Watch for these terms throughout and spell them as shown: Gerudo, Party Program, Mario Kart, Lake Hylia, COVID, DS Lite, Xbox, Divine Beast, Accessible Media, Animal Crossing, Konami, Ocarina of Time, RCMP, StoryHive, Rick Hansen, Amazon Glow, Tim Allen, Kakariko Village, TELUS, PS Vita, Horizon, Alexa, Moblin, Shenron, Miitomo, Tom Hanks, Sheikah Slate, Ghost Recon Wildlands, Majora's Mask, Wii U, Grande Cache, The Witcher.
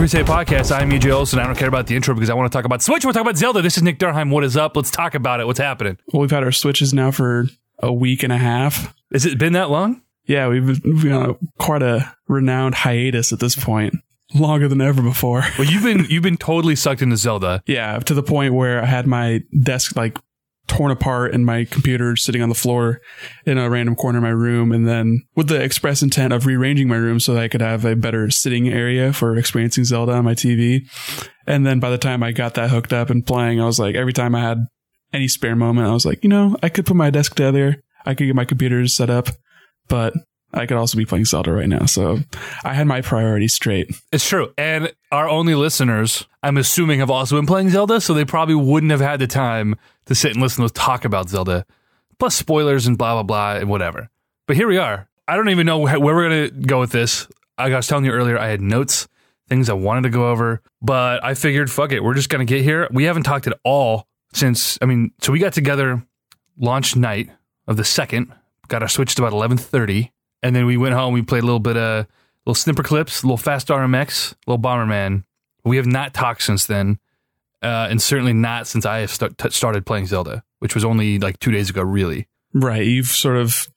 Crusade Podcast. I'm E.J. Olson. I don't care about the intro because I want to talk about Switch. We're talking about Zelda. This is Nick Durheim. What is up? Let's talk about it. What's happening? Well, we've had our Switches now for a week and a half. Has it been that long? Yeah, we've been on quite a renowned hiatus at this point. Longer than ever before. Well, you've been totally sucked into Zelda. Yeah, to the point where I had my desk like torn apart and my computer sitting on the floor in a random corner of my room, and then with the express intent of rearranging my room so that I could have a better sitting area for experiencing Zelda on my TV. And then by the time I got that hooked up and playing, I was like, every time I had any spare moment, I was like, you know, I could put my desk together. I could get my computer set up, but I could also be playing Zelda right now. So I had my priorities straight. It's true. And our only listeners, I'm assuming, have also been playing Zelda. So they probably wouldn't have had the time to sit and listen to us talk about Zelda. Plus spoilers and blah, blah, blah, and whatever. But here we are. I don't even know where we're going to go with this. Like I was telling you earlier, I had notes, things I wanted to go over. But I figured, fuck it, we're just going to get here. We haven't talked at all since, so we got together launch night of the 2nd. Got our Switch to about 11:30. And then we went home, we played a little bit of little snipper clips, a little fast RMX, a little Bomberman. We have not talked since then, and certainly not since I have started playing Zelda, which was only like 2 days ago, really. Right. You've sort of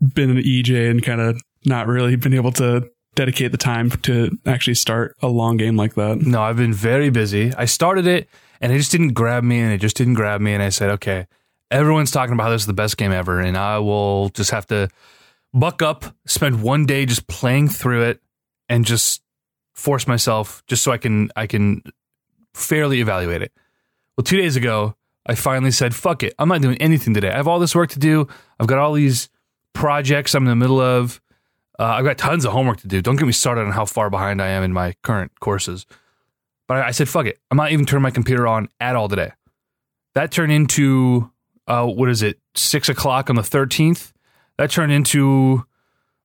been an EJ and kind of not really been able to dedicate the time to actually start a long game like that. No, I've been very busy. I started it, and it just didn't grab me, and I said, okay, everyone's talking about how this is the best game ever, and I will just have to buck up, spend one day just playing through it and just force myself just so I can fairly evaluate it. Well, 2 days ago, I finally said, fuck it. I'm not doing anything today. I have all this work to do. I've got all these projects I'm in the middle of. I've got tons of homework to do. Don't get me started on how far behind I am in my current courses. But I said, fuck it. I'm not even turning my computer on at all today. That turned into, 6:00 on the 13th. That turned into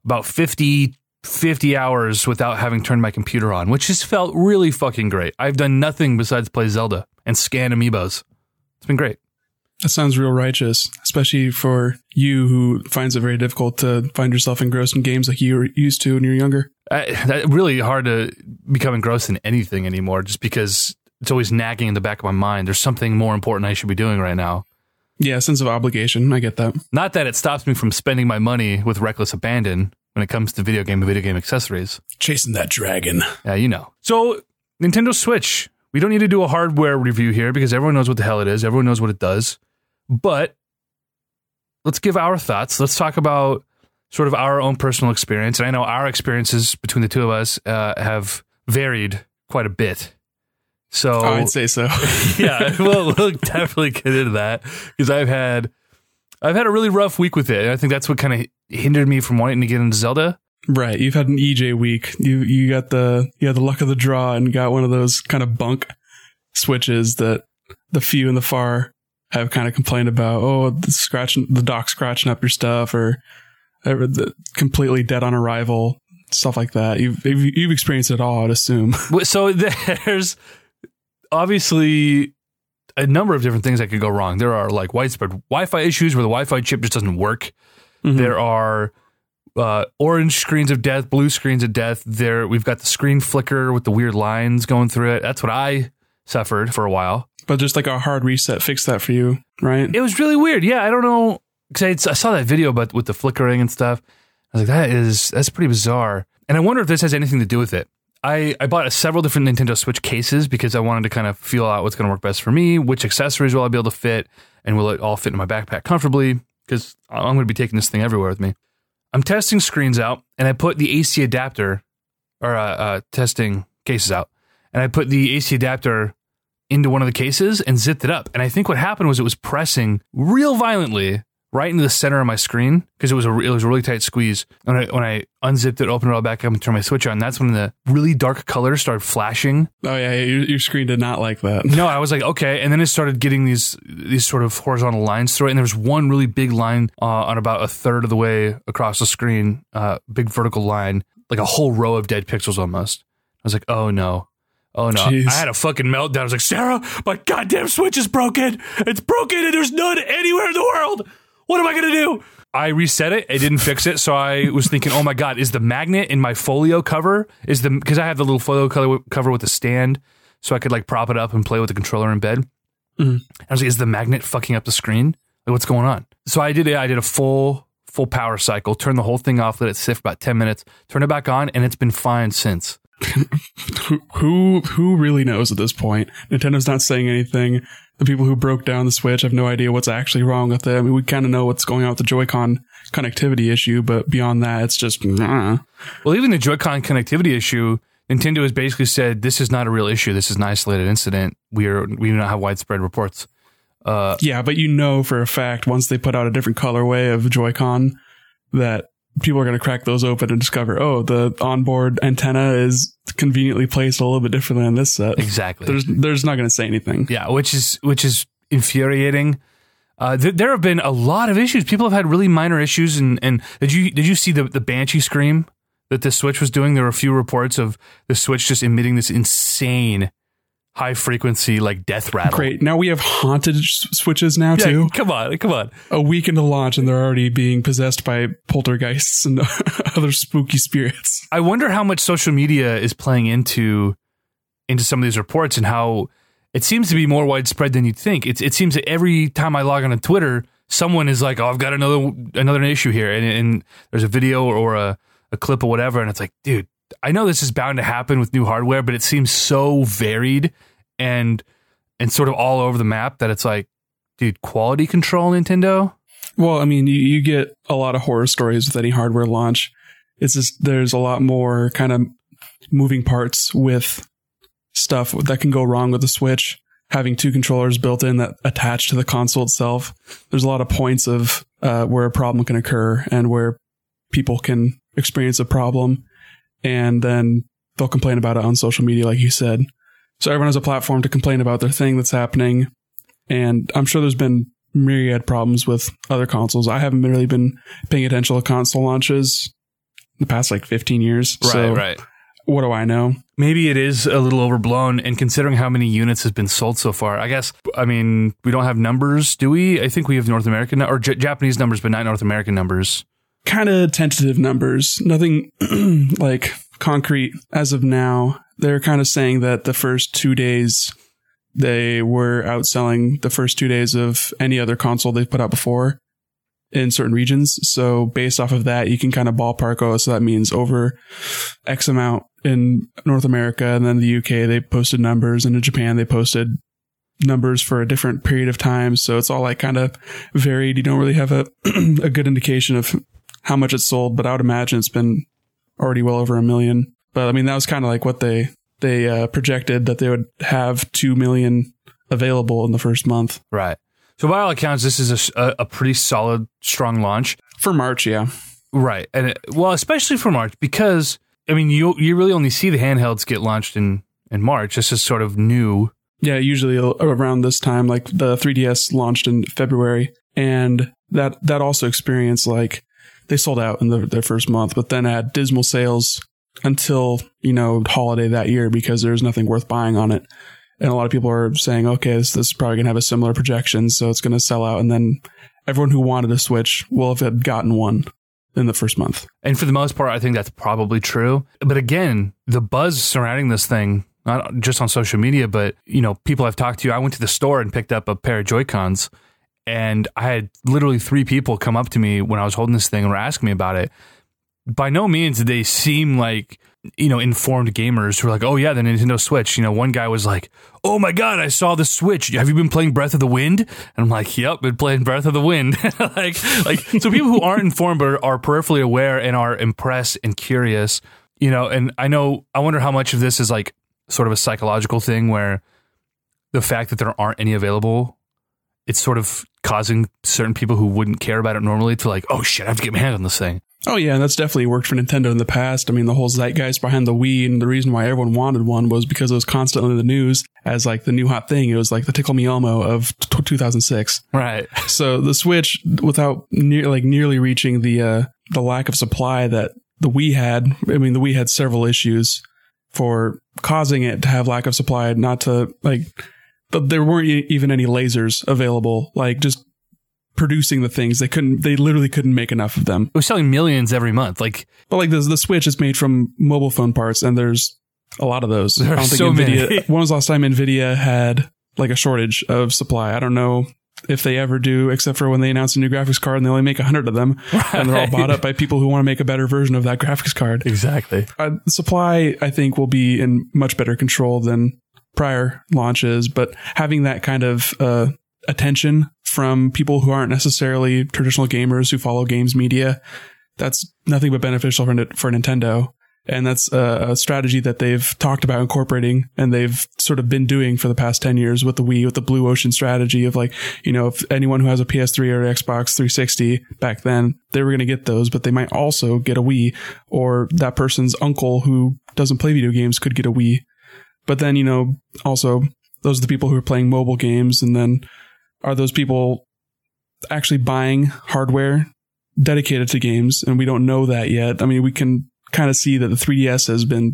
about 50 hours without having turned my computer on, which has felt really fucking great. I've done nothing besides play Zelda and scan amiibos. It's been great. That sounds real righteous, especially for you who finds it very difficult to find yourself engrossed in games like you were used to when you were younger. It's really hard to become engrossed in anything anymore just because it's always nagging in the back of my mind. There's something more important I should be doing right now. Yeah, sense of obligation. I get that. Not that it stops me from spending my money with reckless abandon when it comes to video game accessories. Chasing that dragon. Yeah, you know. So, Nintendo Switch. We don't need to do a hardware review here because everyone knows what the hell it is. Everyone knows what it does. But let's give our thoughts. Let's talk about sort of our own personal experience. And I know our experiences between the two of us have varied quite a bit. So I'd say so. Yeah, well, we'll definitely get into that because I've had a really rough week with it. And I think that's what kind of hindered me from wanting to get into Zelda. Right. You've had an EJ week. You got the luck of the draw and got one of those kind of bunk Switches that the few and the far have kind of complained about. Oh, the dock scratching up your stuff, or completely dead on arrival, stuff like that. You've experienced it all, I'd assume. So there's obviously a number of different things that could go wrong. There are like widespread Wi-Fi issues where the Wi-Fi chip just doesn't work. Mm-hmm. There are orange screens of death, blue screens of death. We've got the screen flicker with the weird lines going through it. That's what I suffered for a while. But just like a hard reset fixed that for you, right? It was really weird. Yeah, I don't know. Cause I saw that video about with the flickering and stuff. I was like, that's pretty bizarre. And I wonder if this has anything to do with it. I bought several different Nintendo Switch cases because I wanted to kind of feel out what's going to work best for me, which accessories will I be able to fit, and will it all fit in my backpack comfortably, because I'm going to be taking this thing everywhere with me. I'm testing screens out, and I put the AC adapter, or testing cases out, and I put the AC adapter into one of the cases and zipped it up. And I think what happened was it was pressing real violently right into the center of my screen because it was a really tight squeeze. And when I unzipped it, opened it all back up and turned my Switch on, that's when the really dark colors started flashing. Oh yeah, your screen did not like that. No, I was like, okay. And then it started getting these sort of horizontal lines through it. And there was one really big line on about a third of the way across the screen, big vertical line, like a whole row of dead pixels almost. I was like, oh no. Oh no, jeez. I had a fucking meltdown. I was like, Sarah, my goddamn Switch is broken. It's broken and there's none anywhere in the world. What am I going to do? I reset it. It didn't fix it. So I was thinking, oh my God, is the magnet in my folio cover? Is the, because I have the little folio cover with a stand so I could like prop it up and play with the controller in bed. Mm. I was like, is the magnet fucking up the screen? Like, what's going on? So I did it. I did a full power cycle, turned the whole thing off, let it sit for about 10 minutes, turned it back on, and it's been fine since. Who really knows at this point? Nintendo's not saying anything. The people who broke down the Switch have no idea what's actually wrong with it. I mean, we kind of know what's going on with the Joy-Con connectivity issue, but beyond that, it's just... Nah. Well, even the Joy-Con connectivity issue, Nintendo has basically said, this is not a real issue. This is an isolated incident. We do not have widespread reports. Yeah, but you know for a fact, once they put out a different colorway of Joy-Con, that people are going to crack those open and discover, oh, the onboard antenna is conveniently placed a little bit differently on this set. Exactly. There's not going to say anything. Yeah, which is infuriating. There have been a lot of issues. People have had really minor issues. And did you see the banshee scream that the Switch was doing? There were a few reports of the Switch just emitting this insane high frequency like death rattle. Great. Now we have haunted Switches now too. Come on. A week into launch and they're already being possessed by poltergeists and other spooky spirits. I wonder how much social media is playing into some of these reports and how it seems to be more widespread than you'd think. It seems that every time I log on to Twitter, someone is like, "Oh, I've got another issue here," and there's a video or a clip or whatever, and it's like, dude, I know this is bound to happen with new hardware, but it seems so varied and sort of all over the map that it's like, dude, quality control, Nintendo? Well, I mean, you get a lot of horror stories with any hardware launch. It's just there's a lot more kind of moving parts with stuff that can go wrong with the Switch. Having two controllers built in that attach to the console itself. There's a lot of points of where a problem can occur and where people can experience a problem. And then they'll complain about it on social media, like you said. So everyone has a platform to complain about their thing that's happening. And I'm sure there's been myriad problems with other consoles. I haven't really been paying attention to console launches in the past like 15 years. Right, so right. What do I know? Maybe it is a little overblown. And considering how many units has been sold so far, I guess, I mean, we don't have numbers, do we? I think we have North American or Japanese numbers, but not North American numbers. Kind of tentative numbers, nothing like concrete as of now. They're kind of saying that the first 2 days they were outselling the first 2 days of any other console they've put out before in certain regions. So based off of that, you can kind of ballpark, oh, so that means over X amount in North America. And then the UK, they posted numbers, and in Japan, they posted numbers for a different period of time. So it's all like kind of varied. You don't really have a good indication of how much it's sold, but I would imagine it's been already well over 1 million. But I mean, that was kind of like what they projected, that they would have 2 million available in the first month. Right. So by all accounts, this is a pretty solid, strong launch for March. Yeah. Right. And especially for March, because I mean, you really only see the handhelds get launched in March. This is sort of new. Yeah. Usually around this time, like the 3DS launched in February, and that also experienced like, they sold out in their first month, but then had dismal sales until, you know, holiday that year, because there's nothing worth buying on it. And a lot of people are saying, okay, this is probably going to have a similar projection, so it's going to sell out. And then everyone who wanted a Switch will have gotten one in the first month. And for the most part, I think that's probably true. But again, the buzz surrounding this thing, not just on social media, but, you know, people I've talked to, I went to the store and picked up a pair of Joy-Cons. And I had literally 3 people come up to me when I was holding this thing and were asking me about it. By no means did they seem like, you know, informed gamers who were like, oh yeah, the Nintendo Switch. You know, one guy was like, oh my God, I saw the Switch. Have you been playing Breath of the Wind? And I'm like, yep, been playing Breath of the Wind. So people who aren't informed but are peripherally aware and are impressed and curious, you know, and I wonder how much of this is like sort of a psychological thing where the fact that there aren't any available, it's sort of causing certain people who wouldn't care about it normally to like, oh shit, I have to get my hands on this thing. Oh yeah, and that's definitely worked for Nintendo in the past. I mean, the whole zeitgeist behind the Wii and the reason why everyone wanted one was because it was constantly in the news as like the new hot thing. It was like the Tickle Me Elmo of 2006. Right. So the Switch, without nearly reaching the lack of supply that the Wii had, I mean, the Wii had several issues for causing it to have lack of supply, not to like... But there weren't even any lasers available. Like, just producing the things. They literally couldn't make enough of them. It was selling millions every month. But the Switch is made from mobile phone parts, and there's a lot of those. I don't think so Nvidia, many. When was the last time Nvidia had a shortage of supply? I don't know if they ever do, except for when they announce a new graphics card and they only make 100 of them, right? And they're all bought up by people who want to make a better version of that graphics card. Exactly. Supply, I think, will be in much better control than prior launches, but having that kind of attention from people who aren't necessarily traditional gamers who follow games media, that's nothing but beneficial for Nintendo. And that's a strategy that they've talked about incorporating, and they've sort of been doing for the past 10 years with the Wii, with the Blue Ocean strategy of if anyone who has a PS3 or Xbox 360 back then, they were going to get those, but they might also get a Wii, or that person's uncle who doesn't play video games could get a Wii. But then, also those are the people who are playing mobile games. And then are those people actually buying hardware dedicated to games? And we don't know that yet. I mean, we can kind of see that the 3DS has been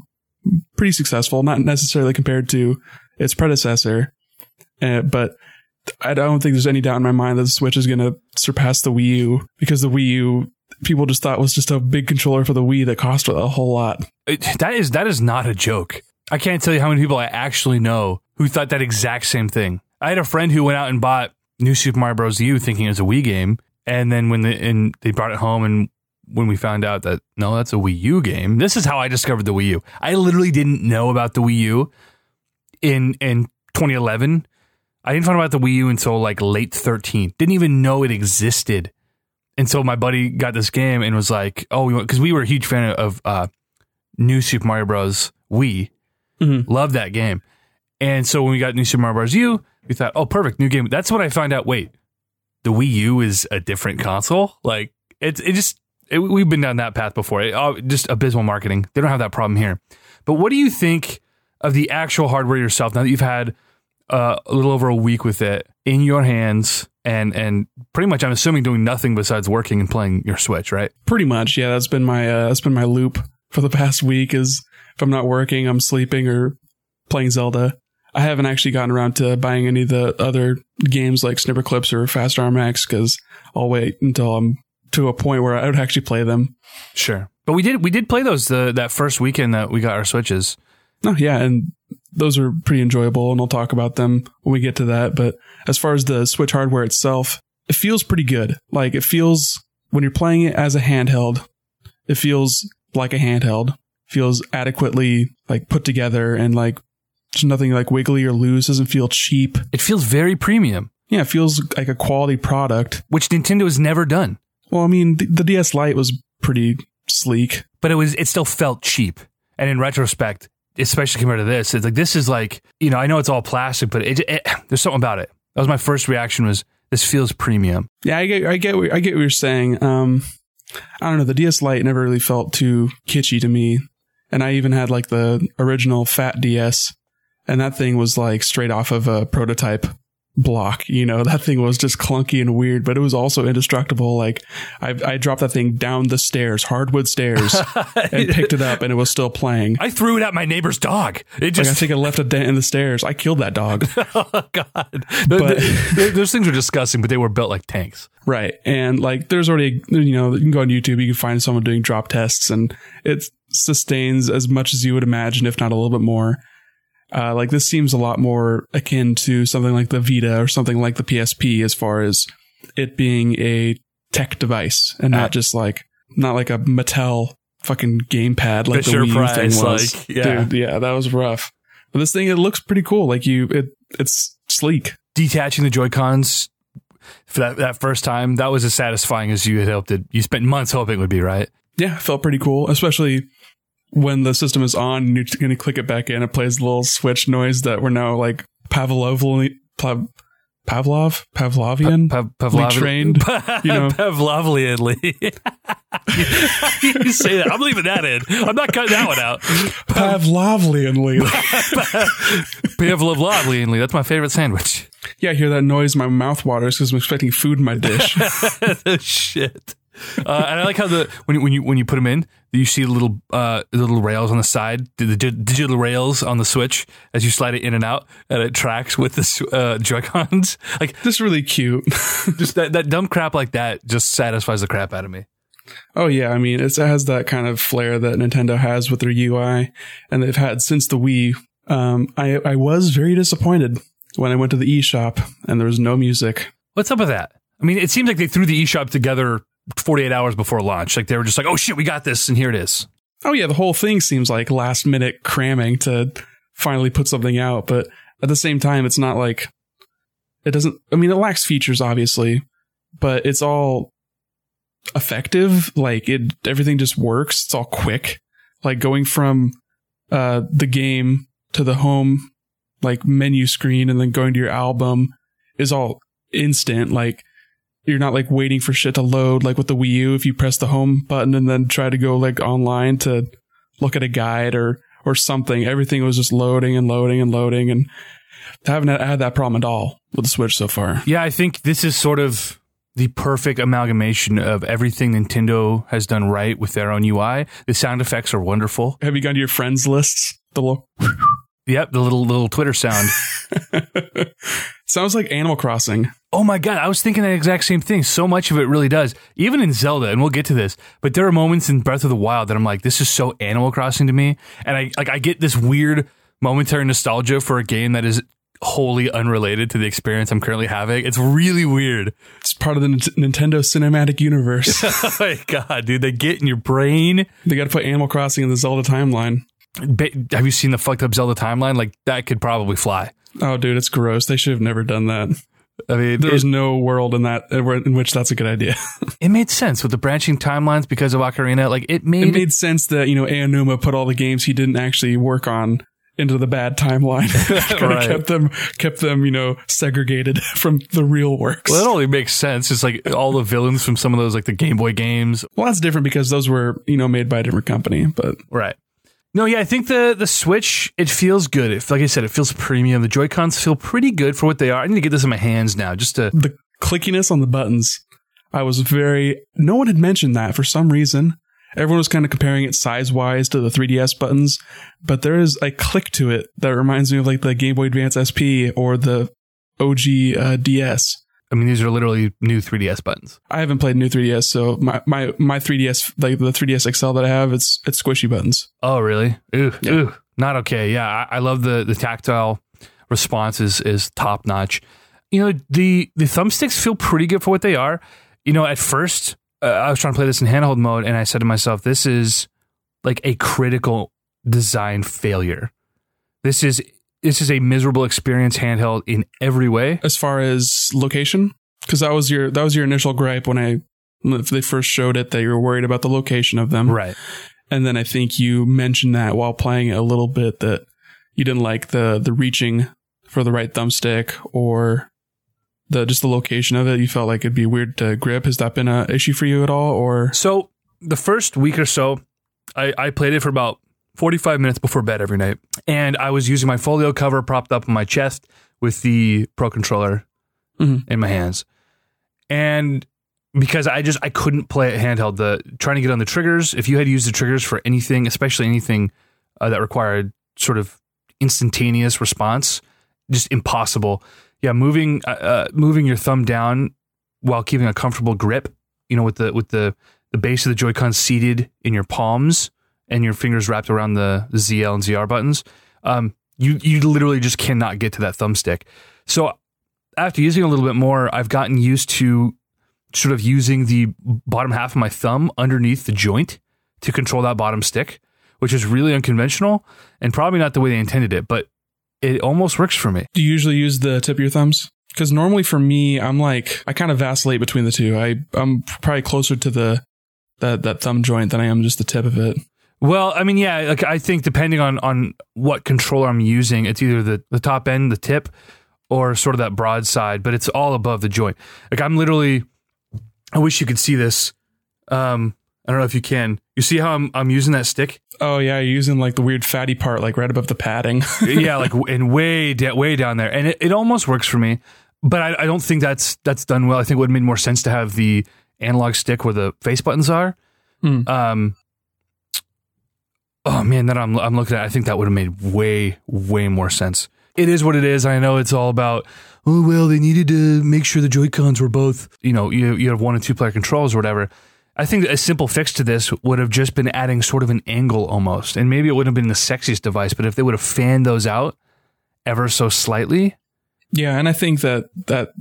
pretty successful, not necessarily compared to its predecessor, but I don't think there's any doubt in my mind that the Switch is going to surpass the Wii U, because the Wii U people just thought was just a big controller for the Wii that cost a whole lot. That is not a joke. I can't tell you how many people I actually know who thought that exact same thing. I had a friend who went out and bought New Super Mario Bros. U thinking it was a Wii game, and then when they brought it home, and when we found out that, no, that's a Wii U game. This is how I discovered the Wii U. I literally didn't know about the Wii U in 2011. I didn't find out about the Wii U until late 13. Didn't even know it existed. And so my buddy got this game and was like, oh, because we were a huge fan of New Super Mario Bros. Wii. Mm-hmm. Loved that game. And so when we got New Super Mario Bros. U, we thought, oh, perfect, new game. That's when I found out, wait, the Wii U is a different console? We've been down that path before. Just abysmal marketing. They don't have that problem here. But what do you think of the actual hardware yourself, now that you've had a little over a week with it in your hands, and pretty much, I'm assuming, doing nothing besides working and playing your Switch, right? Pretty much, yeah. That's been my loop for the past week. Is if I'm not working, I'm sleeping or playing Zelda. I haven't actually gotten around to buying any of the other games like Snipper Clips or Fast RMX, because I'll wait until I'm to a point where I would actually play them. Sure. But we did play those that first weekend that we got our Switches. Oh, yeah. And those are pretty enjoyable, and I'll talk about them when we get to that. But as far as the Switch hardware itself, it feels pretty good. It feels, when you're playing it as a handheld, it feels like a handheld. Feels adequately put together, and there's nothing wiggly or loose. Doesn't feel cheap. It feels very premium. Yeah. It feels like a quality product, which Nintendo has never done. Well, I mean, the DS Lite was pretty sleek, but it still felt cheap. And in retrospect, especially compared to this, it's this is I know it's all plastic, but it there's something about it. That was my first reaction, was this feels premium. Yeah, I get what you're saying. I don't know. The DS Lite never really felt too kitschy to me. And I even had the original fat DS, and that thing was straight off of a prototype block. That thing was just clunky and weird, but it was also indestructible. I dropped that thing down the stairs, hardwood stairs, and picked it up, and it was still playing. I threw it at my neighbor's dog. It just I think it left a dent in the stairs. I killed that dog. Oh God! But those things were disgusting, but they were built like tanks, right? And there's already you can go on YouTube, you can find someone doing drop tests, and it sustains as much as you would imagine, if not a little bit more. This seems a lot more akin to something like the Vita or something like the PSP, as far as it being a tech device and not just not a Mattel fucking gamepad like the Wii Prize thing was. Dude, yeah, that was rough. But this thing, it looks pretty cool. It's sleek. Detaching the Joy-Cons for that first time, that was as satisfying as you had hoped it. You spent months hoping it would be, right? Yeah, it felt pretty cool, especially when the system is on and you're going to click it back in, it plays the little switch noise that we're now Pavlovian trained. Pavlovianly. You say that. I'm leaving that in. I'm not cutting that one out. Pavlovianly. Pavlovianly. That's my favorite sandwich. Yeah, I hear that noise. My mouth waters because I'm expecting food in my dish. Shit. And I like how the when you put them in, you see little rails on the side, the digital rails on the Switch as you slide it in and out, and it tracks with the Joy-Cons. Like, this is really cute. Just that dumb crap like that just satisfies the crap out of me. Oh yeah, I mean, it has that kind of flair that Nintendo has with their UI, and they've had since the Wii. I was very disappointed when I went to the eShop and there was no music. What's up with that? I mean, it seems like they threw the eShop together 48 hours before launch. Like, they were just like, oh shit, we got this, and here it is. Oh yeah, the whole thing seems like last minute cramming to finally put something out, but at the same time, it's not like it doesn't, I mean, it lacks features obviously, but it's all effective. Like, everything just works. It's all quick. Like, going from the game to the home, like, menu screen, and then going to your album is all instant. Like, you're not like waiting for shit to load, like with the Wii U, if you press the home button and then try to go like online to look at a guide or something. Everything was just loading, and I haven't had that problem at all with the Switch so far. Yeah, I think this is sort of the perfect amalgamation of everything Nintendo has done right with their own UI. The sound effects are wonderful. Have you gone to your friends lists? Yep, the little Twitter sound. Sounds like Animal Crossing. Oh my God, I was thinking that exact same thing. So much of it really does. Even in Zelda, and we'll get to this, but there are moments in Breath of the Wild that I'm like, this is so Animal Crossing to me. And I get this weird momentary nostalgia for a game that is wholly unrelated to the experience I'm currently having. It's really weird. It's part of the Nintendo cinematic universe. Oh my God, dude, they get in your brain. They got to put Animal Crossing in the Zelda timeline. Have you seen the fucked up Zelda timeline? Like, that could probably fly. Oh, dude, it's gross. They should have never done that. I mean, there's no world in which that's a good idea. It made sense with the branching timelines because of Ocarina. Like, it made sense that, you know, Aonuma put all the games he didn't actually work on into the bad timeline. Right. Kept them, you know, segregated from the real works. Well, that only makes sense. It's like all the villains from some of those, like the Game Boy games. Well, that's different because those were, you know, made by a different company. But right. No, yeah, I think the Switch, it feels good. Like I said, it feels premium. The Joy-Cons feel pretty good for what they are. I need to get this in my hands now. Just to... The clickiness on the buttons. No one had mentioned that for some reason. Everyone was kind of comparing it size-wise to the 3DS buttons, but there is a click to it that reminds me of like the Game Boy Advance SP or the OG DS. I mean, these are literally new 3DS buttons. I haven't played new 3DS, so my 3DS, like the 3DS XL that I have, it's squishy buttons. Oh, really? Ooh, yeah. Ooh, not okay. Yeah, I love the tactile response is top notch. You know, the thumbsticks feel pretty good for what they are. You know, at first, I was trying to play this in handheld mode, and I said to myself, this is like a critical design failure. This is a miserable experience handheld in every way. As far as location? Because that was your initial gripe when they first showed it, that you were worried about the location of them. Right. And then I think you mentioned that while playing it a little bit, that you didn't like the reaching for the right thumbstick or just the location of it. You felt like it'd be weird to grip. Has that been an issue for you at all? Or so the first week or so, I played it for about 45 minutes before bed every night. And I was using my folio cover propped up on my chest with the Pro Controller in my hands. And because I couldn't play it handheld, trying to get on the triggers, if you had used the triggers for anything, especially anything that required sort of instantaneous response, just impossible. Yeah, moving your thumb down while keeping a comfortable grip, you know, with the base of the Joy-Con seated in your palms, and your fingers wrapped around the ZL and ZR buttons, you literally just cannot get to that thumbstick. So after using a little bit more, I've gotten used to sort of using the bottom half of my thumb underneath the joint to control that bottom stick, which is really unconventional and probably not the way they intended it, but it almost works for me. Do you usually use the tip of your thumbs? Because normally for me, I'm like, I kind of vacillate between the two. I'm probably closer to that thumb joint than I am just the tip of it. Well, I mean, yeah, like I think depending on what controller I'm using, it's either the top end, the tip, or sort of that broad side, but it's all above the joint. Like I'm literally, I wish you could see this. I don't know if you can. You see how I'm using that stick? Oh yeah, you're using like the weird fatty part, like right above the padding. Yeah, like and way down there, and it almost works for me, but I don't think that's done well. I think it would have made more sense to have the analog stick where the face buttons are. Mm. Oh man, that I'm looking at. I think that would have made way more sense. It is what it is. I know it's all about, oh well, they needed to make sure the Joy-Cons were both, you know, you have 1 and 2 player controls or whatever. I think a simple fix to this would have just been adding sort of an angle almost, and maybe it wouldn't have been the sexiest device, but if they would have fanned those out ever so slightly. Yeah, and I think that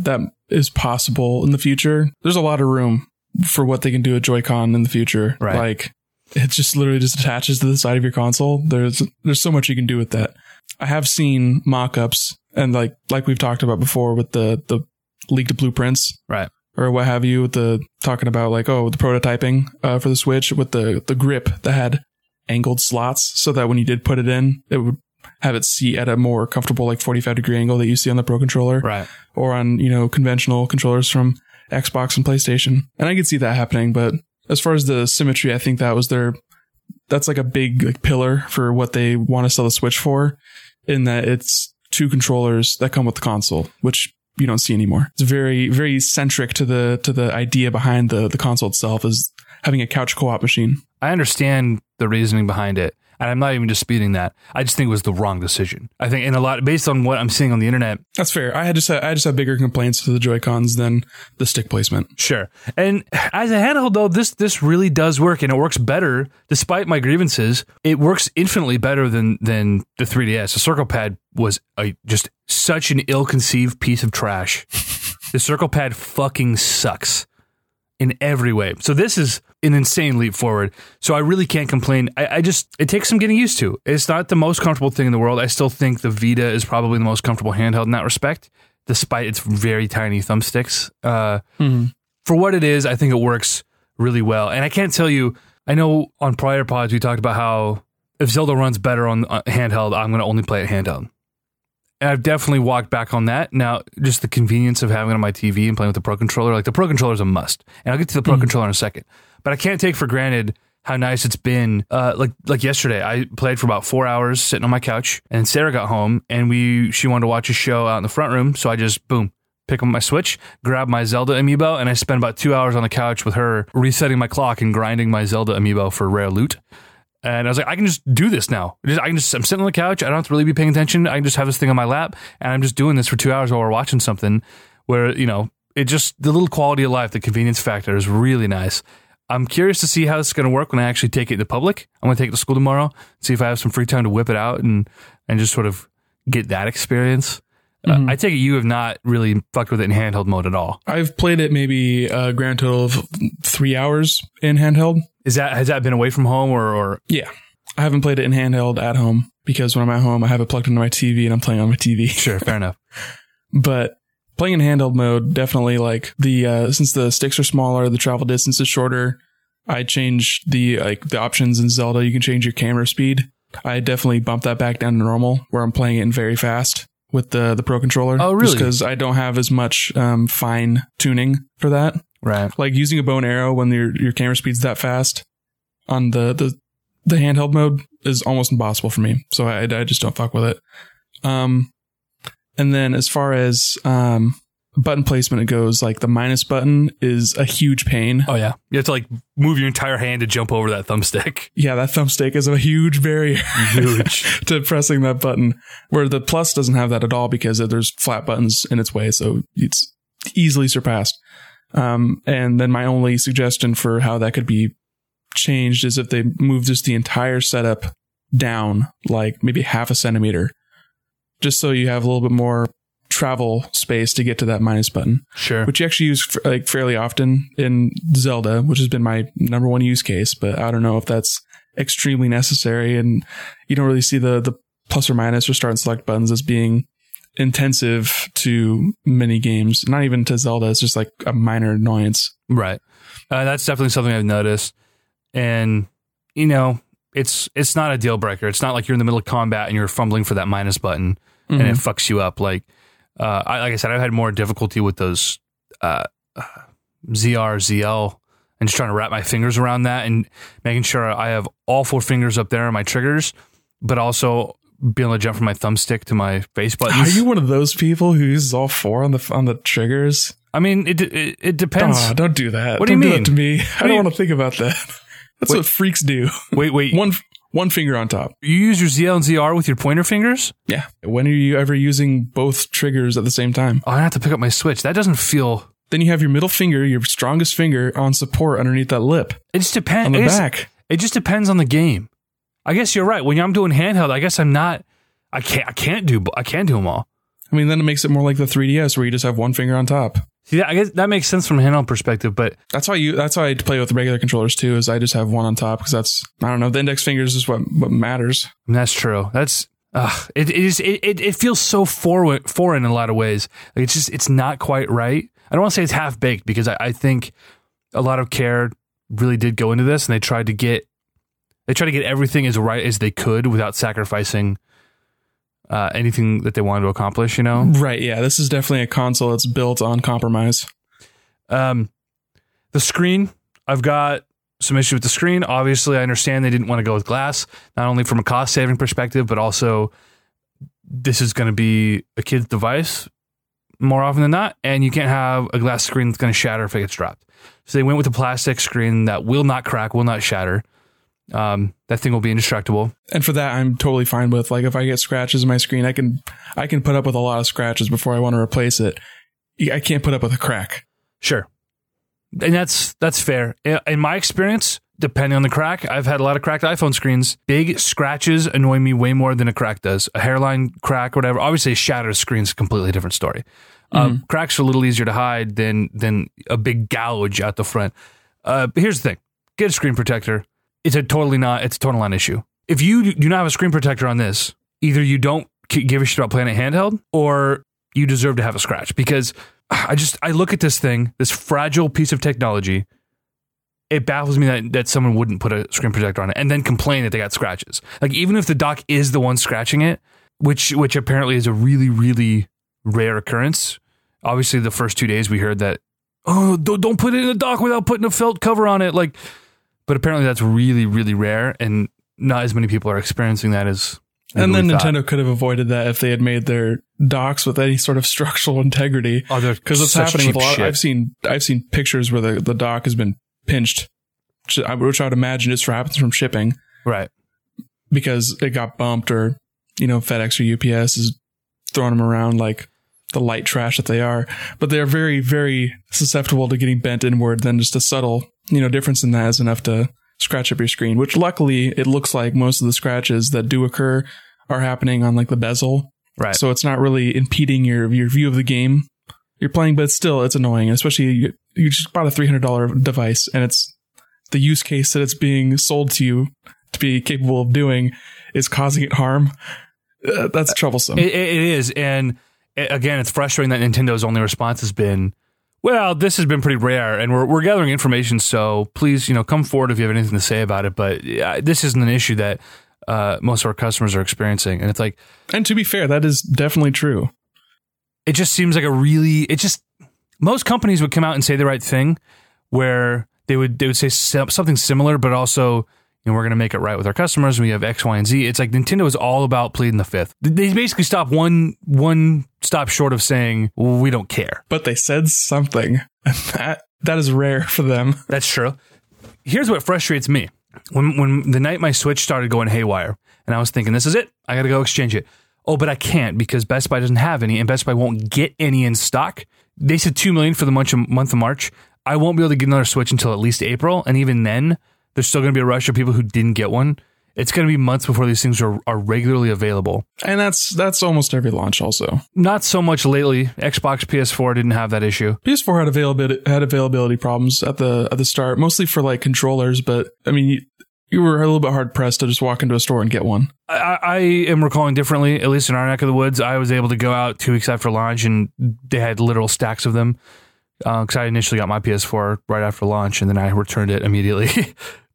is possible in the future. There's a lot of room for what they can do with Joy-Con in the future. Right. Like, it just literally just attaches to the side of your console. There's so much you can do with that. I have seen mock-ups, and like we've talked about before with the leaked blueprints. Right. Or what have you, with the talking about like, oh, the prototyping for the Switch with the grip that had angled slots so that when you did put it in, it would have it see at a more comfortable, like 45-degree angle that you see on the Pro Controller. Right. Or on, you know, conventional controllers from Xbox and PlayStation. And I could see that happening, but as far as the symmetry, I think that was that's like a big like pillar for what they want to sell the Switch for, in that it's 2 controllers that come with the console, which you don't see anymore. It's very, very centric to the idea behind the console itself, is having a couch co-op machine. I understand the reasoning behind it, and I'm not even disputing that. I just think it was the wrong decision. I think, in a lot, based on what I'm seeing on the internet. That's fair. I just have bigger complaints to the Joy-Cons than the stick placement. Sure. And as a handheld, though, this really does work, and it works better, despite my grievances. It works infinitely better than the 3DS. The Circle Pad was just such an ill-conceived piece of trash. The Circle Pad fucking sucks in every way. So this is an insane leap forward. So I really can't complain. It takes some getting used to. It's not the most comfortable thing in the world. I still think the Vita is probably the most comfortable handheld in that respect, despite its very tiny thumbsticks. For what it is, I think it works really well. And I can't tell you, I know on prior pods, we talked about how if Zelda runs better on handheld, I'm going to only play it handheld. And I've definitely walked back on that. Now, just the convenience of having it on my TV and playing with the Pro Controller, like the Pro Controller is a must. And I'll get to the Pro Controller in a second. But I can't take for granted how nice it's been. Like yesterday, I played for about 4 hours sitting on my couch, and Sarah got home, and she wanted to watch a show out in the front room, so I just, boom, pick up my Switch, grab my Zelda amiibo, and I spent about 2 hours on the couch with her, resetting my clock and grinding my Zelda amiibo for rare loot. And I was like, I can just do this now. I'm sitting on the couch, I don't have to really be paying attention, I can just have this thing on my lap, and I'm just doing this for 2 hours while we're watching something where, you know, it just, the little quality of life, the convenience factor is really nice. I'm curious to see how this is going to work when I actually take it to public. I'm going to take it to school tomorrow, see if I have some free time to whip it out and just sort of get that experience. I take it you have not really fucked with it in handheld mode at all. I've played it maybe a grand total of 3 hours in handheld. Has that been away from home or? Yeah, I haven't played it in handheld at home, because when I'm at home, I have it plugged into my TV and I'm playing on my TV. Sure, fair enough. But playing in handheld mode, definitely like since the sticks are smaller, the travel distance is shorter. I changed the options in Zelda. You can change your camera speed. I definitely bumped that back down to normal, where I'm playing it in very fast with the Pro Controller. Oh, really? Just because I don't have as much fine tuning for that. Right. Like using a bow and arrow when your camera speed's that fast on the handheld mode is almost impossible for me. So I just don't fuck with it. And then as far as button placement it goes, like the minus button is a huge pain. Oh, yeah. You have to like move your entire hand to jump over that thumbstick. Yeah, that thumbstick is a huge barrier to pressing that button, where the plus doesn't have that at all because there's flat buttons in its way. So it's easily surpassed. And then my only suggestion for how that could be changed is if they move just the entire setup down, like maybe 0.5 centimeters. Just so you have a little bit more travel space to get to that minus button. Sure. Which you actually use like fairly often in Zelda, which has been my number 1 use case. But I don't know if that's extremely necessary. And you don't really see the plus or minus or start and select buttons as being intensive to many games. Not even to Zelda. It's just like a minor annoyance. Right. That's definitely something I've noticed. And, you know, it's not a deal breaker. It's not like you're in the middle of combat and you're fumbling for that minus button and it fucks you up. Like, like I said, I've had more difficulty with those ZR, ZL, and just trying to wrap my fingers around that and making sure I have all 4 fingers up there on my triggers, but also being able to jump from my thumbstick to my face buttons. Are you one of those people who uses all 4 on the triggers? I mean, it depends. Oh, don't do that. What do you mean? Don't do that to me. I don't want to think about that. That's what freaks do. Wait. One finger on top. You use your ZL and ZR with your pointer fingers? Yeah. When are you ever using both triggers at the same time? Oh, I have to pick up my Switch. That doesn't feel... Then you have your middle finger, your strongest finger, on support underneath that lip. It just depends. On the back. It just depends on the game. I guess you're right. When I'm doing handheld, I guess I'm not... I can't do them all. I mean, then it makes it more like the 3DS where you just have one finger on top. Yeah, I guess that makes sense from a handheld perspective, but that's how I play with the regular controllers too, is I just have one on top because that's, I don't know, the index finger is just what matters. And that's true. That's it feels so foreign in a lot of ways. Like it's not quite right. I don't want to say it's half baked because I think a lot of care really did go into this, and they tried to get everything as right as they could without sacrificing anything that they wanted to accomplish, you know? Right, yeah. This is definitely a console that's built on compromise. The screen, I've got some issue with the screen. Obviously, I understand they didn't want to go with glass, not only from a cost-saving perspective, but also this is going to be a kid's device more often than not, and you can't have a glass screen that's going to shatter if it gets dropped. So they went with a plastic screen that will not crack, will not shatter. That thing will be indestructible. And for that, I'm totally fine with, like, if I get scratches on my screen, I can put up with a lot of scratches before I want to replace it. I can't put up with a crack. Sure. And that's fair. In my experience, depending on the crack, I've had a lot of cracked iPhone screens. Big scratches annoy me way more than a crack does. A hairline crack, whatever. Obviously, a shattered screen is a completely different story. Cracks are a little easier to hide than a big gouge out the front. But here's the thing. Get a screen protector. It's a total non-issue. If you do not have a screen protector on this, either you don't give a shit about playing it handheld, or you deserve to have a scratch. Because I look at this thing, this fragile piece of technology, it baffles me that someone wouldn't put a screen protector on it and then complain that they got scratches. Like, even if the dock is the one scratching it, which apparently is a really, really rare occurrence. Obviously, the first 2 days we heard that, oh, don't put it in the dock without putting a felt cover on it. Like... But apparently that's really, really rare, and not as many people are experiencing that as and then Nintendo could have avoided that if they had made their docks with any sort of structural integrity. Oh, because it's happening with a lot. I've seen pictures where the dock has been pinched, which I'd imagine just happens from shipping, right? Because it got bumped, or you know, FedEx or UPS is throwing them around like the light trash that they are. But they're very, very susceptible to getting bent inward. Then just a subtle, you know, difference in that is enough to scratch up your screen, which luckily it looks like most of the scratches that do occur are happening on like the bezel. Right. So it's not really impeding your view of the game you're playing, but still it's annoying, especially you just bought a $300 device and it's the use case that it's being sold to you to be capable of doing is causing it harm. That's troublesome. It is. And again, it's frustrating that Nintendo's only response has been, well, this has been pretty rare, and we're gathering information, so please, you know, come forward if you have anything to say about it. But this isn't an issue that most of our customers are experiencing, and it's like, and to be fair, that is definitely true. It just seems like most companies would come out and say the right thing, where they would say something similar, but also, you know, we're going to make it right with our customers. We have X, Y, and Z. It's like Nintendo is all about pleading the fifth. They basically stop one stop short of saying, well, we don't care. But they said something. That is rare for them. That's true. Here's what frustrates me. When the night my Switch started going haywire, and I was thinking, this is it. I got to go exchange it. Oh, but I can't because Best Buy doesn't have any, and Best Buy won't get any in stock. They said 2 million for the month of March. I won't be able to get another Switch until at least April, and even then, there's still going to be a rush of people who didn't get one. It's going to be months before these things are regularly available. And that's almost every launch also. Not so much lately. Xbox, PS4 didn't have that issue. PS4 had availability problems at the start, mostly for like controllers. But I mean, you were a little bit hard pressed to just walk into a store and get one. I am recalling differently, at least in our neck of the woods. I was able to go out 2 weeks after launch and they had literal stacks of them. Because I initially got my PS4 right after launch and then I returned it immediately.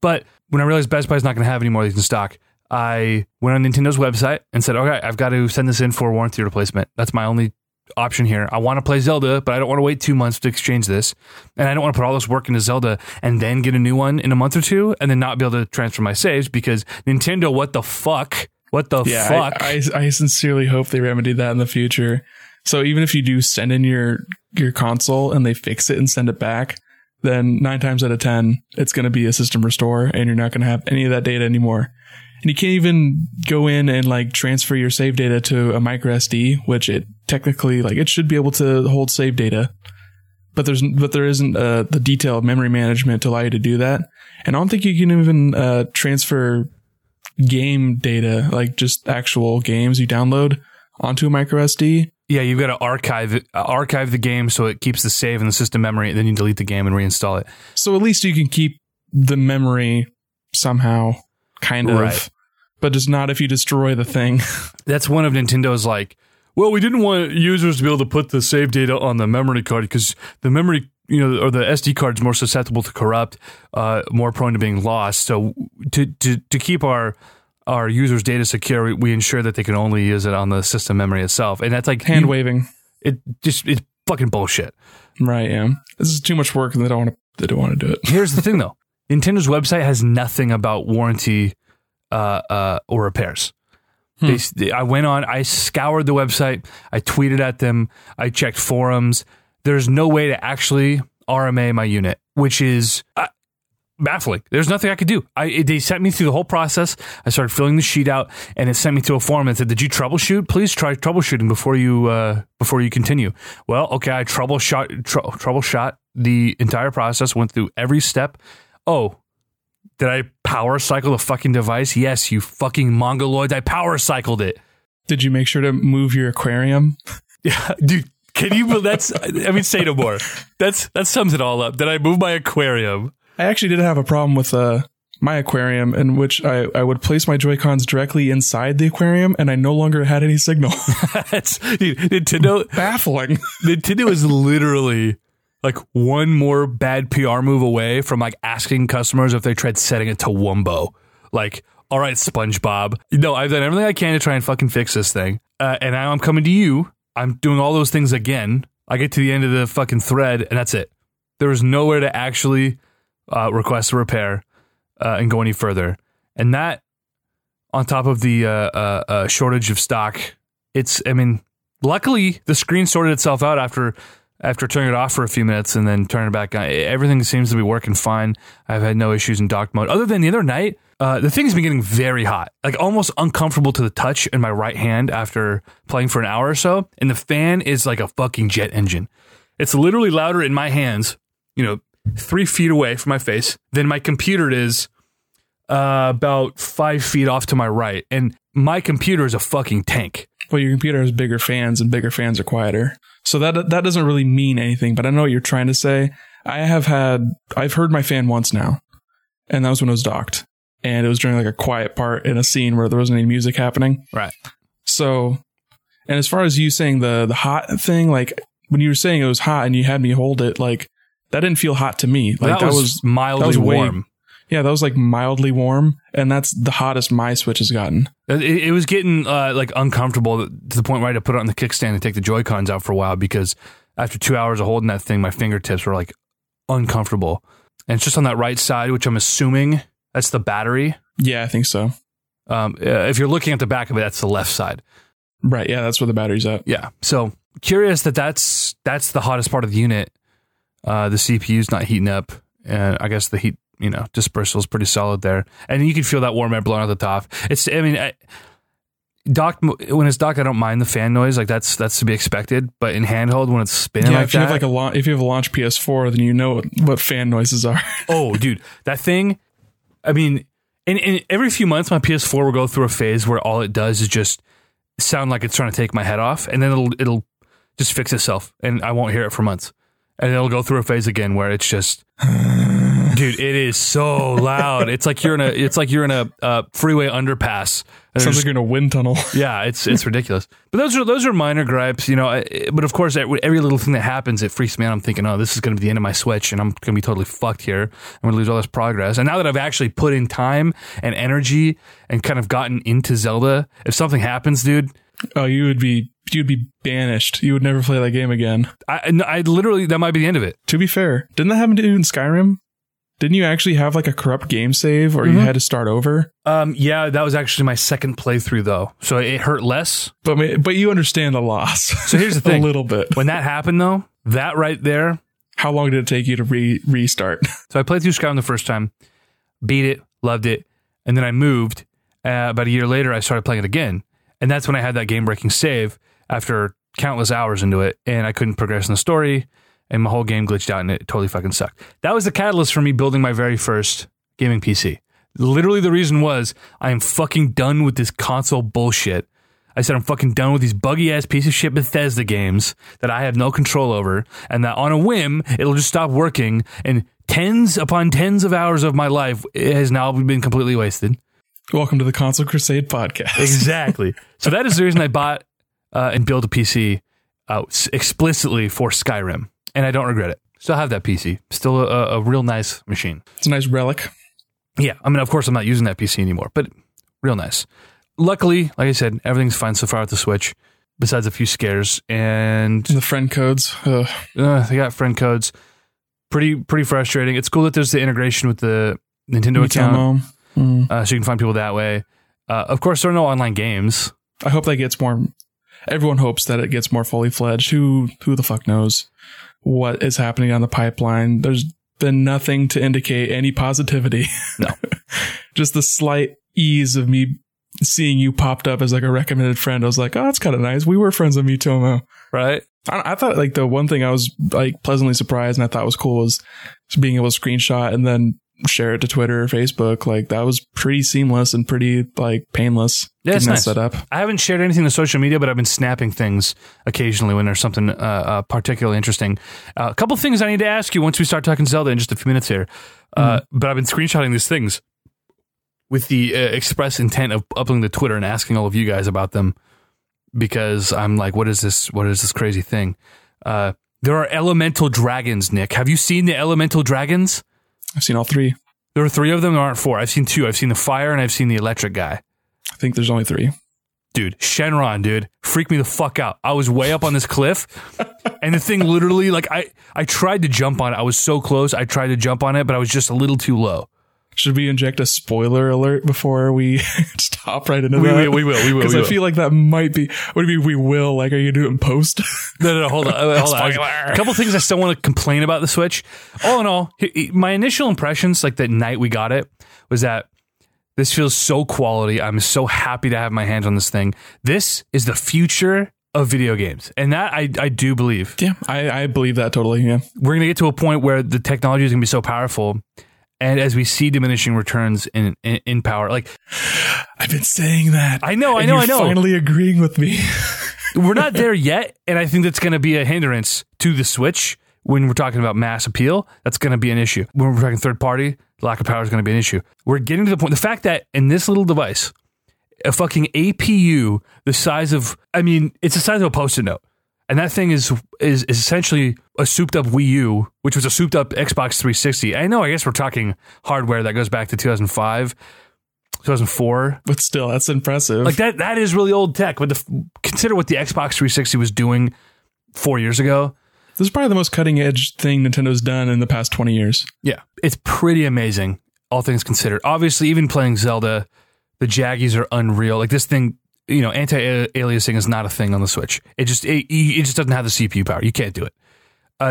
But when I realized Best Buy is not going to have any more of these in stock, I went on Nintendo's website and said, okay, I've got to send this in for a warranty replacement. That's my only option here. I want to play Zelda, but I don't want to wait 2 months to exchange this. And I don't want to put all this work into Zelda and then get a new one in a month or two and then not be able to transfer my saves because Nintendo, what the fuck? What the fuck? I sincerely hope they remedy that in the future. So even if you do send in your your console and they fix it and send it back, then 9 times out of 10, it's going to be a system restore and you're not going to have any of that data anymore. And you can't even go in and like transfer your save data to a micro SD, which it technically, like, it should be able to hold save data, but there isn't the detailed memory management to allow you to do that. And I don't think you can even transfer game data, like just actual games you download onto a micro SD. Yeah, you've got to archive the game so it keeps the save in the system memory, and then you delete the game and reinstall it. So at least you can keep the memory somehow, kind of, right. But just not if you destroy the thing. That's one of Nintendo's like, well, we didn't want users to be able to put the save data on the memory card because the memory, you know, or the SD card is more susceptible to corrupt, more prone to being lost. So to keep our users' data secure, we ensure that they can only use it on the system memory itself. And that's like hand waving. It's fucking bullshit. Right. Yeah. This is too much work and they don't want to do it. Here's the thing though. Nintendo's website has nothing about warranty, or repairs. I went on, I scoured the website. I tweeted at them. I checked forums. There's no way to actually RMA my unit, which is baffling. There's nothing I could do. They sent me through the whole process. I started filling the sheet out, and it sent me to a forum and said, "Did you troubleshoot? Please try troubleshooting before you continue." Well, okay, I troubleshot the entire process, went through every step. Oh, did I power cycle the fucking device? Yes, you fucking mongoloid. I power cycled it. Did you make sure to move your aquarium? Yeah, dude. Can you? Say no more. That sums it all up. Did I move my aquarium? I actually did have a problem with my aquarium, in which I would place my Joy-Cons directly inside the aquarium, and I no longer had any signal. Nintendo baffling. Nintendo is literally like one more bad PR move away from like asking customers if they tried setting it to Wumbo. Like, all right, SpongeBob. No, I've done everything I can to try and fucking fix this thing, and now I'm coming to you. I'm doing all those things again. I get to the end of the fucking thread, and that's it. There is nowhere to actually request a repair and go any further. And that, on top of the shortage of stock, luckily the screen sorted itself out after turning it off for a few minutes and then turning it back on. Everything seems to be working fine. I've had no issues in dock mode. Other than the other night, the thing's been getting very hot, like almost uncomfortable to the touch in my right hand after playing for an hour or so. And the fan is like a fucking jet engine. It's literally louder in my hands, 3 feet away from my face than my computer is about 5 feet off to my right. And my computer is a fucking tank. Well, your computer has bigger fans, and bigger fans are quieter. So that doesn't really mean anything, but I know what you're trying to say. I've heard my fan once now, and that was when it was docked. And it was during like a quiet part in a scene where there wasn't any music happening. Right. So, and as far as you saying the hot thing, like when you were saying it was hot and you had me hold it, like that didn't feel hot to me. Like that was mildly warm. Yeah, that was like mildly warm. And that's the hottest my Switch has gotten. It was getting like uncomfortable to the point where I had to put it on the kickstand and take the Joy-Cons out for a while, because after 2 hours of holding that thing, my fingertips were like uncomfortable. And it's just on that right side, which I'm assuming that's the battery. Yeah, I think so. If you're looking at the back of it, that's the left side. Right. Yeah, that's where the battery's at. Yeah. So curious that's the hottest part of the unit. The CPU's not heating up, and I guess the heat, dispersal is pretty solid there, and you can feel that warm air blowing out the top. When it's docked, I don't mind the fan noise. Like that's to be expected. But in handheld, when it's spinning, if you have a launch PS4, then you know what fan noises are. Oh, dude, that thing. I mean, and every few months, my PS4 will go through a phase where all it does is just sound like it's trying to take my head off, and then it'll just fix itself, and I won't hear it for months. And it'll go through a phase again where it's just, dude, it is so loud. It's like you're in a freeway underpass. Sounds like you're in a wind tunnel. Yeah, it's ridiculous. But those are minor gripes, But of course, every little thing that happens, it freaks me out. I'm thinking, oh, this is going to be the end of my Switch, and I'm going to be totally fucked here. I'm going to lose all this progress. And now that I've actually put in time and energy and kind of gotten into Zelda, if something happens, dude. Oh, you'd be banished. You would never play that game again. I literally, that might be the end of it. To be fair, didn't that happen to you in Skyrim? Didn't you actually have like a corrupt game save, or you had to start over? Yeah, that was actually my second playthrough though, so it hurt less. But you understand the loss. So here's the thing, a little bit. When that happened though, That right there. How long did it take you to restart? So I played through Skyrim the first time, beat it, loved it, and then I moved. About a year later, I started playing it again, and that's when I had that game-breaking save after countless hours into it, and I couldn't progress in the story, and my whole game glitched out, and it totally fucking sucked. That was the catalyst for me building my very first gaming PC. Literally, the reason was I am fucking done with this console bullshit. I said, I'm fucking done with these buggy-ass piece of shit Bethesda games that I have no control over, and that on a whim, it'll just stop working, and tens upon tens of hours of my life has now been completely wasted. Welcome to the Console Crusade podcast. Exactly. So that is the reason I bought and built a PC explicitly for Skyrim, and I don't regret it. Still have that PC. Still a real nice machine. It's a nice relic. Yeah. I mean, of course, I'm not using that PC anymore, but real nice. Luckily, like I said, everything's fine so far with the Switch, besides a few scares and the friend codes. They got friend codes. Pretty frustrating. It's cool that there's the integration with the Nintendo account, so you can find people that way. Of course, there are no online games. I hope that gets more. Everyone hopes that it gets more fully fledged. Who the fuck knows what is happening on the pipeline? There's been nothing to indicate any positivity. No, just the slight ease of me seeing you popped up as like a recommended friend. I was like, oh, that's kind of nice. We were friends on Miitomo. Right. I thought like the one thing I was like pleasantly surprised and I thought was cool was being able to screenshot and then share it to Twitter or Facebook. Like that was pretty seamless and pretty like painless. Yeah, that's nice. Set up. I haven't shared anything to social media, but I've been snapping things occasionally when there's something particularly interesting. A couple things I need to ask you once we start talking Zelda in just a few minutes here. But I've been screenshotting these things with the express intent of uploading to Twitter and asking all of you guys about them, because I'm like, what is this? What is this crazy thing? There are elemental dragons, Nick. Have you seen the elemental dragons? I've seen all three. There are three of them. There aren't four. I've seen two. I've seen the fire and I've seen the electric guy. I think there's only three. Dude, Shenron, dude, freaked me the fuck out. I was way up on this cliff and the thing literally, like I tried to jump on it. I was so close. I tried to jump on it, but I was just a little too low. Should we inject a spoiler alert before we stop right into that? We will. Because I feel like that might be... What do you mean we will? Like, are you doing post? No, hold on. Spoiler! A couple things I still want to complain about the Switch. All in all, my initial impressions, like that night we got it, was that this feels so quality. I'm so happy to have my hands on this thing. This is the future of video games. And that I do believe. Yeah, I believe that totally, yeah. We're going to get to a point where the technology is going to be so powerful... And as we see diminishing returns in power, like I've been saying that, I know. Finally agreeing with me. We're not there yet, and I think that's going to be a hindrance to the Switch when we're talking about mass appeal. That's going to be an issue. When we're talking third party, the lack of power is going to be an issue. We're getting to the point. The fact that in this little device, a fucking APU the size of, I mean, it's the size of a Post-it note. And that thing is essentially a souped-up Wii U, which was a souped-up Xbox 360. I know, I guess we're talking hardware that goes back to 2005, 2004. But still, that's impressive. Like, that is really old tech. But consider what the Xbox 360 was doing 4 years ago. This is probably the most cutting-edge thing Nintendo's done in the past 20 years. Yeah. It's pretty amazing, all things considered. Obviously, even playing Zelda, the jaggies are unreal. Like, this thing... You know, anti-aliasing is not a thing on the Switch. It just doesn't have the CPU power. You can't do it.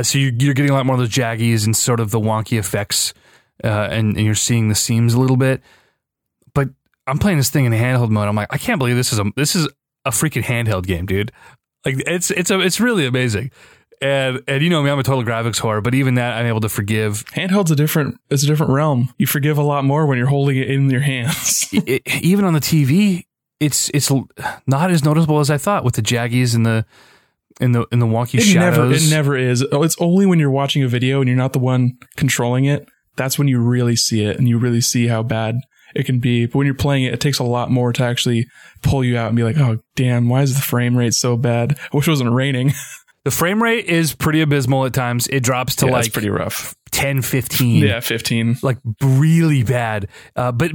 So you're getting a lot more of those jaggies and sort of the wonky effects, and you're seeing the seams a little bit. But I'm playing this thing in handheld mode. I'm like, I can't believe this is a freaking handheld game, dude. Like it's really amazing. And you know me, I'm a total graphics whore, but even that I'm able to forgive. Handheld's a different realm. You forgive a lot more when you're holding it in your hands. Even on the TV. It's not as noticeable as I thought with the jaggies and the wonky shadows. It never is. It's only when you're watching a video and you're not the one controlling it. That's when you really see it and you really see how bad it can be. But when you're playing it, it takes a lot more to actually pull you out and be like, oh, damn, why is the frame rate so bad? I wish it wasn't raining. The frame rate is pretty abysmal at times. It drops to like pretty rough. 10, 15. Yeah, 15. Like really bad. But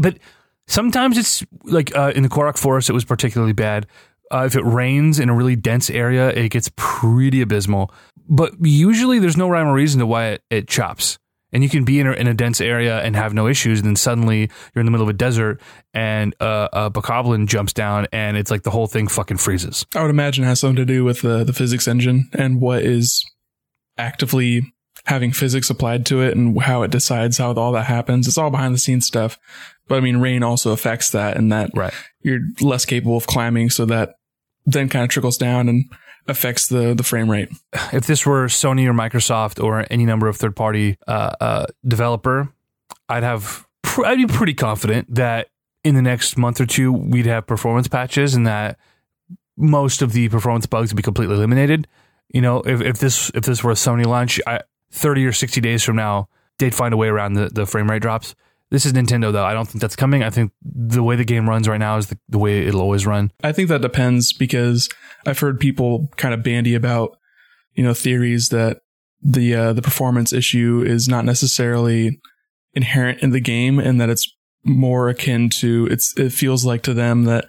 sometimes it's like in the Korok Forest, it was particularly bad. If it rains in a really dense area, it gets pretty abysmal. But usually there's no rhyme or reason to why it chops. And you can be in a dense area and have no issues. And then suddenly you're in the middle of a desert and a bokoblin jumps down and it's like the whole thing fucking freezes. I would imagine it has something to do with the physics engine and what is actively having physics applied to it and how it decides how all that happens. It's all behind the scenes stuff. But I mean, rain also affects that, and that right. You're less capable of climbing. So that then kind of trickles down and affects the frame rate. If this were Sony or Microsoft or any number of third party developer, I'd be pretty confident that in the next month or two, we'd have performance patches and that most of the performance bugs would be completely eliminated. You know, if this were a Sony launch, 30 or 60 days from now, they'd find a way around the frame rate drops. This is Nintendo, though. I don't think that's coming. I think the way the game runs right now is the way it'll always run. I think that depends, because I've heard people kind of bandy about, you know, theories that the performance issue is not necessarily inherent in the game, and that it's more akin to it feels like to them that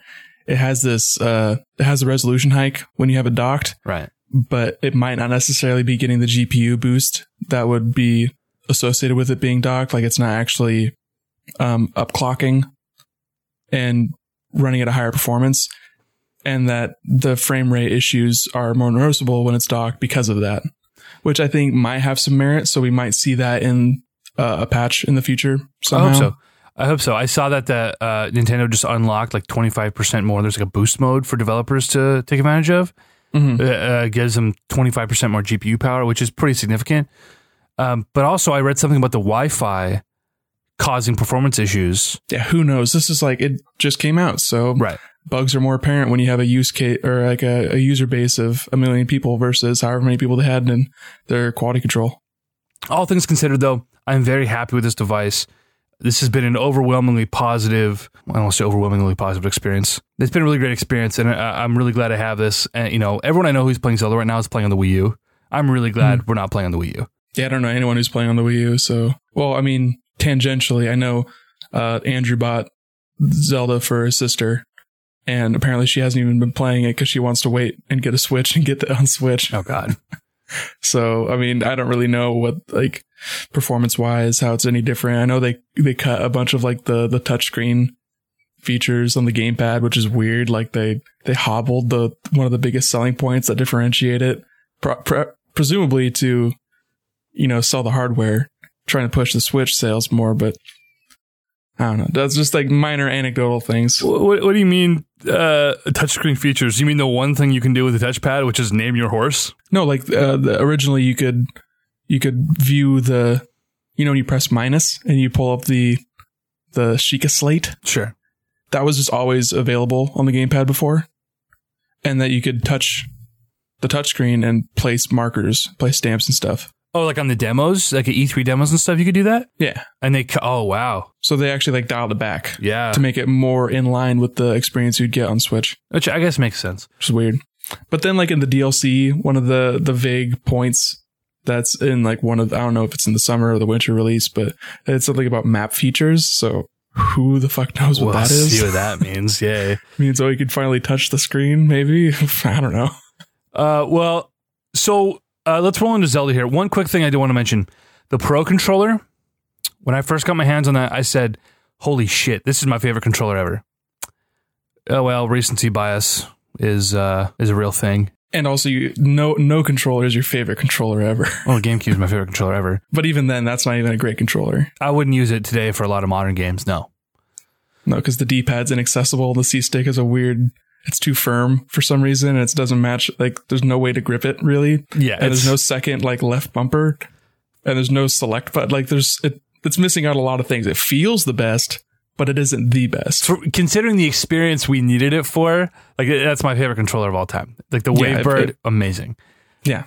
it has this it has a resolution hike when you have it docked, right? But it might not necessarily be getting the GPU boost that would be associated with it being docked. Like, it's not actually upclocking and running at a higher performance, and that the frame rate issues are more noticeable when it's docked because of that, which I think might have some merit. So we might see that in a patch in the future somehow. I hope so. I saw that Nintendo just unlocked like 25% more. There's like a boost mode for developers to take advantage of. Mm-hmm. Gives them 25% more GPU power, which is pretty significant. But also I read something about the Wi-Fi causing performance issues. Yeah, who knows? This is like, it just came out, so right. Bugs are more apparent when you have a use case or like a user base of 1 million people versus however many people they had in their quality control. All things considered, though, I'm very happy with this device. This has been an overwhelmingly positive, I don't want to say overwhelmingly positive experience. It's been a really great experience, and I'm really glad I have this. And, you know, everyone I know who's playing Zelda right now is playing on the Wii U. I'm really glad we're not playing on the Wii U. Yeah, I don't know anyone who's playing on the Wii U, so... Well, I mean, tangentially, I know Andrew bought Zelda for his sister, and apparently she hasn't even been playing it because she wants to wait and get a Switch and get that on Switch. Oh, God. So, I mean, I don't really know what, like, performance-wise, how it's any different. I know they cut a bunch of, like, the touchscreen features on the gamepad, which is weird. Like, they hobbled one of the biggest selling points that differentiate it, presumably to... you know, sell the hardware, trying to push the Switch sales more, but I don't know. That's just like minor anecdotal things. What do you mean touchscreen features? You mean the one thing you can do with the touchpad, which is name your horse? No, like originally you could view the, you know, when you press minus and you pull up the Sheikah Slate. Sure. That was just always available on the gamepad before, and that you could touch the touchscreen and place markers, place stamps and stuff. Oh, like on the demos, like E3 demos and stuff, you could do that? Yeah. And oh, wow. So they actually like dialed it back. Yeah. To make it more in line with the experience you'd get on Switch. Which I guess makes sense. Which is weird. But then like in the DLC, one of the vague points that's in like one of, I don't know if it's in the summer or the winter release, but it's something about map features. So who the fuck knows what that is? See what that means. Yeah. Means, oh, you could finally touch the screen, maybe? I don't know. Let's roll into Zelda here. One quick thing I do want to mention. The Pro Controller, when I first got my hands on that, I said, holy shit, this is my favorite controller ever. Oh, well, recency bias is a real thing. And also, no controller is your favorite controller ever. Well, GameCube is my favorite controller ever. But even then, that's not even a great controller. I wouldn't use it today for a lot of modern games, no. No, because the D-pad's inaccessible. The C-stick is a weird... It's too firm for some reason, and it doesn't match. Like, there's no way to grip it really. Yeah, and there's no second like left bumper, and there's no select button. Like, it's missing out a lot of things. It feels the best, but it isn't the best. For, considering the experience we needed it for, like that's my favorite controller of all time. Like the Wavebird, amazing. Yeah.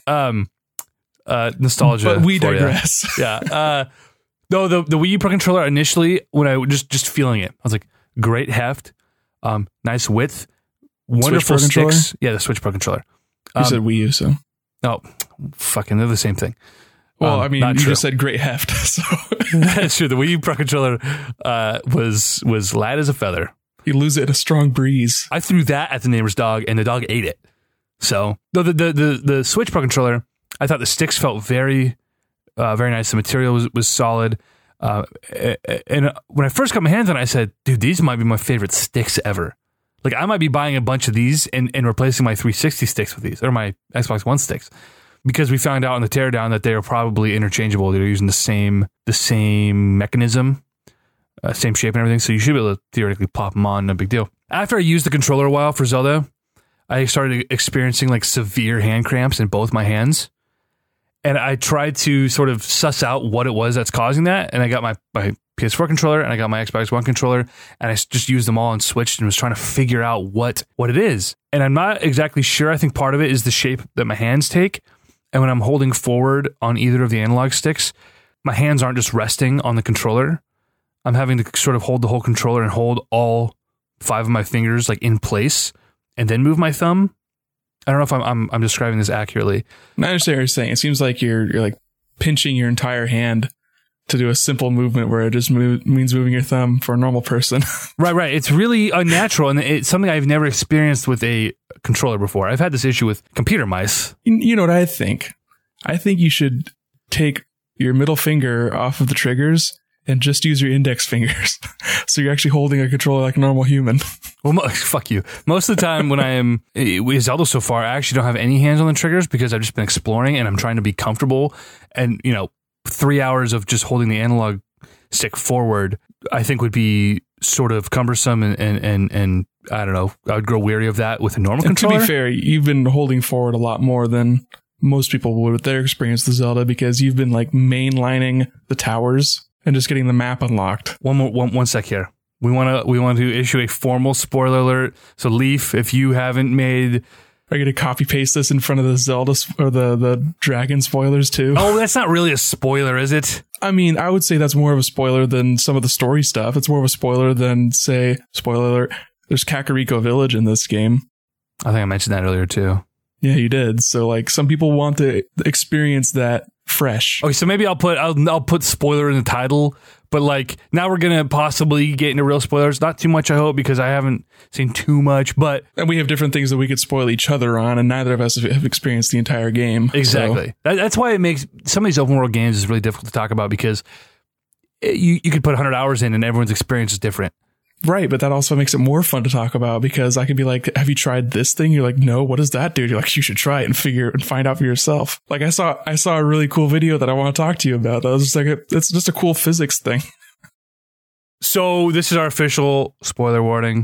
Nostalgia. But we digress. Yeah. No, the Wii U Pro Controller initially, when I just feeling it, I was like, great heft, nice width. Wonderful sticks. Yeah, the Switch Pro Controller. You said Wii U, so. Oh, fucking, they're the same thing. Well, I mean, you just said great heft, so. That's true. The Wii U Pro Controller was light as a feather. You lose it in a strong breeze. I threw that at the neighbor's dog, and the dog ate it. So, the Switch Pro Controller, I thought the sticks felt very, very nice. The material was solid. And when I first got my hands on it, I said, dude, these might be my favorite sticks ever. Like, I might be buying a bunch of these and replacing my 360 sticks with these, or my Xbox One sticks. because we found out in the teardown that they were probably interchangeable. They were using the same mechanism, same shape and everything. So you should be able to theoretically pop them on, no big deal. After I used the controller a while for Zelda, I started experiencing like severe hand cramps in both my hands. And I tried to sort of suss out what it was that's causing that. And I got my PS4 controller and I got my Xbox One controller, and I just used them all and switched and was trying to figure out what it is. And I'm not exactly sure. I think part of it is the shape that my hands take. And when I'm holding forward on either of the analog sticks, my hands aren't just resting on the controller. I'm having to sort of hold the whole controller and hold all 5 of my fingers like in place and then move my thumb. I don't know if I'm describing this accurately. I understand what you're saying. It seems like you're like pinching your entire hand to do a simple movement where it just means moving your thumb for a normal person. Right. It's really unnatural, and it's something I've never experienced with a controller before. I've had this issue with computer mice. You know what I think? I think you should take your middle finger off of the triggers and just use your index fingers. So you're actually holding a controller like a normal human. Well, fuck you. Most of the time when I am with Zelda so far, I actually don't have any hands on the triggers because I've just been exploring and I'm trying to be comfortable. And, 3 hours of just holding the analog stick forward, I think would be sort of cumbersome. And I don't know, I would grow weary of that with a normal controller. To be fair, you've been holding forward a lot more than most people would with their experience with Zelda because you've been like mainlining the towers and just getting the map unlocked. One sec here. We want to issue a formal spoiler alert. So Leaf, if you haven't made, are you going to copy paste this in front of the Zelda or the dragon spoilers too? Oh, that's not really a spoiler, is it? I mean, I would say that's more of a spoiler than some of the story stuff. It's more of a spoiler than, say, spoiler alert, there's Kakariko Village in this game. I think I mentioned that earlier too. Yeah, you did. So like some people want to experience that fresh. Okay, so maybe I'll put spoiler in the title, but like now we're gonna possibly get into real spoilers. Not too much, I hope, because I haven't seen too much. But and we have different things that we could spoil each other on, and neither of us have experienced the entire game. Exactly. So that's why it makes some of these open world games is really difficult to talk about because you could put 100 hours in, and everyone's experience is different. Right, but that also makes it more fun to talk about because I can be like, have you tried this thing? You're like, no, what does that do? You're like, you should try it and figure and find out for yourself. Like I saw a really cool video that I want to talk to you about. I was just like, it's just a cool physics thing. So this is our official spoiler warning.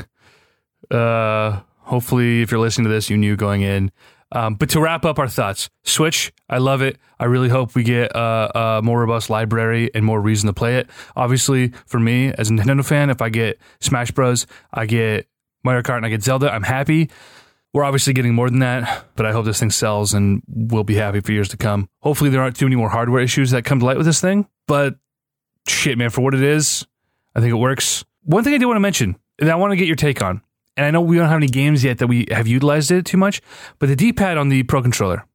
Hopefully if you're listening to this, you knew going in. But to wrap up our thoughts, Switch, I love it. I really hope we get a more robust library and more reason to play it. Obviously, for me, as a Nintendo fan, if I get Smash Bros, I get Mario Kart, and I get Zelda, I'm happy. We're obviously getting more than that, but I hope this thing sells and we'll be happy for years to come. Hopefully, there aren't too many more hardware issues that come to light with this thing, but shit, man, for what it is, I think it works. One thing I do want to mention, and I want to get your take on, and I know we don't have any games yet that we have utilized it too much, but the D-pad on the Pro Controller,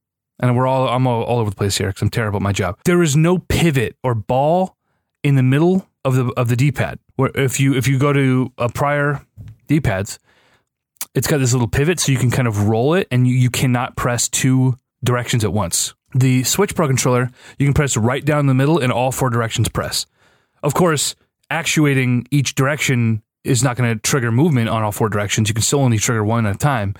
and I'm all over the place here because I'm terrible at my job. There is no pivot or ball in the middle of the D-pad. Where if you go to a prior D-pads, it's got this little pivot so you can kind of roll it, and you cannot press 2 directions at once. The Switch Pro Controller, you can press right down the middle and all 4 directions press. Of course, actuating each direction is not going to trigger movement on all 4 directions. You can still only trigger one at a time.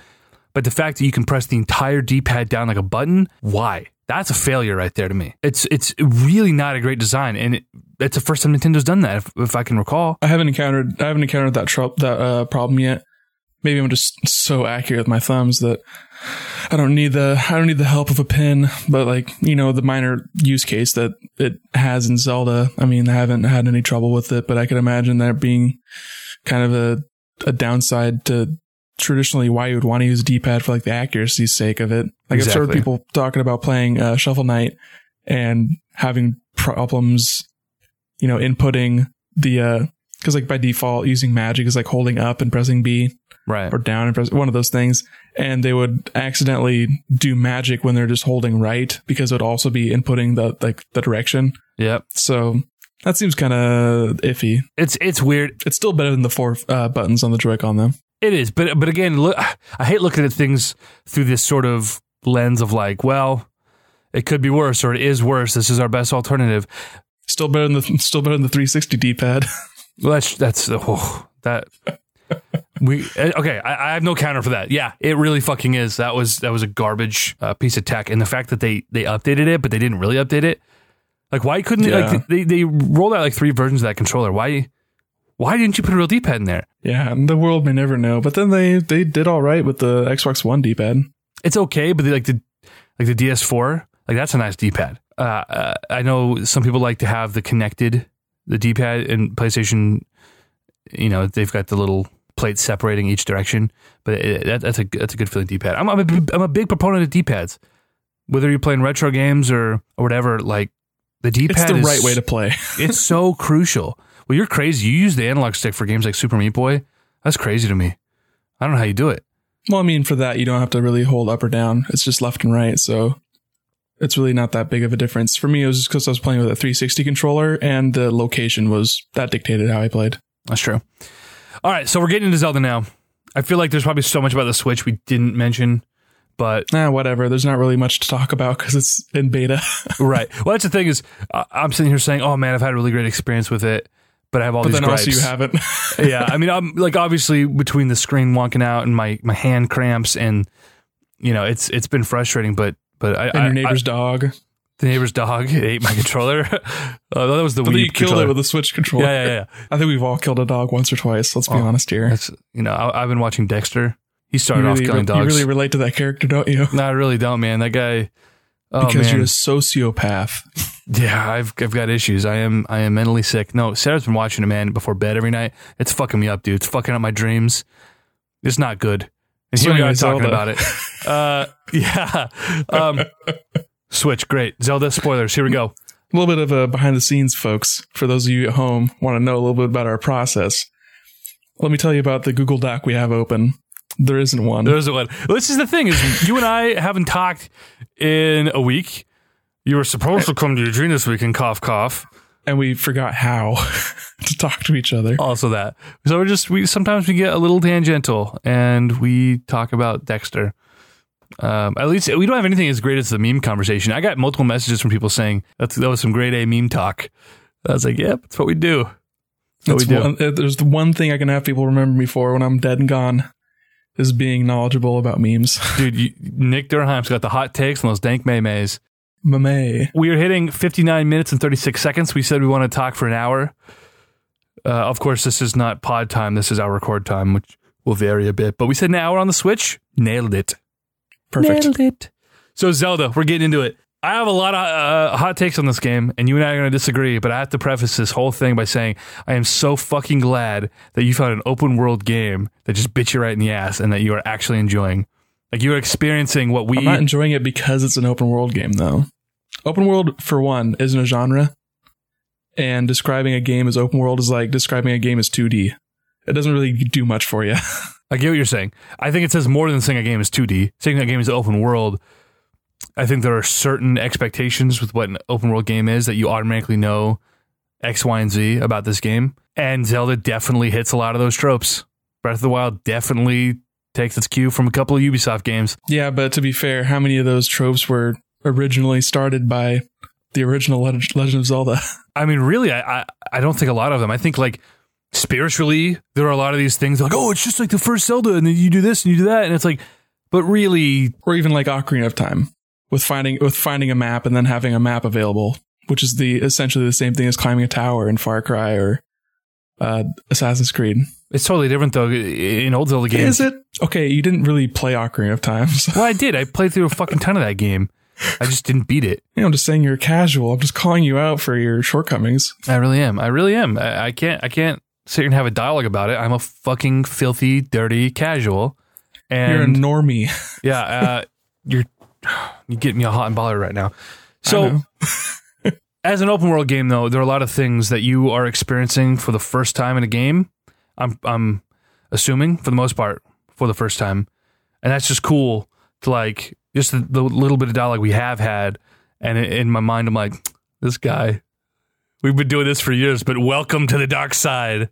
But the fact that you can press the entire D-pad down like a button, why? That's a failure right there to me. It's really not a great design, and it's the first time Nintendo's done that, if I can recall. I haven't encountered that problem yet. Maybe I'm just so accurate with my thumbs that I don't need the help of a pen, but like, the minor use case that it has in Zelda, I mean, I haven't had any trouble with it, but I could imagine that being kind of a downside to traditionally why you would want to use a D-pad for like the accuracy's sake of it. Like exactly. I've heard people talking about playing Shovel Knight and having problems, inputting the, cause like by default using magic is like holding up and pressing B, right, or down and press one of those things. And they would accidentally do magic when they're just holding right because it would also be inputting the direction. Yeah. So that seems kind of iffy. It's weird. It's still better than the 4 buttons on the Joy-Con, though. It is, but again, look, I hate looking at things through this sort of lens of like, well, it could be worse or it is worse. This is our best alternative. Still better than the 360 D-pad. Well, that's I have no counter for that. Yeah, it really fucking is. That was a garbage piece of tech, and the fact that they updated it, but they didn't really update it. Like, why couldn't they rolled out like 3 versions of that controller? Why didn't you put a real D-pad in there? Yeah, and the world may never know. But then they did all right with the Xbox One D-pad. It's okay, but the DS4, like that's a nice D-pad. I know some people like to have the D-pad and PlayStation. You know, they've got the little plates separating each direction, but that's a good feeling D-pad. I'm a big proponent of D-pads, whether you're playing retro games or whatever. Like the D-pad, it's the right way to play. It's so crucial. Well, you're crazy. You use the analog stick for games like Super Meat Boy. That's crazy to me. I don't know how you do it. Well, I mean, for that, you don't have to really hold up or down. It's just left and right. So it's really not that big of a difference. For me, it was just because I was playing with a 360 controller and the location that dictated how I played. That's true. All right. So we're getting into Zelda now. I feel like there's probably so much about the Switch we didn't mention, but whatever. There's not really much to talk about because it's in beta. Right. Well, that's the thing is I'm sitting here saying, oh man, I've had a really great experience with it. But I have all these gripes. Also you haven't. Yeah. I mean, I'm like, obviously between the screen wonking out and my hand cramps and, you know, it's been frustrating, but your neighbor's dog. The neighbor's dog ate my controller. That was the Wii you killed controller. It with a Switch controller. Yeah. I think we've all killed a dog once or twice. Let's be honest here. You know, I've been watching Dexter. He started off killing dogs. You really relate to that character, don't you? No, I really don't, man. That guy. Oh, because man. You're a sociopath. Yeah, I've got issues. I am mentally sick. No, Sarah's been watching it, man, before bed every night. It's fucking me up, dude. It's fucking up my dreams. It's not good. And here we are talking about it. Yeah. Switch, great. Zelda spoilers. Here we go. A little bit of a behind the scenes, folks. For those of you at home want to know a little bit about our process. Let me tell you about the Google Doc we have open. There isn't one. This is the thing is you and I haven't talked in a week. You were supposed to come to Eugene this week and cough, cough. And we forgot how to talk to each other. Also that. So sometimes we get a little tangential and we talk about Dexter. At least we don't have anything as great as the meme conversation. I got multiple messages from people saying that was some grade A meme talk. I was like, yep, that's what we do. There's the one thing I can have people remember me for when I'm dead and gone. Is being knowledgeable about memes. Dude, Nick Durheim's got the hot takes on those dank maymays. We are hitting 59 minutes and 36 seconds. We said we want to talk for an hour. Of course, this is not pod time. This is our record time, which will vary a bit. But we said an hour on the Switch. Nailed it. Perfect. Nailed it. So Zelda, we're getting into it. I have a lot of hot takes on this game, and you and I are going to disagree, but I have to preface this whole thing by saying I am so fucking glad that you found an open-world game that just bit you right in the ass and that you are actually enjoying. Like, you are experiencing what I'm not enjoying it because it's an open-world game, though. Open world, for one, isn't a genre, and describing a game as open world is like describing a game as 2D. It doesn't really do much for you. I get what you're saying. I think it says more than saying a game is 2D. Saying a game is open world, I think there are certain expectations with what an open world game is that you automatically know X, Y, and Z about this game. And Zelda definitely hits a lot of those tropes. Breath of the Wild definitely takes its cue from a couple of Ubisoft games. Yeah, but to be fair, how many of those tropes were originally started by the original Legend of Zelda? I mean, really, I don't think a lot of them. I think, like, spiritually, there are a lot of these things like, oh, it's just like the first Zelda, and then you do this and you do that, and it's like, but really... Or even like Ocarina of Time, with finding a map and then having a map available, which is essentially the same thing as climbing a tower in Far Cry or Assassin's Creed. It's totally different, though, in old Zelda games. Is it? Okay, you didn't really play Ocarina of Time. So. Well, I did. I played through a fucking ton of that game. I just didn't beat it. You know, I'm just saying you're casual. I'm just calling you out for your shortcomings. I really am. I can't sit here and have a dialogue about it. I'm a fucking filthy, dirty casual. And you're a normie. Yeah. You get me a hot and bothered right now. So as an open world game, though, there are a lot of things that you are experiencing for the first time in a game. I'm assuming for the most part for the first time. And that's just cool to like. Just the little bit of dialogue we have had, and in my mind, I'm like, this guy, we've been doing this for years, but welcome to the dark side,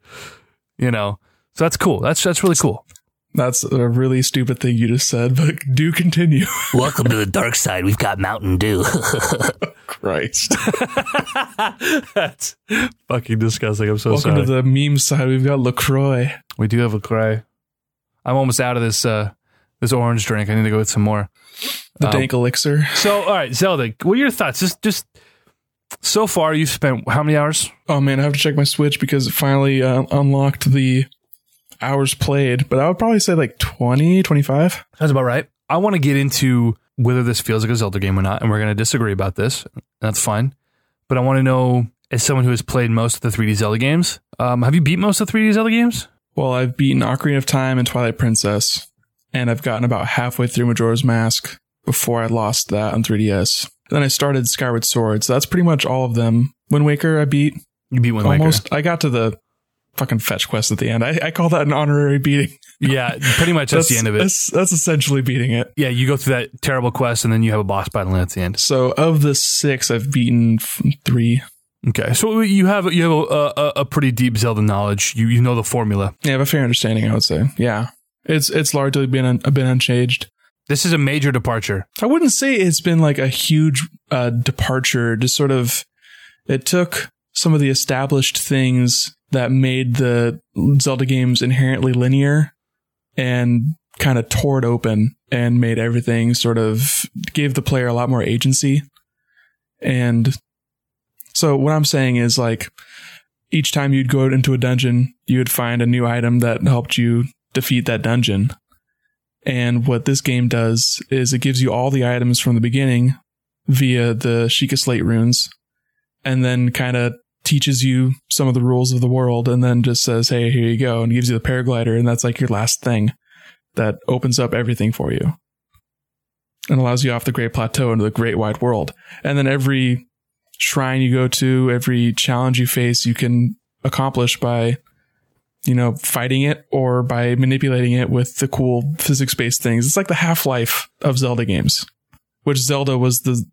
you know? So that's cool. That's really cool. That's a really stupid thing you just said, but do continue. Welcome to the dark side. We've got Mountain Dew. Christ. That's fucking disgusting. I'm so sorry. Welcome to the meme side. We've got LaCroix. We do have LaCroix. I'm almost out of this this orange drink. I need to go with some more. The dank elixir. So, all right, Zelda, what are your thoughts? Just so far, you've spent how many hours? Oh, man, I have to check my Switch because it finally unlocked the hours played. But I would probably say like 20, 25. That's about right. I want to get into whether this feels like a Zelda game or not, and we're going to disagree about this. That's fine. But I want to know, as someone who has played most of the 3D Zelda games, have you beat most of the 3D Zelda games? Well, I've beaten Ocarina of Time and Twilight Princess, and I've gotten about halfway through Majora's Mask before I lost that on 3DS. Then I started Skyward Sword, so that's pretty much all of them. Wind Waker, I beat. You beat Wind Almost. Waker. I got to the fucking fetch quest at the end. I call that an honorary beating. Yeah, pretty much that's the end of it. That's essentially beating it. Yeah, you go through that terrible quest, and then you have a boss battle at the end. So of the six, I've beaten three. Okay, so you have a pretty deep Zelda knowledge. You know the formula. Yeah, I have a fair understanding, I would say. Yeah, it's largely been unchanged. This is a major departure. I wouldn't say it's been like a huge departure. Just sort of, it took some of the established things that made the Zelda games inherently linear and kind of tore it open and made everything sort of gave the player a lot more agency. And so what I'm saying is, like, each time you'd go into a dungeon, you would find a new item that helped you defeat that dungeon. And what this game does is it gives you all the items from the beginning via the Sheikah Slate runes, and then kind of teaches you some of the rules of the world, and then just says, hey, here you go, and gives you the paraglider, and that's like your last thing that opens up everything for you and allows you off the Great Plateau into the great wide world. And then every shrine you go to, every challenge you face, you can accomplish by, you know, fighting it or by manipulating it with the cool physics-based things. It's like the Half-Life of Zelda games, which Zelda was the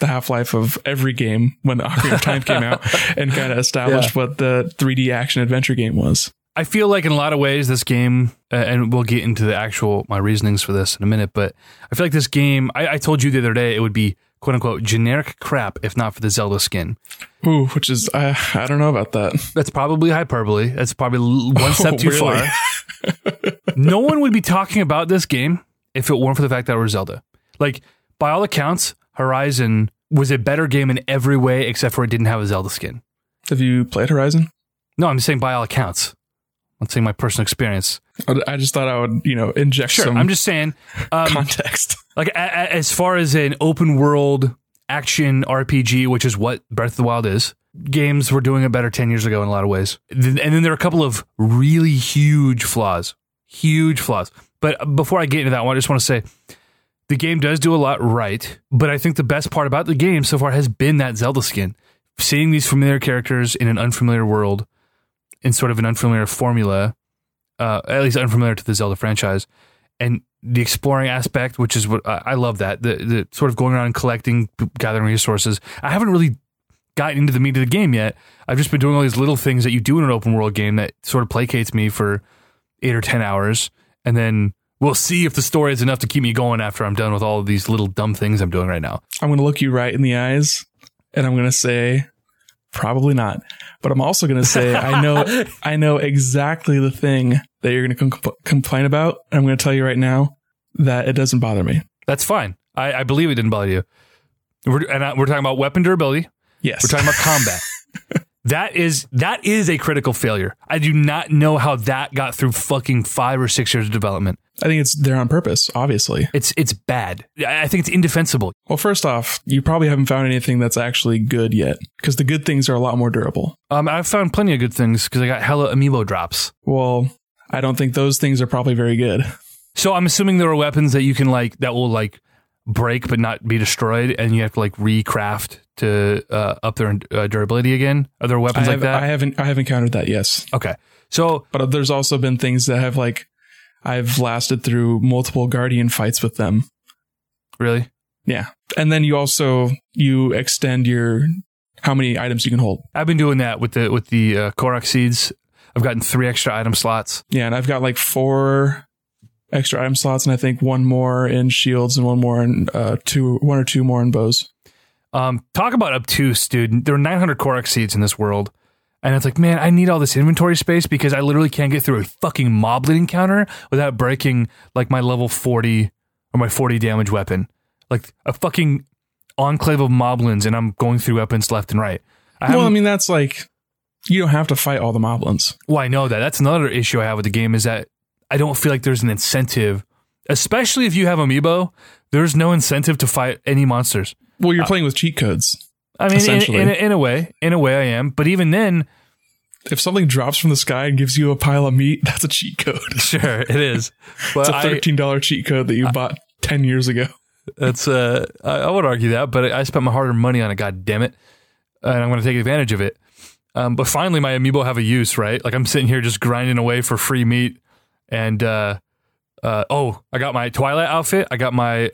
Half-Life of every game when the Ocarina of Time came out and kind of established what the 3D action adventure game was. I feel like in a lot of ways this game, and we'll get into the actual, my reasonings for this in a minute, but I feel like this game, I told you the other day, it would be quote unquote generic crap if not for the Zelda skin. Ooh, which is, I don't know about that. That's probably hyperbole. That's probably one step too far. No one would be talking about this game if it weren't for the fact that it was Zelda. Like, by all accounts, Horizon was a better game in every way except for it didn't have a Zelda skin. Have you played Horizon? No, I'm saying by all accounts. I'm saying my personal experience. I just thought I would, inject some. I'm just saying context. Like as far as an open world action RPG, which is what Breath of the Wild is, games were doing it better 10 years ago in a lot of ways. And then there are a couple of really huge flaws. But before I get into that one, I just want to say the game does do a lot right, but I think the best part about the game so far has been that Zelda skin. Seeing these familiar characters in an unfamiliar world, in sort of an unfamiliar formula, at least unfamiliar to the Zelda franchise, and the exploring aspect, which is what I love, that the sort of going around and collecting, gathering resources. I haven't really gotten into the meat of the game yet. I've just been doing all these little things that you do in an open world game that sort of placates me for 8 or 10 hours, and then we'll see if the story is enough to keep me going after I'm done with all of these little dumb things I'm doing right now. I'm going to look you right in the eyes, and I'm going to say, probably not. But I'm also going to say, I know exactly the thing that you're going to complain about. I'm going to tell you right now that it doesn't bother me. That's fine. I believe it didn't bother you. We're talking about weapon durability. Yes. We're talking about combat. That is a critical failure. I do not know how that got through fucking 5 or 6 years of development. I think it's there on purpose, obviously. It's bad. I think it's indefensible. Well, first off, you probably haven't found anything that's actually good yet, because the good things are a lot more durable. I've found plenty of good things because I got hella amiibo drops. Well, I don't think those things are probably very good. So I'm assuming there are weapons that you can that will break but not be destroyed, and you have to recraft to up their durability again. Are there weapons like that? I haven't encountered that. Yes. Okay. So, but there's also been things that have I've lasted through multiple guardian fights with them. Really? Yeah. And then you also, extend your, how many items you can hold. I've been doing that with the Korok seeds. I've gotten 3 extra item slots. Yeah. And I've got 4 extra item slots, and I think 1 more in shields and 1 more in, 1 or 2 more in bows. Talk about obtuse, dude. There are 900 Korok seeds in this world. And it's like, man, I need all this inventory space because I literally can't get through a fucking moblet encounter without breaking like my level 40 or my 40 damage weapon. Like a fucking enclave of moblins, and I'm going through weapons left and right. I mean, that's like, you don't have to fight all the moblins. Well, I know that. That's another issue I have with the game is that I don't feel like there's an incentive, especially if you have amiibo. There's no incentive to fight any monsters. Well, you're playing with cheat codes. I mean, in a way I am. But even then, if something drops from the sky and gives you a pile of meat, that's a cheat code. Sure, it is. But it's a $13 cheat code that you bought 10 years ago. That's I would argue that, but I spent my hard-earned money on it, God damn it. And I'm going to take advantage of it. But finally, my amiibo have a use, right? Like I'm sitting here just grinding away for free meat. And I got my Twilight outfit. I got my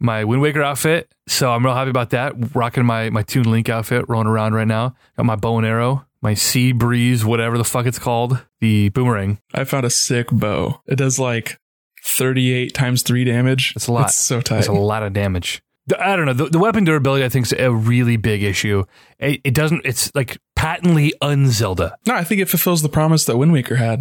my Wind Waker outfit, so I'm real happy about that. Rocking my Toon Link outfit, rolling around right now. Got my bow and arrow, my sea breeze, whatever the fuck it's called, the boomerang. I found a sick bow. It does like 38 times 3 damage. That's a lot. It's so tight. That's a lot of damage. I don't know. The weapon durability, I think, is a really big issue. It doesn't. It's like patently un-Zelda. No, I think it fulfills the promise that Wind Waker had,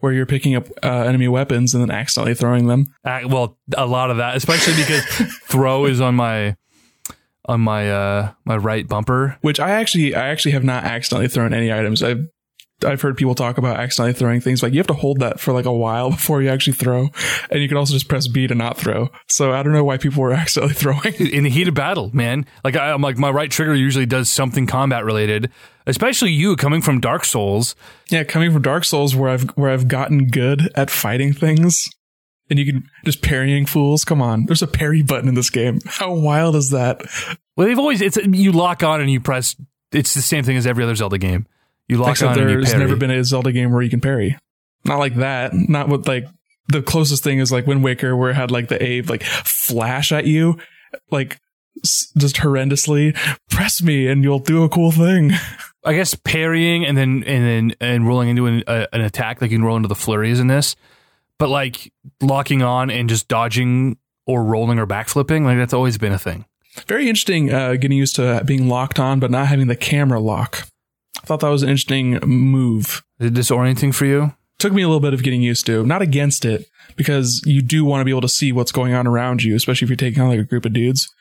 where you're picking up enemy weapons and then accidentally throwing them. Well, a lot of that, especially because throw is on my right bumper, which I actually have not accidentally thrown any items. I've heard people talk about accidentally throwing things, like you have to hold that for like a while before you actually throw, and you can also just press B to not throw. So I don't know why people were accidentally throwing in the heat of battle, man. Like I'm like my right trigger usually does something combat related, especially you coming from Dark Souls. Yeah, coming from Dark Souls where I've gotten good at fighting things, and you can just parrying fools. Come on, there's a parry button in this game. How wild is that? Well, it's you lock on and you press. It's the same thing as every other Zelda game. You lock on and you parry. There's never been a Zelda game where you can parry. Not like that. Not with like the closest thing is like Wind Waker, where it had like the Ave like flash at you, like just horrendously. Press me and you'll do a cool thing. I guess parrying and then rolling into an attack, like you can roll into the flurries in this, but like locking on and just dodging or rolling or backflipping, like that's always been a thing. Very interesting. Getting used to being locked on, but not having the camera lock. I thought that was an interesting move. Is it disorienting for you? Took me a little bit of getting used to. Not against it, because you do want to be able to see what's going on around you, especially if you're taking on like a group of dudes.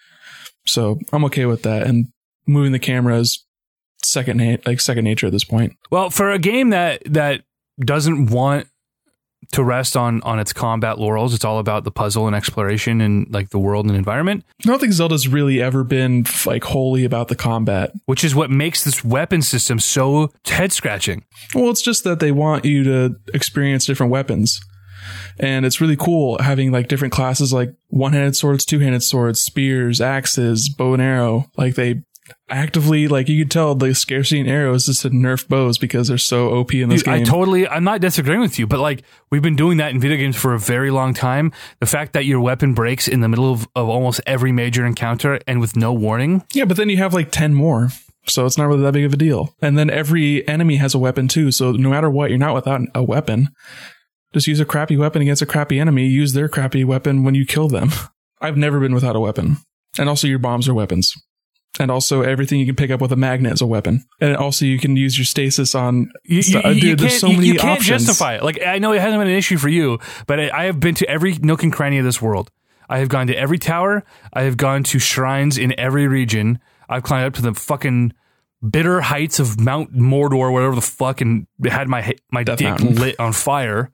So I'm okay with that. And moving the camera is second nature at this point. Well, for a game that doesn't want to rest on its combat laurels, it's all about the puzzle and exploration and like the world and environment. I don't think Zelda's really ever been like wholly about the combat, which is what makes this weapon system so head scratching. Well, it's just that they want you to experience different weapons, and it's really cool having like different classes, like one-handed swords, two-handed swords, spears, axes, bow and arrow. Like they actively, like you could tell the scarcity in arrows just to nerf bows because they're so OP in this game. I'm not disagreeing with you, but like we've been doing that in video games for a very long time. The fact that your weapon breaks in the middle of almost every major encounter and with no warning. Yeah, but then you have like 10 more, so it's not really that big of a deal. And then every enemy has a weapon too, so no matter what, you're not without a weapon. Just use a crappy weapon against a crappy enemy. Use their crappy weapon when you kill them. I've never been without a weapon. And also your bombs are weapons. And also everything you can pick up with a magnet is a weapon. And also you can use your stasis on... Dude, there's so many options. You can't justify it. Like, I know it hasn't been an issue for you, but I have been to every nook and cranny of this world. I have gone to every tower. I have gone to shrines in every region. I've climbed up to the fucking bitter heights of Mount Mordor, whatever the fuck, and had my dick lit on fire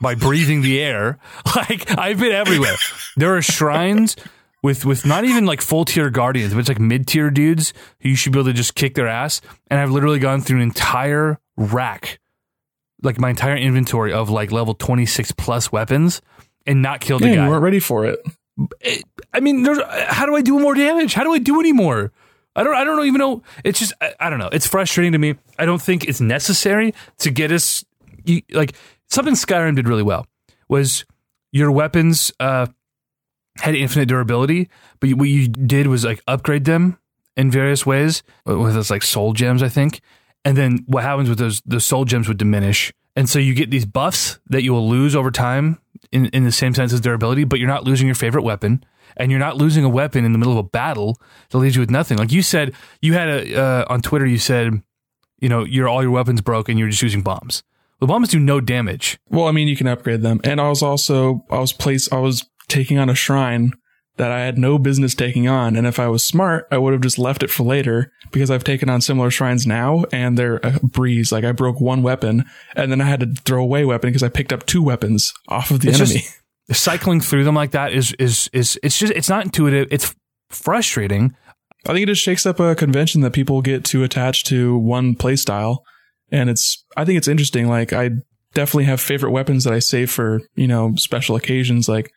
by breathing the air. Like, I've been everywhere. There are shrines... With not even like full tier guardians, but it's like mid tier dudes who you should be able to just kick their ass. And I've literally gone through an entire rack, like my entire inventory of like level 26 plus weapons, and not killed a guy. You weren't ready for it. I mean, how do I do more damage? How do I do any more? I don't even know. It's just I don't know. It's frustrating to me. I don't think it's necessary to get us like something Skyrim did really well was your weapons. Had infinite durability, but what you did was like upgrade them in various ways with those like soul gems, I think. And then what happens with those soul gems would diminish. And so you get these buffs that you will lose over time in the same sense as durability, but you're not losing your favorite weapon, and you're not losing a weapon in the middle of a battle that leaves you with nothing. Like you said, you had on Twitter, you said you know, all your weapons broke and you're just using bombs. The bombs do no damage. Well, I mean, you can upgrade them. And I was also, I was taking on a shrine that I had no business taking on. And if I was smart, I would have just left it for later, because I've taken on similar shrines now and they're a breeze. Like, I broke one weapon and then I had to throw away a weapon because I picked up two weapons off of the enemy. Just, cycling through them like that is it's just, it's not intuitive. It's frustrating. I think it just shakes up a convention that people get too attached to one playstyle. And I think it's interesting. Like, I definitely have favorite weapons that I save for, you know, special occasions. Like,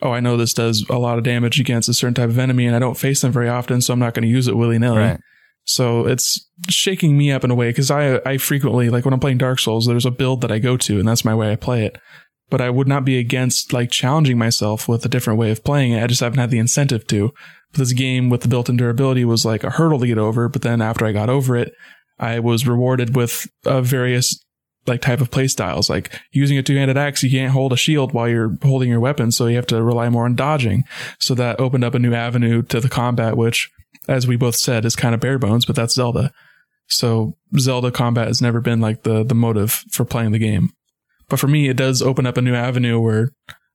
oh, I know this does a lot of damage against a certain type of enemy and I don't face them very often, so I'm not going to use it willy-nilly. Right. So it's shaking me up in a way, because I frequently, like when I'm playing Dark Souls, there's a build that I go to and that's my way I play it. But I would not be against like challenging myself with a different way of playing it. I just haven't had the incentive to. But this game with the built-in durability was like a hurdle to get over. But then after I got over it, I was rewarded with various like type of play styles, like using a two-handed axe. You can't hold a shield while you're holding your weapon, so you have to rely more on dodging. So that opened up a new avenue to the combat, which, as we both said, is kind of bare bones, but that's Zelda. So Zelda combat has never been like the motive for playing the game. But for me, it does open up a new avenue where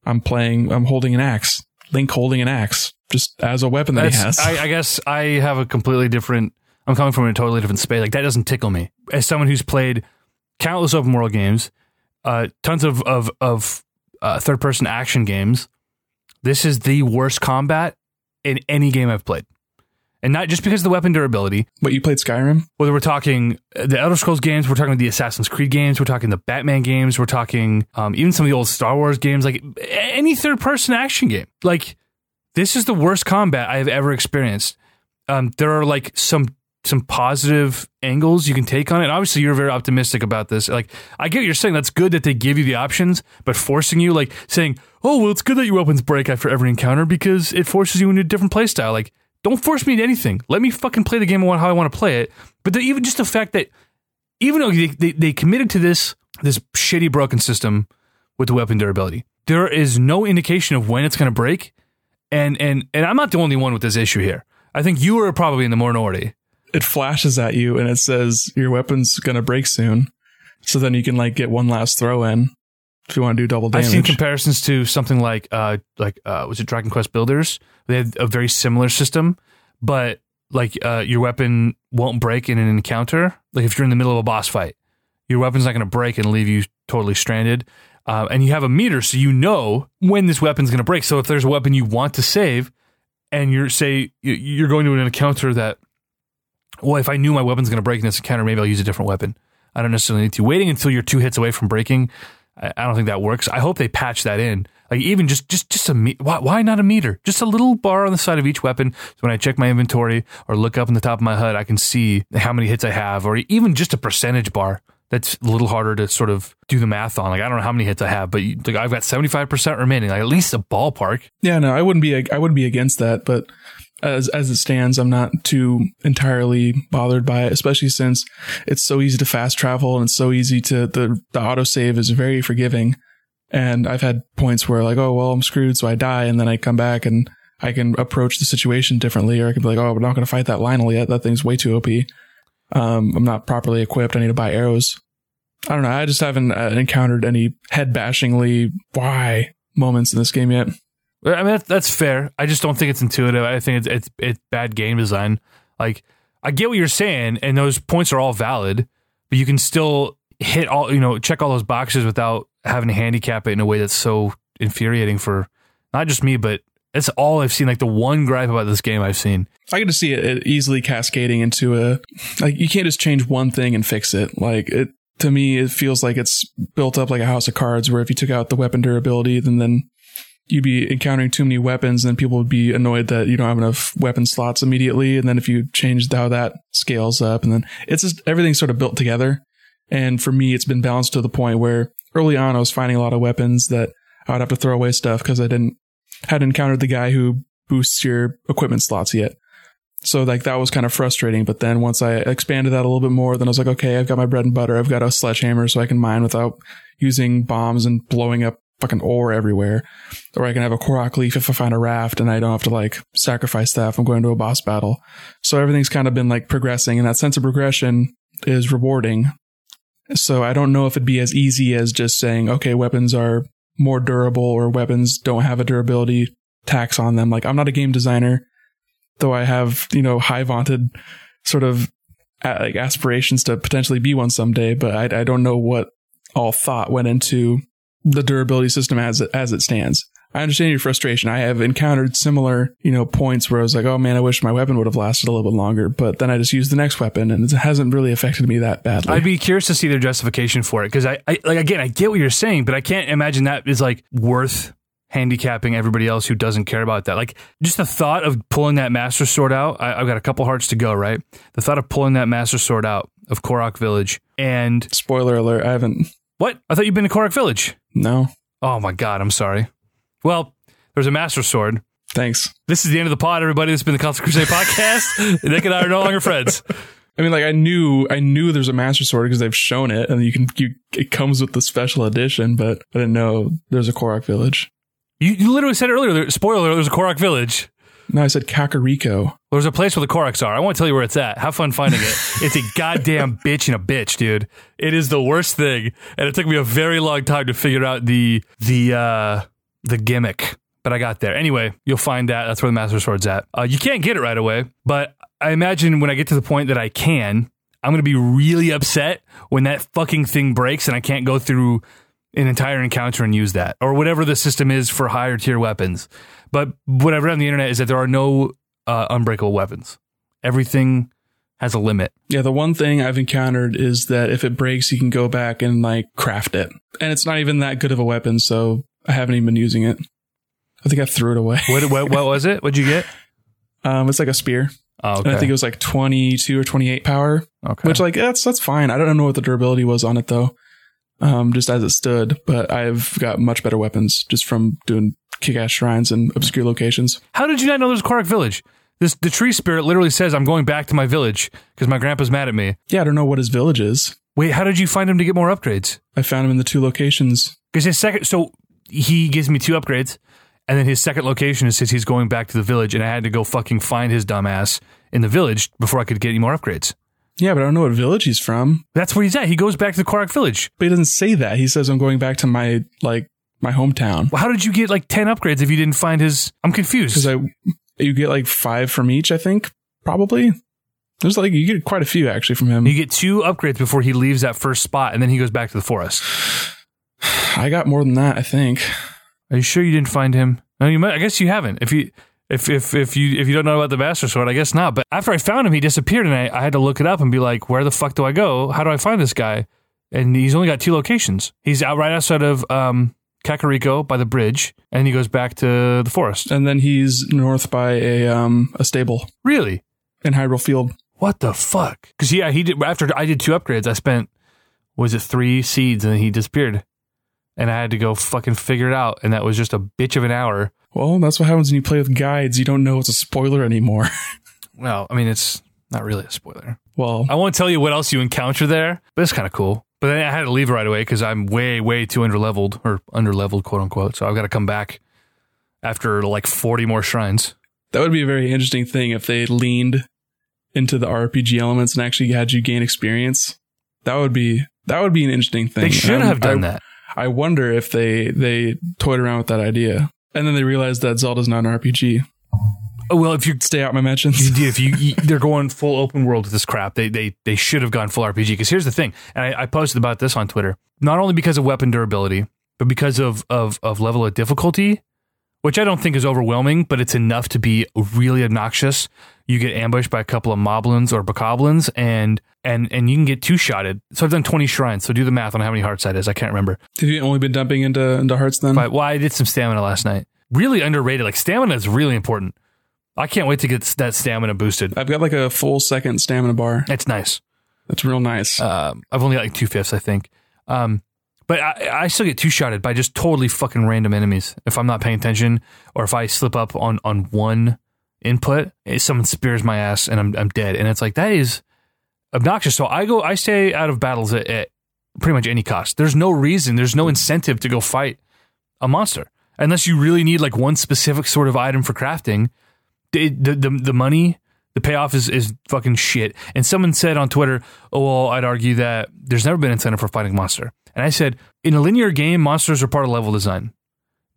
I'm holding an axe, Link holding an axe, just as a weapon that he has. I guess I have a completely different, I'm coming from a totally different space. Like, that doesn't tickle me. As someone who's played countless open world games, tons of third person action games, this is the worst combat in any game I've played, and not just because of the weapon durability. But you played Skyrim. Whether we're talking the Elder Scrolls games, we're talking the Assassin's Creed games, we're talking the Batman games, we're talking even some of the old Star Wars games, like any third person action game, like this is the worst combat I have ever experienced. There are like some positive angles you can take on it. And obviously, you're very optimistic about this. Like, I get what you're saying. That's good that they give you the options, but forcing you, like saying, oh, well, it's good that your weapons break after every encounter because it forces you into a different play style. Like, don't force me into anything. Let me fucking play the game how I want to play it. But even just the fact that, even though they committed to this shitty broken system with the weapon durability, there is no indication of when it's going to break. And I'm not the only one with this issue here. I think you are probably in the minority. It flashes at you and it says your weapon's going to break soon. So then you can like get one last throw in if you want to do double damage. I've seen comparisons to something like was it Dragon Quest Builders? They had a very similar system, but like your weapon won't break in an encounter. Like if you're in the middle of a boss fight, your weapon's not going to break and leave you totally stranded. And you have a meter, so you know when this weapon's going to break. So if there's a weapon you want to save and you're going to an encounter that, well, if I knew my weapon's going to break in this encounter, maybe I'll use a different weapon. I don't necessarily need to. Waiting until you're two hits away from breaking, I don't think that works. I hope they patch that in. Like even just a meter. Why not a meter? Just a little bar on the side of each weapon. So when I check my inventory or look up in the top of my HUD, I can see how many hits I have, or even just a percentage bar. That's a little harder to sort of do the math on. Like, I don't know how many hits I have, but like, I've got 75% remaining, like at least a ballpark. Yeah, no, I wouldn't be against that, but as it stands, I'm not too entirely bothered by it, especially since it's so easy to fast travel and it's so easy to the autosave is very forgiving. And I've had points where like, oh, well, I'm screwed, so I die, and then I come back and I can approach the situation differently, or I can be like, oh, we're not going to fight that Lionel yet. That thing's way too OP. I'm not properly equipped. I need to buy arrows. I don't know. I just haven't encountered any head-bashingly why moments in this game yet. I mean, that's fair. I just don't think it's intuitive. I think it's bad game design. Like, I get what you're saying, and those points are all valid, but you can still hit all, you know, check all those boxes without having to handicap it in a way that's so infuriating for not just me, but that's all I've seen. Like, the one gripe about this game I've seen. I can just see it easily cascading into like, you can't just change one thing and fix it. Like, it, to me, it feels like it's built up like a house of cards, where if you took out the weapon durability, then you'd be encountering too many weapons, and people would be annoyed that you don't have enough weapon slots immediately. And then if you changed how that scales up, and then it's just everything's sort of built together. And for me, it's been balanced to the point where early on I was finding a lot of weapons that I would have to throw away stuff because I hadn't encountered the guy who boosts your equipment slots yet. So like that was kind of frustrating. But then once I expanded that a little bit more, then I was like, okay, I've got my bread and butter. I've got a sledgehammer, so I can mine without using bombs and blowing up fucking ore everywhere. Or I can have a Korok leaf if I find a raft and I don't have to like sacrifice that if I'm going to a boss battle. So everything's kind of been like progressing, and that sense of progression is rewarding. So I don't know if it'd be as easy as just saying, okay, weapons are more durable or weapons don't have a durability tax on them. Like, I'm not a game designer, though I have, you know, high vaunted sort of like aspirations to potentially be one someday, but I don't know what all thought went into the durability system as it stands. I understand your frustration. I have encountered similar, you know, points where I was like, oh man, I wish my weapon would have lasted a little bit longer, but then I just used the next weapon and it hasn't really affected me that badly. I'd be curious to see their justification for it, because I like, again, I get what you're saying, but I can't imagine that is like worth handicapping everybody else who doesn't care about that. Like, just the thought of pulling that Master Sword out, I've got a couple hearts to go, right? The thought of pulling that Master Sword out of Korok Village and... Spoiler alert, I haven't... What? I thought you'd been to Korok Village. No. Oh my God, I'm sorry. Well, there's a Master Sword. Thanks. This is the end of the pod, everybody. This has been the Console Crusade Podcast. Nick and I are no longer friends. I mean, like, I knew there's a Master Sword because they've shown it, and it comes with the special edition, but I didn't know there's a Korok Village. You literally said it earlier. Spoiler, there's a Korok Village. No, I said Kakariko. There's a place where the Koroks are. I won't tell you where it's at. Have fun finding it. It's a goddamn bitch and a bitch, dude. It is the worst thing. And it took me a very long time to figure out the gimmick. But I got there. Anyway, you'll find that. That's where the Master Sword's at. You can't get it right away. But I imagine when I get to the point that I can, I'm going to be really upset when that fucking thing breaks and I can't go through an entire encounter and use that, or whatever the system is for higher tier weapons. But what I've read on the internet is that there are no unbreakable weapons. Everything has a limit. Yeah, the one thing I've encountered is that if it breaks, you can go back and like craft it. And it's not even that good of a weapon, so I haven't even been using it. I think I threw it away. What was it? What'd you get? It's like a spear. Oh, okay. And I think it was like 22 or 28 power. Okay. Which, like, that's fine. I don't know what the durability was on it though. Just as it stood, but I've got much better weapons just from doing kick-ass shrines and obscure locations. How did you not know there's Korok Village? The tree spirit literally says, I'm going back to my village because my grandpa's mad at me. Yeah, I don't know what his village is. Wait, how did you find him to get more upgrades? I found him in the two locations. Because his second, so he gives me two upgrades, and then his second location is, says he's going back to the village, and I had to go fucking find his dumbass in the village before I could get any more upgrades. Yeah, but I don't know what village he's from. That's where he's at. He goes back to the Korok Village. But he doesn't say that. He says, I'm going back to my, like, my hometown. Well, how did you get, like, 10 upgrades if you didn't find his... I'm confused. Because you get, like, 5 from each, I think, probably. There's, like, you get quite a few, actually, from him. You get 2 upgrades before he leaves that first spot, and then he goes back to the forest. I got more than that, I think. Are you sure you didn't find him? No, you might, I guess you haven't. If you don't know about the Master Sword, I guess not. But after I found him, he disappeared, and I had to look it up and be like, where the fuck do I go? How do I find this guy? And he's only got 2 locations. He's out right outside of Kakariko by the bridge, and he goes back to the forest. And then he's north by a stable. Really? In Hyrule Field. What the fuck? Because yeah, he did. After I did 2 upgrades, I spent 3 seeds, and then he disappeared, and I had to go fucking figure it out, and that was just a bitch of an hour. Well, that's what happens when you play with guides. You don't know it's a spoiler anymore. Well, I mean, it's not really a spoiler. Well, I won't tell you what else you encounter there, but it's kind of cool. But then I had to leave right away because I'm way, way too underleveled, or underleveled, quote unquote. So I've got to come back after like 40 more shrines. That would be a very interesting thing if they leaned into the RPG elements and actually had you gain experience. That would be an interesting thing. They should have done that. I wonder if they toyed around with that idea. And then they realized that Zelda's not an RPG. Oh, well, if you stay out my mentions, they're going full open world with this crap. They should have gone full RPG. Because here's the thing, and I posted about this on Twitter. Not only because of weapon durability, but because of level of difficulty, which I don't think is overwhelming, but it's enough to be really obnoxious. You get ambushed by a couple of moblins or bokoblins, and you can get 2-shotted. So I've done 20 shrines. So do the math on how many hearts that is. I can't remember. Have you only been dumping into hearts then? Well, I did some stamina last night. Really underrated. Like, stamina is really important. I can't wait to get that stamina boosted. I've got like a full second stamina bar. That's nice. That's real nice. I've only got like 2/5, I think. But I still get 2-shotted by just totally fucking random enemies. If I'm not paying attention, or if I slip up on one input, someone spears my ass and I'm dead. And it's like, that is obnoxious. So I stay out of battles at pretty much any cost. There's no reason. There's no incentive to go fight a monster. Unless you really need like one specific sort of item for crafting, the money, the payoff is fucking shit. And someone said on Twitter, oh, well, I'd argue that there's never been incentive for fighting a monster. And I said, in a linear game, monsters are part of level design.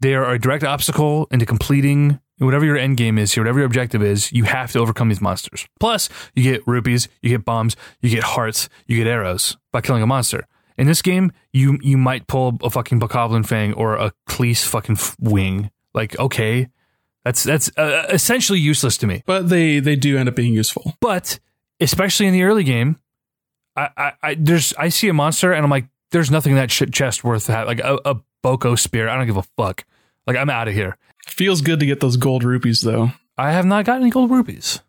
They are a direct obstacle into completing whatever your end game is, whatever your objective is, you have to overcome these monsters. Plus, you get rupees, you get bombs, you get hearts, you get arrows by killing a monster. In this game, you might pull a fucking Bokoblin Fang or a Cleese fucking wing. Like, okay, that's essentially useless to me. But they do end up being useful. But especially in the early game, I see a monster and I'm like, there's nothing in that shit chest worth having. Like a Boko spear, I don't give a fuck. Like, I'm out of here. Feels good to get those gold rupees though. I have not gotten any gold rupees.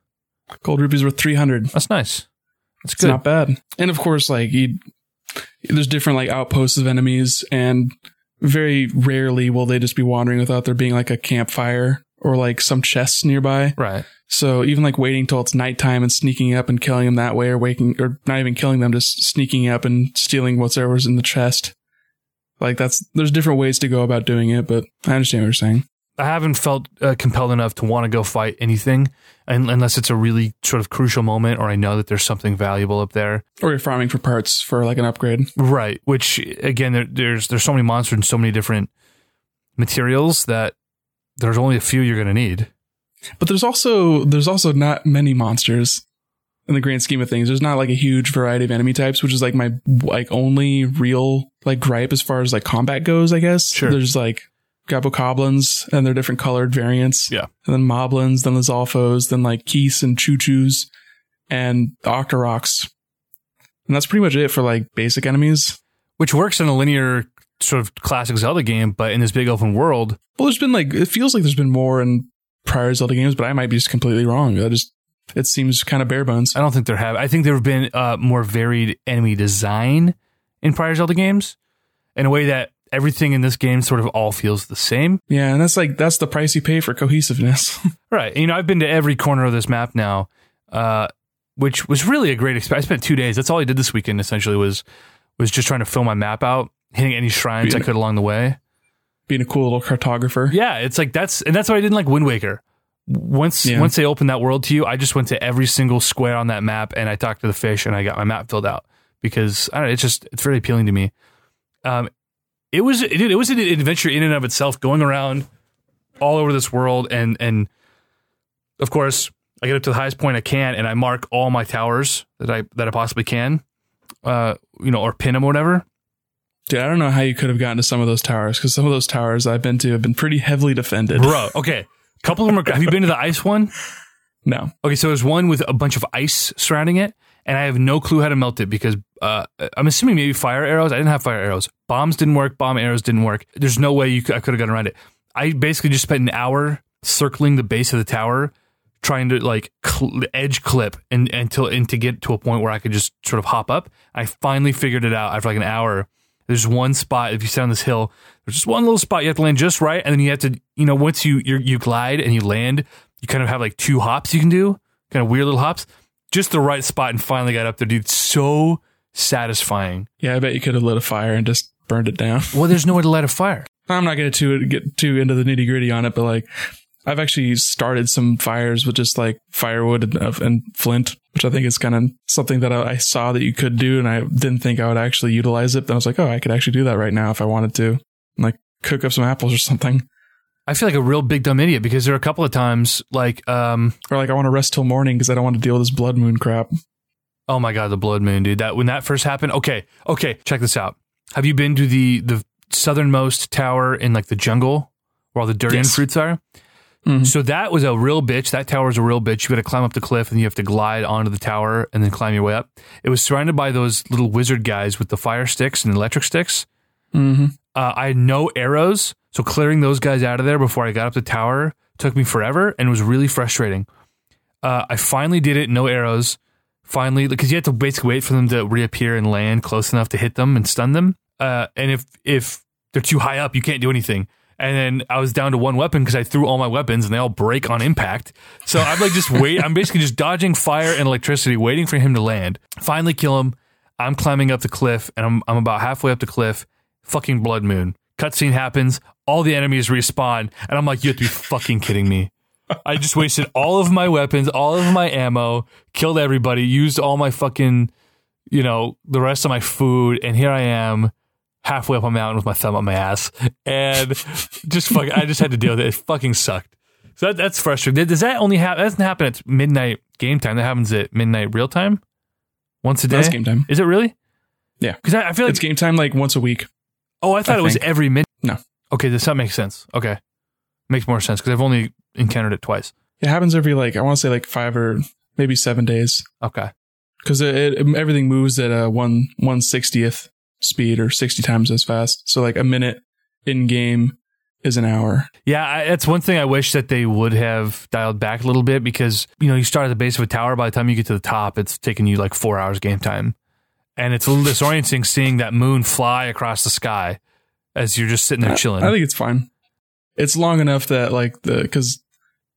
Gold rupees were 300. That's nice. That's good. It's not bad. And of course, like there's different like outposts of enemies, and very rarely will they just be wandering without there being like a campfire or like some chests nearby. Right. So even like waiting till it's nighttime and sneaking up and killing them that way, or waking, or not even killing them, just sneaking up and stealing whatever's in the chest. Like there's different ways to go about doing it, but I understand what you're saying. I haven't felt compelled enough to want to go fight anything unless it's a really sort of crucial moment, or I know that there's something valuable up there. Or you're farming for parts for like an upgrade. Right. Which, again, there's so many monsters and so many different materials that there's only a few you're going to need. But there's also not many monsters in the grand scheme of things. There's not like a huge variety of enemy types, which is like my like only real like gripe as far as like combat goes, I guess. Sure. There's like Bokoblins and their different colored variants. Yeah. And then Moblins, then the Zolfos, then like Keese and Choo-Choos and Octoroks. And that's pretty much it for like basic enemies. Which works in a linear sort of classic Zelda game, but in this big open world. Well, there's been like, it feels like there's been more in prior Zelda games, but I might be just completely wrong. It seems kind of bare bones. I don't think there have. I think there have been more varied enemy design in prior Zelda games in a way that everything in this game sort of all feels the same. Yeah, and that's the price you pay for cohesiveness. Right. You know, I've been to every corner of this map now, which was really a great experience. I spent 2 days. That's all I did this weekend, essentially, was just trying to fill my map out, hitting any shrines I could along the way. Being a cool little cartographer. Yeah, it's like that's what I did in like Wind Waker. Once they opened that world to you, I just went to every single square on that map and I talked to the fish and I got my map filled out because, I don't know, it's really appealing to me. It was an adventure in and of itself, going around all over this world, and of course I get up to the highest point I can, and I mark all my towers that I possibly can, or pin them or whatever. Dude, I don't know how you could have gotten to some of those towers, because some of those towers I've been to have been pretty heavily defended. Bro, okay, a couple of them are. Have you been to the ice one? No. Okay, so there's one with a bunch of ice surrounding it, and I have no clue how to melt it because I'm assuming maybe fire arrows. I didn't have fire arrows. Bombs didn't work. Bomb arrows didn't work. There's no way I could have gotten around it. I basically just spent an hour circling the base of the tower, trying to like edge clip and to get to a point where I could just sort of hop up. I finally figured it out after like an hour. There's one spot, if you sit on this hill, there's just one little spot you have to land just right, and then you have to, you know, once you glide and you land, you kind of have like two hops you can do, kind of weird little hops. Just the right spot, and finally got up there, dude. So satisfying. Yeah, I bet you could have lit a fire and just burned it down. Well, there's nowhere to light a fire. I'm not going to get too into the nitty gritty on it, but like, I've actually started some fires with just like firewood and flint, which I think is kind of something that I saw that you could do, and I didn't think I would actually utilize it. Then I was like, oh, I could actually do that right now if I wanted to, and like cook up some apples or something. I feel like a real big dumb idiot because there are a couple of times like... or like I want to rest till morning because I don't want to deal with this blood moon crap. Oh my God, the blood moon, dude. When that first happened... Okay, check this out. Have you been to the southernmost tower in like the jungle where all the durian fruits are? Mm-hmm. So that was a real bitch. That tower is a real bitch. You got to climb up the cliff and you have to glide onto the tower and then climb your way up. It was surrounded by those little wizard guys with the fire sticks and electric sticks. Mm-hmm. I had no arrows. So clearing those guys out of there before I got up the tower took me forever and was really frustrating. I finally did it, no arrows. Finally, because you had to basically wait for them to reappear and land close enough to hit them and stun them. And if they're too high up, you can't do anything. And then I was down to one weapon because I threw all my weapons and they all break on impact. So I'm like, just wait. I'm basically just dodging fire and electricity, waiting for him to land. Finally kill him. I'm climbing up the cliff and I'm about halfway up the cliff. Fucking blood moon Cutscene happens. All the enemies respawn. And I'm like, you have to be fucking kidding me. I just wasted all of my weapons, all of my ammo, killed everybody, used all my fucking, you know, the rest of my food. And here I am halfway up a mountain with my thumb on my ass. And just fucking, I just had to deal with it. It fucking sucked. So that's frustrating. Does that only happen? That doesn't happen at midnight game time. That happens at midnight real time. Once a day? That's game time. Is it really? Yeah. Because I feel like... It's game time like once a week. Oh, I thought it was every minute. No. Okay, does that make sense? Okay. Makes more sense because I've only encountered it twice. It happens every like, I want to say like 5 or maybe 7 days. Okay. Because everything moves at a 1/60th speed or 60 times as fast. So like a minute in game is an hour. Yeah, that's one thing I wish that they would have dialed back a little bit because, you know, you start at the base of a tower. By the time you get to the top, it's taking you like 4 hours game time. And it's a little disorienting seeing that moon fly across the sky as you're just sitting there chilling. I think it's fine. It's long enough that like because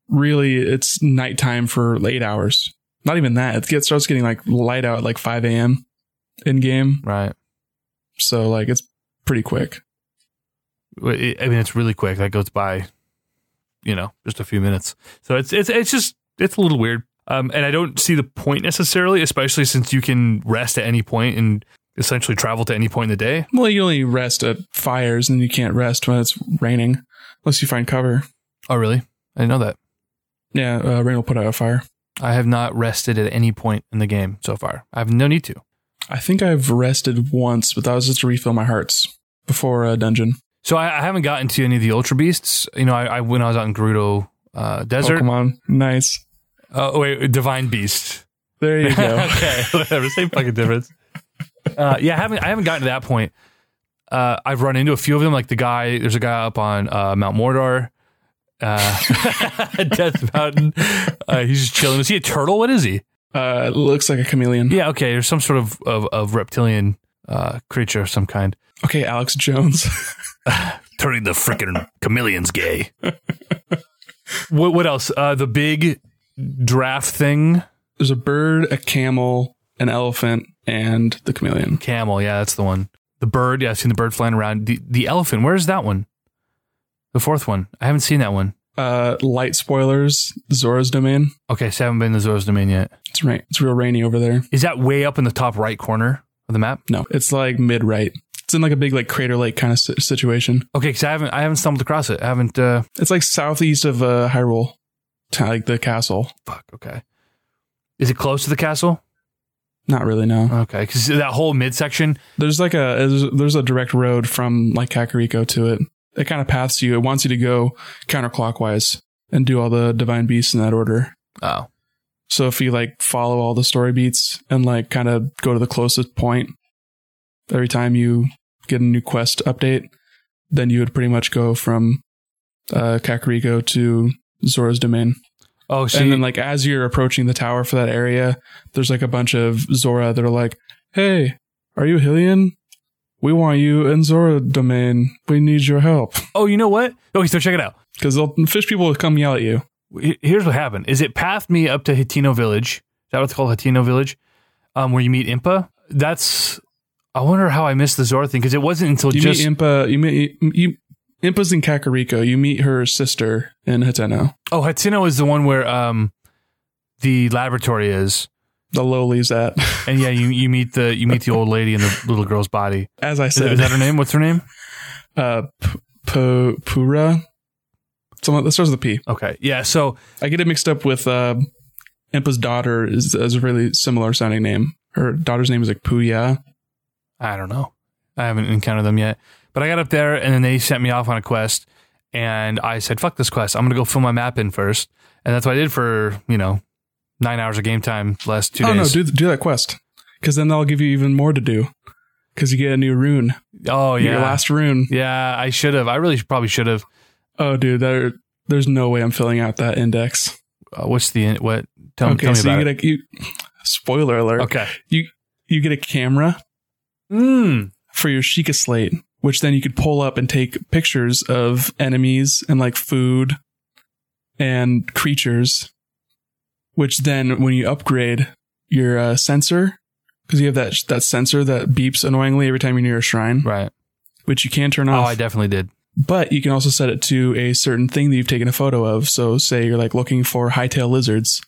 really it's nighttime for 8 hours. Not even that. It starts getting like light out at like 5 a.m. in game. Right. So like it's pretty quick. I mean, it's really quick. That goes by, you know, just a few minutes. So it's just a little weird. And I don't see the point necessarily, especially since you can rest at any point and essentially travel to any point in the day. Well, you only rest at fires, and you can't rest when it's raining unless you find cover. Oh, really? I didn't know that. Yeah, rain will put out a fire. I have not rested at any point in the game so far. I have no need to. I think I've rested once, but that was just to refill my hearts before a dungeon. So I haven't gotten to any of the Ultra Beasts. You know, I when I was out in Gerudo Desert. Pokemon. Nice. Oh, wait. Divine Beast. There you go. Okay. Whatever. Same fucking difference. Yeah, I haven't gotten to that point. I've run into a few of them. Like there's a guy up on Mount Mordor. Death Mountain. He's just chilling. Is he a turtle? What is he? Looks like a chameleon. Yeah, okay. There's some sort of reptilian creature of some kind. Okay, Alex Jones. Turning the freaking chameleons gay. What else? The big giraffe thing. There's a bird, a camel, an elephant, and the chameleon. Camel, yeah, that's the one. The bird, yeah, I've seen the bird flying around. The elephant, where's that one? The fourth one. I haven't seen that one. Light spoilers, Zora's Domain. Okay, so I haven't been to Zora's Domain yet. It's right. It's real rainy over there. Is that way up in the top right corner of the map? No, it's like mid-right. It's in like a big like crater lake kind of situation. Okay, because I haven't stumbled across it. I haven't. It's like southeast of Hyrule, like the castle. Fuck. Okay. Is it close to the castle? Not really. No. Okay, because that whole midsection. There's like there's a direct road from like Kakariko to it. It kind of paths you. It wants you to go counterclockwise and do all the Divine Beasts in that order. Oh. So if you like follow all the story beats and like kind of go to the closest point. Every time you get a new quest update, then you would pretty much go from Kakariko to Zora's Domain. Oh, see. And then like as you're approaching the tower for that area, there's like a bunch of Zora that are like, "Hey, are you Hylian? We want you in Zora Domain. We need your help." Oh, you know what? Okay, so check it out. Because fish people will come yell at you. Here's what happened: is it pathed me up to Hateno Village? Is that what it's called, Hateno Village, where you meet Impa? That's. I wonder how I missed the Zora thing because it wasn't until meet Impa. Impa's in Kakariko. You meet her sister in Hateno. Oh, Hateno is the one where the laboratory is. The Loli's at. And yeah, you meet the old lady in the little girl's body. As I said, is that her name? What's her name? Pura. Someone that starts with a P. Okay, yeah. So I get it mixed up with Impa's daughter is a really similar sounding name. Her daughter's name is like Puya. I don't know. I haven't encountered them yet. But I got up there and then they sent me off on a quest and I said, fuck this quest. I'm going to go fill my map in first. And that's what I did for, you know, 9 hours of game time the last 2 days. Oh, no, do that quest because then they'll give you even more to do because you get a new rune. Oh, yeah. Your last rune. Yeah, I should have. I really probably should have. Oh, dude, there's no way I'm filling out that index. What's the... What? Tell me so about it. Spoiler alert. Okay. You get a camera. For your Sheikah Slate, which then you could pull up and take pictures of enemies and like food and creatures, which then when you upgrade your sensor, because you have that sensor that beeps annoyingly every time you're near a shrine. Right. which you can turn off. Oh, I definitely did. But you can also set it to a certain thing that you've taken a photo of. So say you're like looking for hightail lizards.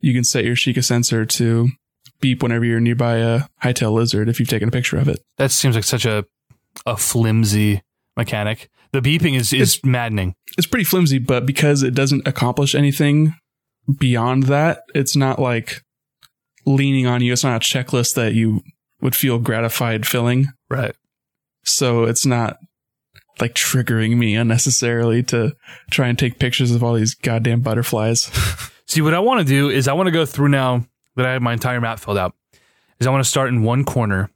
You can set your Sheikah sensor to beep whenever you're nearby a hightail lizard if you've taken a picture of it. That seems like such a flimsy mechanic. The beeping is maddening. It's pretty flimsy, but because it doesn't accomplish anything beyond that, it's not like leaning on you. It's not a checklist that you would feel gratified filling. Right. So it's not like triggering me unnecessarily to try and take pictures of all these goddamn butterflies. See, what I want to do is I want to go through now that I have my entire map filled out, is I want to start in one corner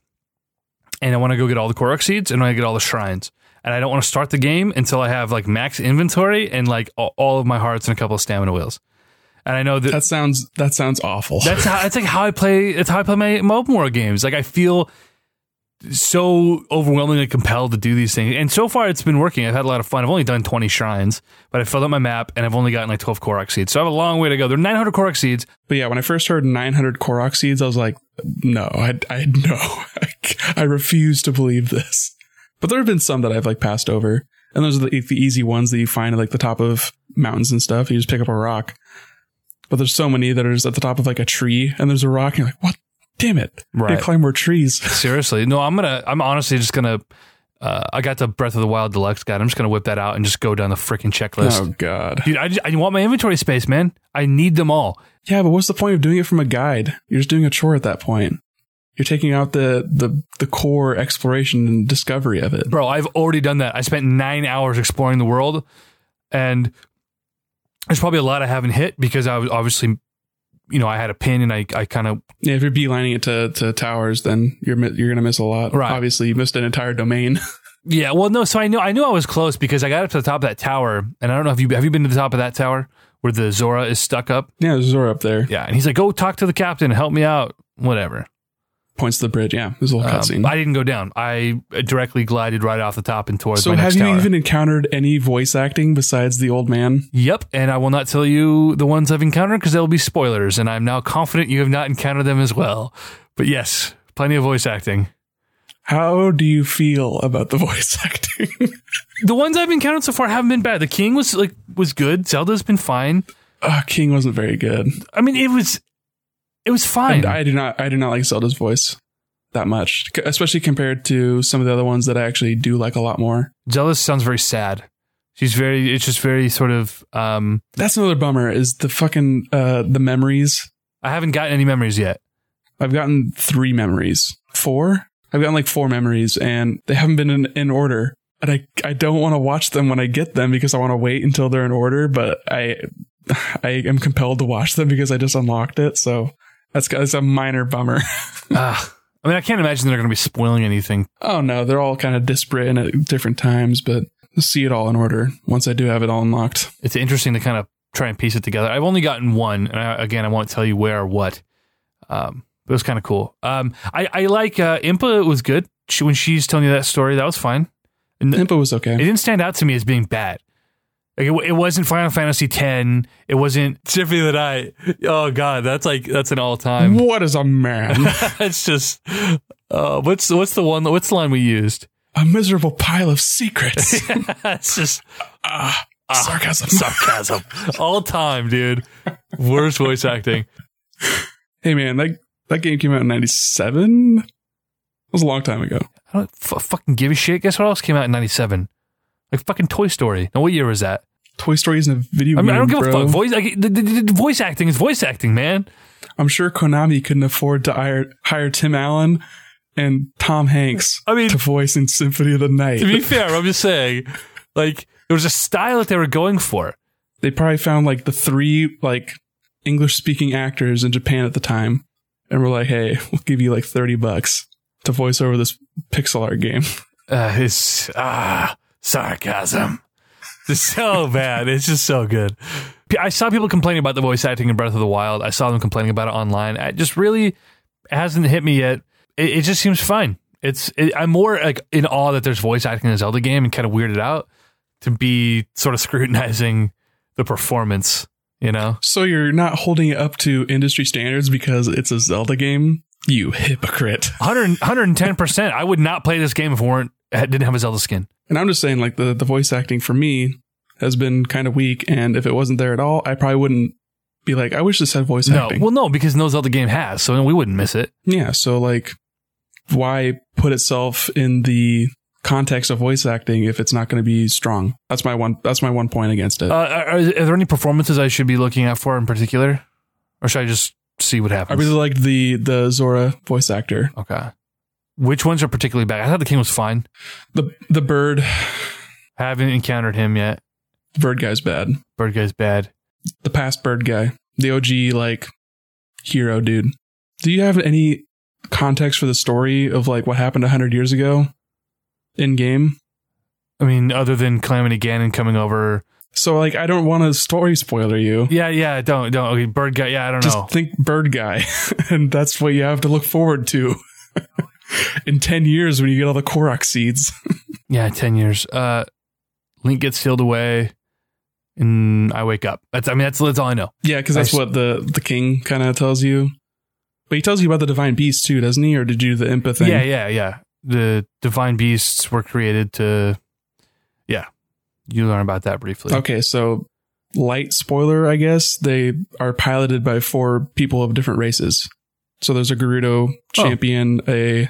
and I want to go get all the Korok seeds and I want to get all the shrines. And I don't want to start the game until I have like max inventory and like all of my hearts and a couple of stamina wheels. And I know that sounds awful. That's how I play my open world games. Like I feel so overwhelmingly compelled to do these things. And so far it's been working. I've had a lot of fun. I've only done 20 shrines, but I filled out my map and I've only gotten like 12 Korok seeds. So I have a long way to go. There are 900 Korok seeds. But yeah, when I first heard 900 Korok seeds, I was like, no, I refuse to believe this. But there have been some that I've like passed over. And those are the easy ones that you find at like the top of mountains and stuff. You just pick up a rock. But there's so many that are just at the top of like a tree and there's a rock. And you're like, what? Damn it. Right. You gotta climb more trees. Seriously. No, I'm honestly just going to, I got the Breath of the Wild Deluxe guide. I'm just going to whip that out and just go down the freaking checklist. Oh God. Dude, I want my inventory space, man. I need them all. Yeah. But what's the point of doing it from a guide? You're just doing a chore at that point. You're taking out the core exploration and discovery of it. Bro, I've already done that. I spent 9 hours exploring the world, and there's probably a lot I haven't hit because I was obviously, you know, I had a pin and I kind of... Yeah, if you're beelining it to towers, then you're going to miss a lot. Right. Obviously, you missed an entire domain. Yeah, well, no, so I knew I was close because I got up to the top of that tower, and I don't know if have you been to the top of that tower where the Zora is stuck up? Yeah, there's Zora up there. Yeah, and he's like, go talk to the captain, help me out, whatever. Points to the bridge, yeah. There's a little cutscene. I didn't go down. I directly glided right off the top and towards my next tower. So have you even encountered any voice acting besides the old man? Yep, and I will not tell you the ones I've encountered because they'll be spoilers, and I'm now confident you have not encountered them as well. But yes, plenty of voice acting. How do you feel about the voice acting? The ones I've encountered so far haven't been bad. The King was good. Zelda's been fine. King wasn't very good. I mean, it was fine. And I do not like Zelda's voice that much, especially compared to some of the other ones that I actually do like a lot more. Zelda sounds very sad. It's just very sort of, that's another bummer is the fucking, the memories. I haven't gotten any memories yet. I've gotten 3 memories. 4? I've gotten like 4 memories and they haven't been in order. And I don't want to watch them when I get them because I want to wait until they're in order, but I am compelled to watch them because I just unlocked it. So. That's a minor bummer. I mean, I can't imagine they're going to be spoiling anything. Oh, no. They're all kind of disparate and at different times, but I'll see it all in order once I do have it all unlocked. It's interesting to kind of try and piece it together. I've only gotten 1, and I won't tell you where or what. But it was kind of cool. I like Impa was good. When she's telling you that story, that was fine. And Impa was okay. It didn't stand out to me as being bad. Like it wasn't Final Fantasy X. It wasn't Symphony of the Night. Oh God, that's an all time. What is a man? It's just what's the line we used? A miserable pile of secrets. It's just sarcasm. All time, dude. Worst voice acting. Hey man, that game came out in 1997. It was a long time ago. I don't fucking give a shit. Guess what else came out in 1997? Like fucking Toy Story. Now, what year was that? Toy Story isn't a video game, I mean, I don't give a fuck. The voice acting is voice acting, man. I'm sure Konami couldn't afford to hire Tim Allen and Tom Hanks to voice in Symphony of the Night. To be fair, I'm just saying, like, there was a style that they were going for. They probably found, like, the 3, like, English-speaking actors in Japan at the time and were like, hey, we'll give you, like, $30 to voice over this pixel art game. Sarcasm. It's so bad. It's just so good. I saw people complaining about the voice acting in Breath of the Wild. I saw them complaining about it online. It just really hasn't hit me yet. It just seems fine. I'm more like in awe that there's voice acting in a Zelda game and kind of weirded out to be sort of scrutinizing the performance, you know? So you're not holding it up to industry standards because it's a Zelda game? You hypocrite. 110%. I would not play this game if it weren't didn't have a Zelda skin. And I'm just saying, like, the voice acting for me has been kind of weak, and if it wasn't there at all, I probably wouldn't be like, I wish this had voice acting. Well, no, because no Zelda game has, so we wouldn't miss it. Yeah, so, like, why put itself in the context of voice acting if it's not going to be strong? That's my one point against it. Are there any performances I should be looking out for in particular? Or should I just see what happens? I really liked the Zora voice actor. Okay. Which ones are particularly bad? I thought the king was fine. The bird. Haven't encountered him yet. Bird guy's bad. Bird guy's bad. The past bird guy. The OG, like, hero dude. Do you have any context for the story of, like, what happened 100 years ago in game? I mean, other than Calamity Ganon coming over. So, like, I don't want to story spoiler you. Yeah, don't. Okay, bird guy. Yeah, I don't know. Just think bird guy. And that's what you have to look forward to in 10 years when you get all the Korok seeds. Yeah, 10 years. Link gets sealed away and I wake up. That's all I know. Yeah, because that's what the king kind of tells you. But he tells you about the Divine Beast too, doesn't he? Or did you do the Impa thing? Yeah. The Divine Beasts were created to... Yeah. You learn about that briefly. Okay, so light spoiler, I guess. They are piloted by 4 people of different races. So there's a Gerudo champion, a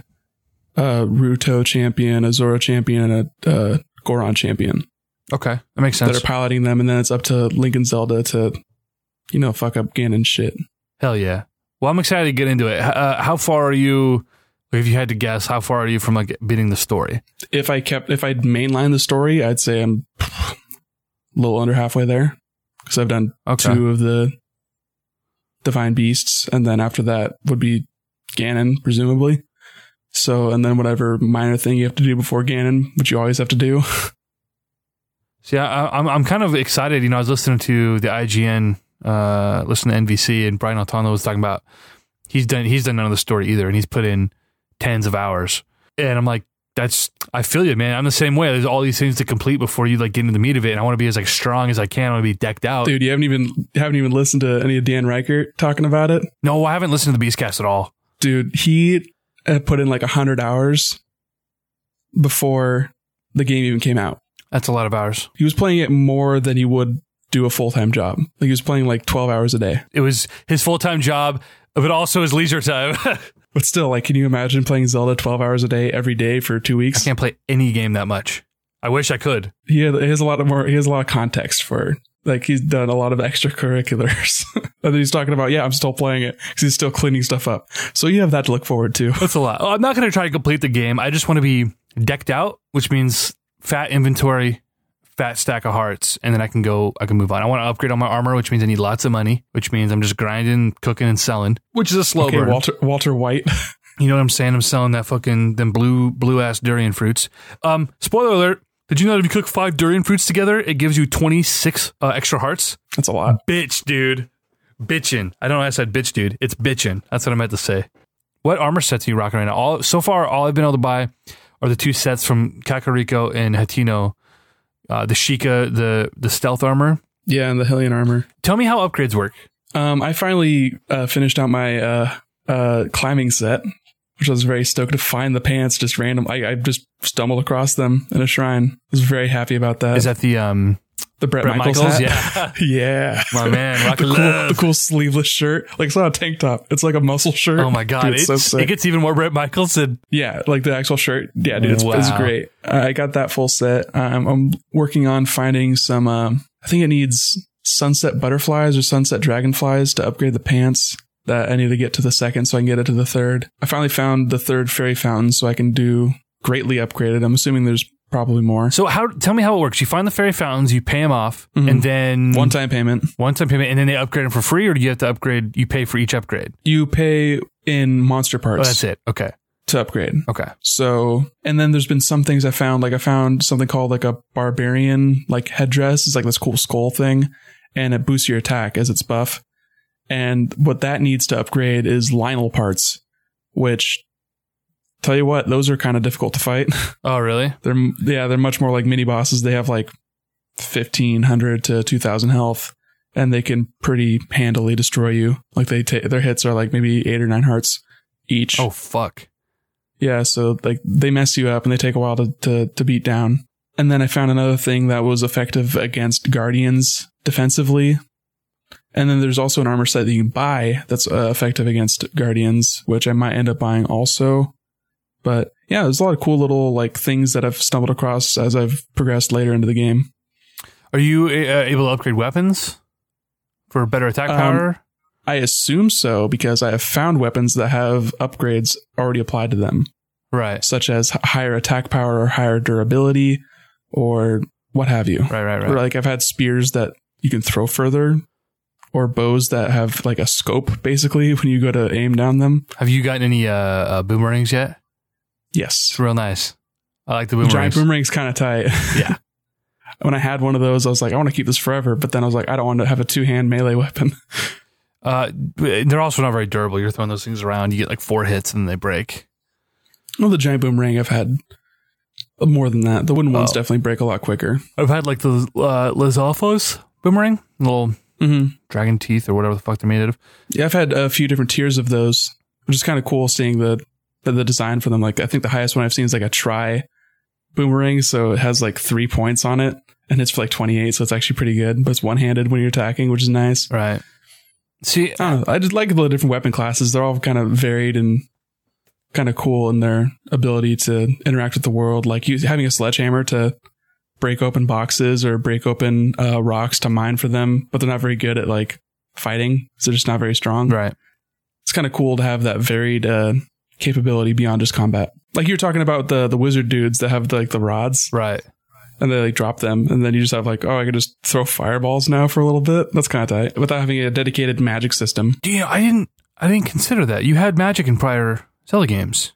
Ruto champion, a Zora champion, and a Goron champion. Okay, that makes sense. That are piloting them, and then it's up to Link and Zelda to, you know, fuck up Ganon's shit. Hell yeah. Well, I'm excited to get into it. How far are you... If you had to guess, how far are you from, like, beating the story? If I'd mainline the story, I'd say I'm a little under halfway there, because I've done 2 of the Divine Beasts, and then after that would be Ganon, presumably. So, and then whatever minor thing you have to do before Ganon, which you always have to do. See, I'm kind of excited. You know, I was listening to the IGN, listening to NVC, and Brian Altano was talking about he's done none of the story either, and he's put in tens of hours, and I'm like, I feel you, man. I'm the same way. There's all these things to complete before you, like, get into the meat of it, and I want to be as, like, strong as I can. I want to be decked out. Dude, you haven't even listened to any of Dan Reichert talking about it? No, I haven't listened to the Beastcast at all. Dude, he put in like 100 hours before the game even came out. That's a lot of hours. He was playing it more than he would do a full-time job. Like, he was playing like 12 hours a day. It was his full-time job, but also his leisure time. But still, like, can you imagine playing Zelda 12 hours a day every day for 2 weeks? I can't play any game that much. I wish I could. He has a lot of context for, like, he's done a lot of extracurriculars. And then he's talking about, yeah, I'm still playing it because he's still cleaning stuff up. So you have that to look forward to. That's a lot. Oh, I'm not going to try to complete the game. I just want to be decked out, which means fat inventory, fat stack of hearts, and then I can move on. I want to upgrade all my armor, which means I need lots of money, which means I'm just grinding, cooking, and selling, which is a slow burn. Walter White. You know what I'm saying? I'm selling that fucking blue ass durian fruits. Spoiler alert, did you know that if you cook 5 durian fruits together, it gives you 26 extra hearts? That's a lot. Bitch, dude. Bitchin'. I don't know why I said bitch, dude. It's bitchin'. That's what I meant to say. What armor sets are you rocking right now? So far, all I've been able to buy are the 2 sets from Kakariko and Hateno. The Sheikah, the stealth armor. Yeah, and the Hylian armor. Tell me how upgrades work. I finally finished out my climbing set, which I was very stoked to find the pants just random. I just stumbled across them in a shrine. I was very happy about that. Is that the Bret Michaels hat? Yeah. Yeah. My man, rock the cool sleeveless shirt. Like, it's not a tank top. It's like a muscle shirt. Oh my God. Dude, it's so sick. It gets even more Bret Michaels. Yeah, like the actual shirt. Yeah, dude, it's great. I got that full set. I'm working on finding some, I think it needs sunset butterflies or sunset dragonflies to upgrade the pants that I need to get to the 2nd so I can get it to the 3rd. I finally found the 3rd fairy fountain so I can do greatly upgraded. I'm assuming there's probably more. So tell me how it works. You find the fairy fountains, you pay them off, and then... One-time payment, and then they upgrade them for free, or do you have to upgrade, you pay for each upgrade? You pay in monster parts. Oh, that's it. Okay. To upgrade. Okay. So, and then there's been some things I found, like I found something called like a barbarian like headdress. It's like this cool skull thing, and it boosts your attack as its buff. And what that needs to upgrade is Lionel parts, which... Tell you what, those are kind of difficult to fight. Oh, really? They're much more like mini bosses. They have like 1,500 to 2,000 health, and they can pretty handily destroy you. Like their hits are like maybe 8 or 9 hearts each. Oh fuck! Yeah, so like they mess you up and they take a while to beat down. And then I found another thing that was effective against guardians defensively. And then there's also an armor set that you can buy that's effective against guardians, which I might end up buying also. But yeah, there's a lot of cool little like things that I've stumbled across as I've progressed later into the game. Are you able to upgrade weapons for better attack power? I assume so, because I have found weapons that have upgrades already applied to them. Right. Such as higher attack power or higher durability or what have you. Right. Or like I've had spears that you can throw further or bows that have like a scope basically when you go to aim down them. Have you gotten any boomerangs yet? Yes. It's real nice. I like the boomerangs. Giant boomerang's kind of tight. Yeah. When I had one of those, I was like, I want to keep this forever. But then I was like, I don't want to have a two-hand melee weapon. They're also not very durable. You're throwing those things around. You get like 4 hits and they break. Well, the giant boomerang I've had more than that. The wooden ones definitely break a lot quicker. I've had like the Lizalfos boomerang, little dragon teeth or whatever the fuck they're made of. Yeah, I've had a few different tiers of those, which is kind of cool seeing the design for them. Like I think the highest one I've seen is like a tri boomerang, so it has like 3 points on it, and it's for like 28, so it's actually pretty good. But it's one-handed when you're attacking, which is nice. Right. See, I just like the different weapon classes. They're all kind of varied and kind of cool in their ability to interact with the world. Like having a sledgehammer to break open boxes or break open rocks to mine for them, but they're not very good at like fighting, so they're just not very strong. Right. It's kind of cool to have that varied capability beyond just combat. Like you're talking about the wizard dudes that have like the rods. Right. And they like drop them, and then you just have like, I can just throw fireballs now for a little bit. That's kind of tight without having a dedicated magic system. Yeah, I didn't consider that. You had magic in prior Zelda games,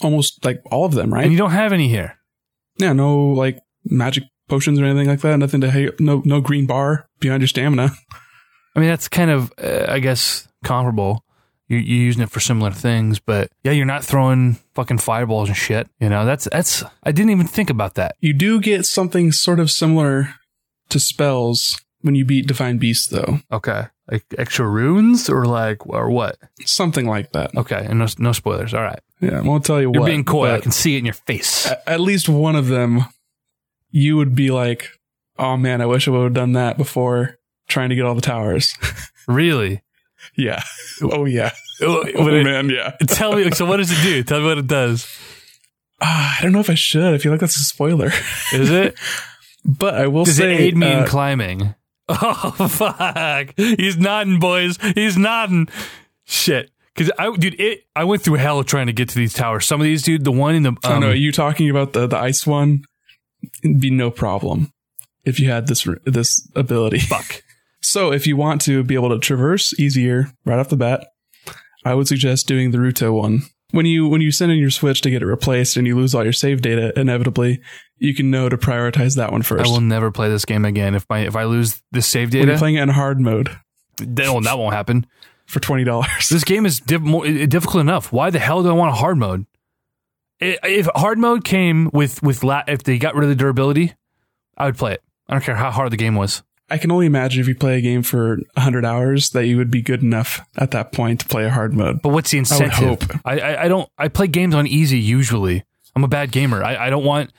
almost like all of them, right? And you don't have any here. Yeah, no like magic potions or anything like that. Nothing to hate. No green bar beyond your stamina. I mean, that's kind of I guess comparable. You're using it for similar things, but yeah, you're not throwing fucking fireballs and shit. You know, that's. I didn't even think about that. You do get something sort of similar to spells when you beat Divine Beast, though. Okay, like extra runes or what? Something like that. Okay, and no spoilers. All right. Yeah, I won't tell you. You're being coy. I can see it in your face. At least one of them, you would be like, "Oh man, I wish I would have done that before trying to get all the towers." Really. Yeah. Oh, yeah. Yeah. Tell me. So what does it do? Tell me what it does. I don't know if I should. I feel like that's a spoiler. Is it? But I will say... Does it aid me in climbing? Oh, fuck. He's nodding, boys. He's nodding. Shit. Because, I went through hell trying to get to these towers. Some of these, dude, the one in the... I know. Are you talking about the ice one? It'd be no problem if you had this ability. Fuck. So if you want to be able to traverse easier right off the bat, I would suggest doing the Ruto one. When you send in your Switch to get it replaced and you lose all your save data, inevitably, you can know to prioritize that one first. I will never play this game again if I lose the save data. When you're playing it in hard mode. That won't happen. For $20. This game is difficult enough. Why the hell do I want a hard mode? If hard mode came if they got rid of the durability, I would play it. I don't care how hard the game was. I can only imagine if you play a game for 100 hours that you would be good enough at that point to play a hard mode. But what's the incentive? I would hope. I play games on easy usually. I'm a bad gamer. I don't want...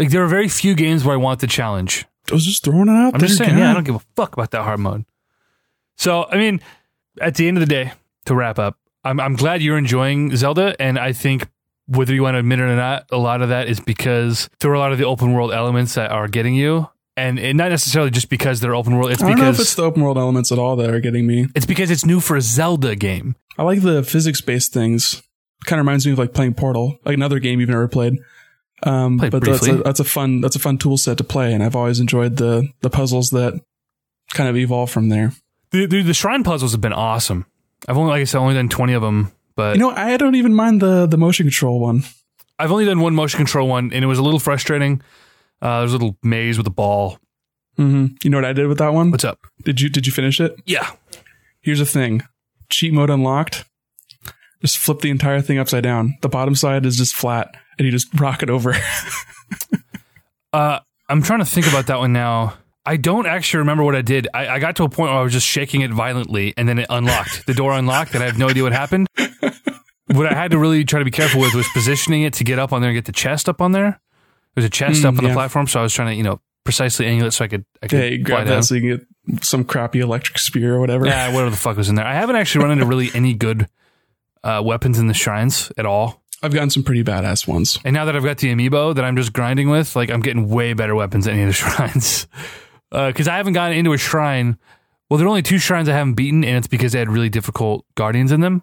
Like, there are very few games where I want the challenge. I was just throwing it out there. I'm just saying, I don't give a fuck about that hard mode. So, I mean, at the end of the day, to wrap up, I'm glad you're enjoying Zelda, and I think whether you want to admit it or not, a lot of that is because there are a lot of the open world elements that are getting you. And not necessarily just because they're open world. I don't know if it's the open world elements at all that are getting me. It's because it's new for a Zelda game. I like the physics-based things. Kind of reminds me of like playing Portal, like another game you've never played. But that's a fun tool set to play, and I've always enjoyed the puzzles that kind of evolve from there. The shrine puzzles have been awesome. I've only, like I said, done 20 of them, but I don't even mind the motion control one. I've only done one motion control one, and it was a little frustrating. There's a little maze with a ball. Mm-hmm. You know what I did with that one? What's up? Did you finish it? Yeah. Here's the thing. Cheat mode unlocked. Just flip the entire thing upside down. The bottom side is just flat, and you just rock it over. I'm trying to think about that one now. I don't actually remember what I did. I got to a point where I was just shaking it violently, and then it unlocked. The door unlocked, and I have no idea what happened. What I had to really try to be careful with was positioning it to get up on there and get the chest up on there. There's a chest up on the platform, so I was trying to, you know, precisely angle it so I could grab that so you get some crappy electric spear or whatever. Yeah, whatever the fuck was in there. I haven't actually run into really any good weapons in the shrines at all. I've gotten some pretty badass ones. And now that I've got the amiibo that I'm just grinding with, like, I'm getting way better weapons than any of the shrines. Because I haven't gotten into a shrine. Well, there are only two shrines I haven't beaten, and it's because they had really difficult guardians in them.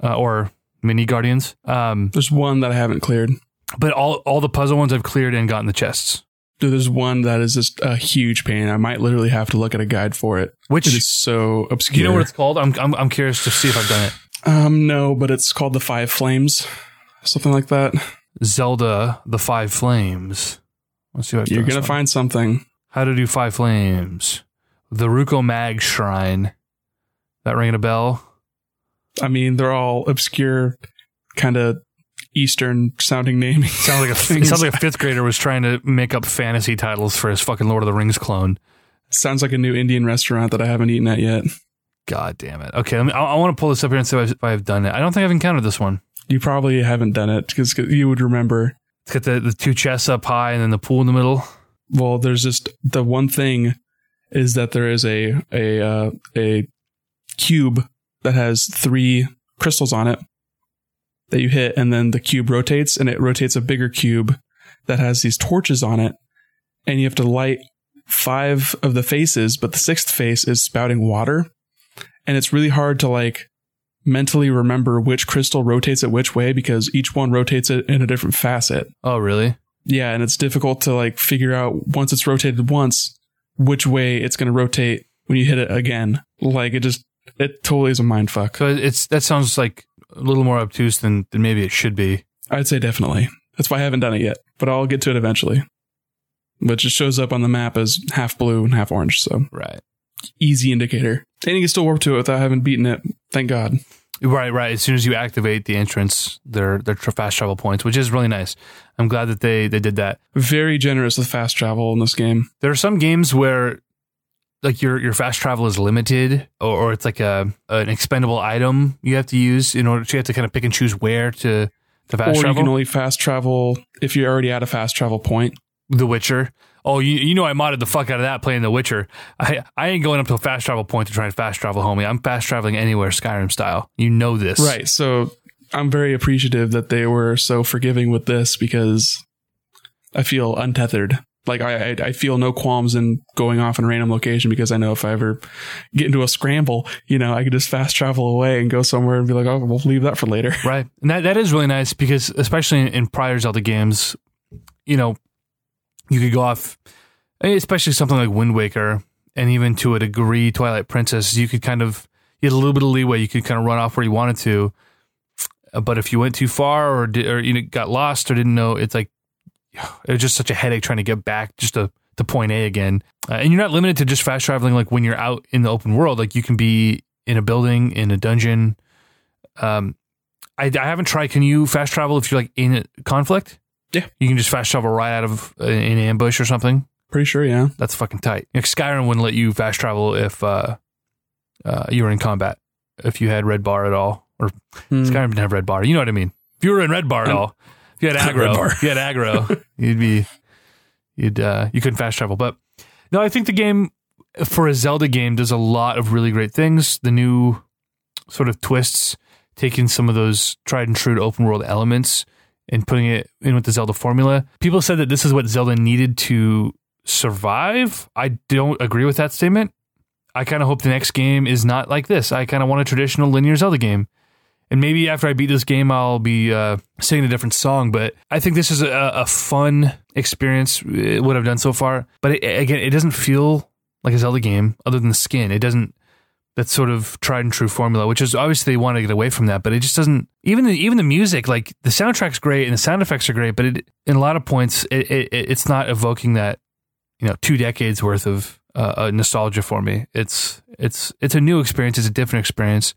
Or mini guardians. There's one that I haven't cleared. But all the puzzle ones I've cleared and gotten the chests. Dude, there's one that is just a huge pain. I might literally have to look at a guide for it. Which is so obscure. Do you know what it's called? I'm curious to see if I've done it. No, but it's called the Five Flames, something like that. Zelda, the Five Flames. Let's see what I've You're gonna find something. How to do Five Flames? The Ruko Mag Shrine. That ringing a bell? I mean, they're all obscure, kind of Eastern-sounding naming. Sounds like a fifth grader was trying to make up fantasy titles for his fucking Lord of the Rings clone. Sounds like a new Indian restaurant that I haven't eaten at yet. God damn it. Okay, I want to pull this up here and see if I've done it. I don't think I've encountered this one. You probably haven't done it because you would remember. It's got the two chests up high and then the pool in the middle. Well, there's just the one thing is that there is a cube that has three crystals on it that you hit, and then the cube rotates, and it rotates a bigger cube that has these torches on it, and you have to light five of the faces, but the sixth face is spouting water, and it's really hard to like mentally remember which crystal rotates it which way because each one rotates it in a different facet. Oh, really? Yeah, and it's difficult to like figure out once it's rotated once which way it's going to rotate when you hit it again. Like it totally is a mind fuck. So that sounds like a little more obtuse than maybe it should be. I'd say definitely. That's why I haven't done it yet, but I'll get to it eventually. Which it shows up on the map as half blue and half orange. So right, easy indicator. And you can still warp to it without having beaten it. Thank God. Right. As soon as you activate the entrance, they're fast travel points, which is really nice. I'm glad that they did that. Very generous with fast travel in this game. There are some games where like your fast travel is limited or it's like an expendable item you have to use in order to, you have to kind of pick and choose where to fast travel. Or you can only fast travel if you're already at a fast travel point. The Witcher. Oh, you know I modded the fuck out of that playing The Witcher. I ain't going up to a fast travel point to try and fast travel, homie. I'm fast traveling anywhere Skyrim style. You know this. Right, so I'm very appreciative that they were so forgiving with this because I feel untethered. Like I feel no qualms in going off in a random location because I know if I ever get into a scramble, you know, I could just fast travel away and go somewhere and be like, oh, we'll leave that for later. Right. And that is really nice because especially in prior Zelda games, you know, you could go off, especially something like Wind Waker and even to a degree Twilight Princess, you could kind of get a little bit of leeway. You could kind of run off where you wanted to. But if you went too far or you know, got lost or didn't know, it's like, it was just such a headache trying to get back just to point A again. And you're not limited to just fast traveling like when you're out in the open world. Like you can be in a building, in a dungeon. I haven't tried. Can you fast travel if you're like in a conflict? Yeah. You can just fast travel right out of an ambush or something? Pretty sure, yeah. That's fucking tight. Like Skyrim wouldn't let you fast travel if you were in combat. If you had red bar at all. Or Skyrim didn't have red bar. You know what I mean? If you were in red bar at all. If you had aggro, you couldn't fast travel. But no, I think the game for a Zelda game does a lot of really great things. The new sort of twists, taking some of those tried and true open world elements and putting it in with the Zelda formula. People said that this is what Zelda needed to survive. I don't agree with that statement. I kind of hope the next game is not like this. I kind of want a traditional linear Zelda game. And maybe after I beat this game, I'll be singing a different song. But I think this is a fun experience, what I've done so far. But it doesn't feel like a Zelda game other than the skin. It doesn't, that sort of tried and true formula, which is obviously they want to get away from that. But it just doesn't, even the music, like the soundtrack's great and the sound effects are great. But in a lot of points, it's not evoking that, you know, 2 decades worth of nostalgia for me. It's a new experience. It's a different experience.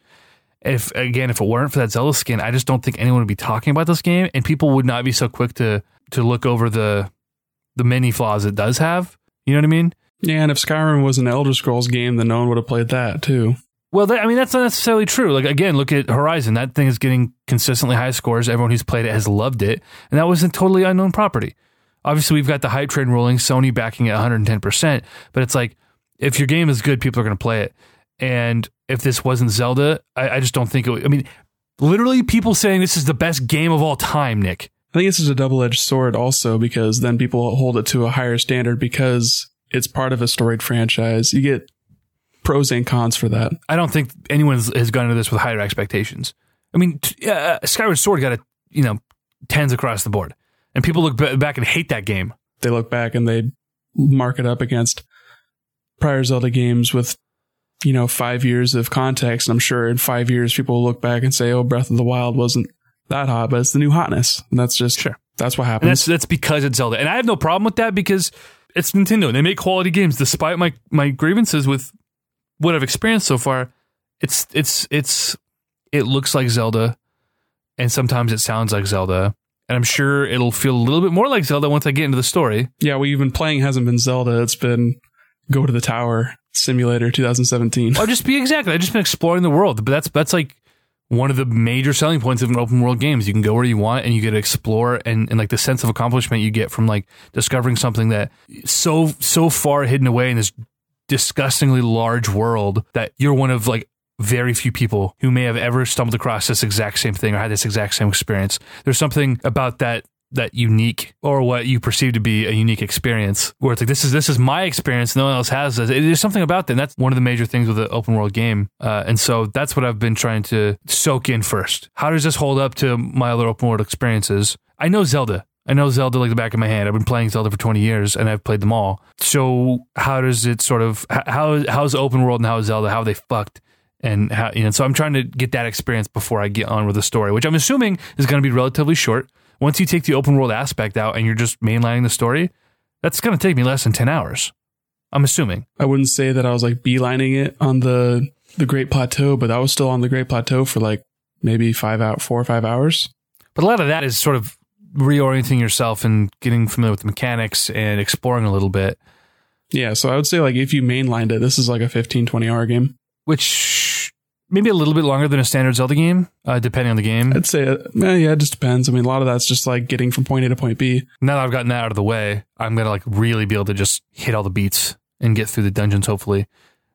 If it weren't for that Zelda skin, I just don't think anyone would be talking about this game, and people would not be so quick to look over the many flaws it does have. You know what I mean? Yeah, and if Skyrim was an Elder Scrolls game, then no one would have played that too. Well, I mean, that's not necessarily true. Like, again, look at Horizon. That thing is getting consistently high scores. Everyone who's played it has loved it. And that was a totally unknown property. Obviously, we've got the hype train rolling, Sony backing at 110%. But it's like, if your game is good, people are going to play it. And if this wasn't Zelda, I just don't think it would. I mean, literally people saying this is the best game of all time, Nick. I think this is a double-edged sword also, because then people hold it to a higher standard because it's part of a storied franchise. You get pros and cons for that. I don't think anyone has gone into this with higher expectations. I mean, Skyward Sword got tens across the board, and people look back and hate that game. They look back and they mark it up against prior Zelda games with 5 years of context. And I'm sure in 5 years, people will look back and say, "Oh, Breath of the Wild wasn't that hot, but it's the new hotness," and that's just sure. That's what happens. And that's because it's Zelda, and I have no problem with that because it's Nintendo and they make quality games. Despite my grievances with what I've experienced so far, it looks like Zelda, and sometimes it sounds like Zelda, and I'm sure it'll feel a little bit more like Zelda once I get into the story. Yeah, what you've been playing hasn't been Zelda; it's been Go to the Tower Simulator 2017. Oh, just be exactly. I've just been exploring the world, but that's like one of the major selling points of an open world game is you can go where you want and you get to explore, and like the sense of accomplishment you get from like discovering something that so far hidden away in this disgustingly large world that you're one of like very few people who may have ever stumbled across this exact same thing or had this exact same experience. There's something about that unique, or what you perceive to be a unique experience, where it's like this is my experience, no one else has this. There's something about that, and that's one of the major things with an open world game, and so that's what I've been trying to soak in first. How does this hold up to my other open world experiences? I know Zelda like the back of my hand. I've been playing Zelda for 20 years and I've played them all. So how does it sort of, how's open world and how is Zelda, how are they fucked? And how, so I'm trying to get that experience before I get on with the story, which I'm assuming is going to be relatively short. Once you take the open world aspect out and you're just mainlining the story, that's going to take me less than 10 hours. I'm assuming. I wouldn't say that I was like beelining it on the Great Plateau, but I was still on the Great Plateau for like maybe 4 or 5 hours. But a lot of that is sort of reorienting yourself and getting familiar with the mechanics and exploring a little bit. Yeah, so I would say like if you mainlined it, this is like a 15-20 hour game, which maybe a little bit longer than a standard Zelda game, depending on the game. I'd say it just depends. I mean, a lot of that's just like getting from point A to point B. Now that I've gotten that out of the way, I'm gonna like really be able to just hit all the beats and get through the dungeons, hopefully.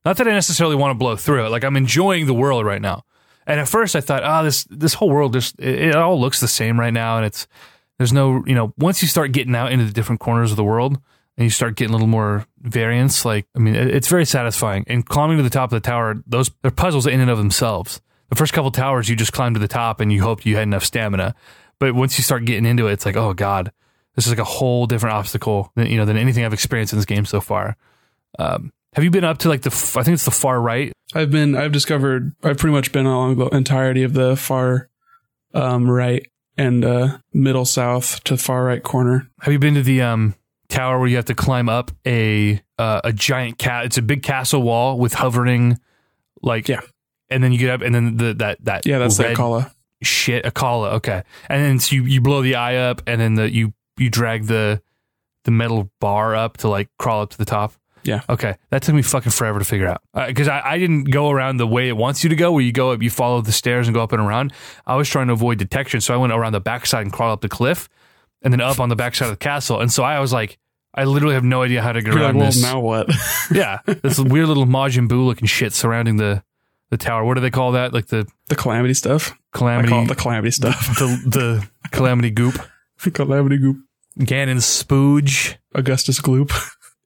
Not that I necessarily want to blow through it. Like, I'm enjoying the world right now, and at first I thought, this whole world just it all looks the same right now, and it's there's no, once you start getting out into the different corners of the world and you start getting a little more variance, like, I mean, it's very satisfying. And climbing to the top of the tower, they're puzzles in and of themselves. The first couple towers, you just climb to the top and you hoped you had enough stamina. But once you start getting into it, it's like, oh God, this is like a whole different obstacle than anything I've experienced in this game so far. Have you been up to like I think it's the far right? I've pretty much been along the entirety of the far right. And middle south to far right corner. Have you been to the tower where you have to climb up a giant cat? It's a big castle wall with hovering, like, yeah. And then you get up, and then that's the Akala. Shit, Akala. Okay, and then so you blow the eye up, and then you drag the metal bar up to like crawl up to the top. Yeah. Okay, that took me fucking forever to figure out because I didn't go around the way it wants you to go, where you go up, you follow the stairs and go up and around. I was trying to avoid detection, so I went around the backside and crawled up the cliff, and then up on the backside of the castle. And so I was like, I literally have no idea how to get around this. Now what? Yeah, this weird little Majin Buu looking shit surrounding the tower. What do they call that? Like the calamity stuff. Calamity. I call it the calamity stuff. The calamity goop. The calamity goop. Ganon Spooge. Augustus Gloop.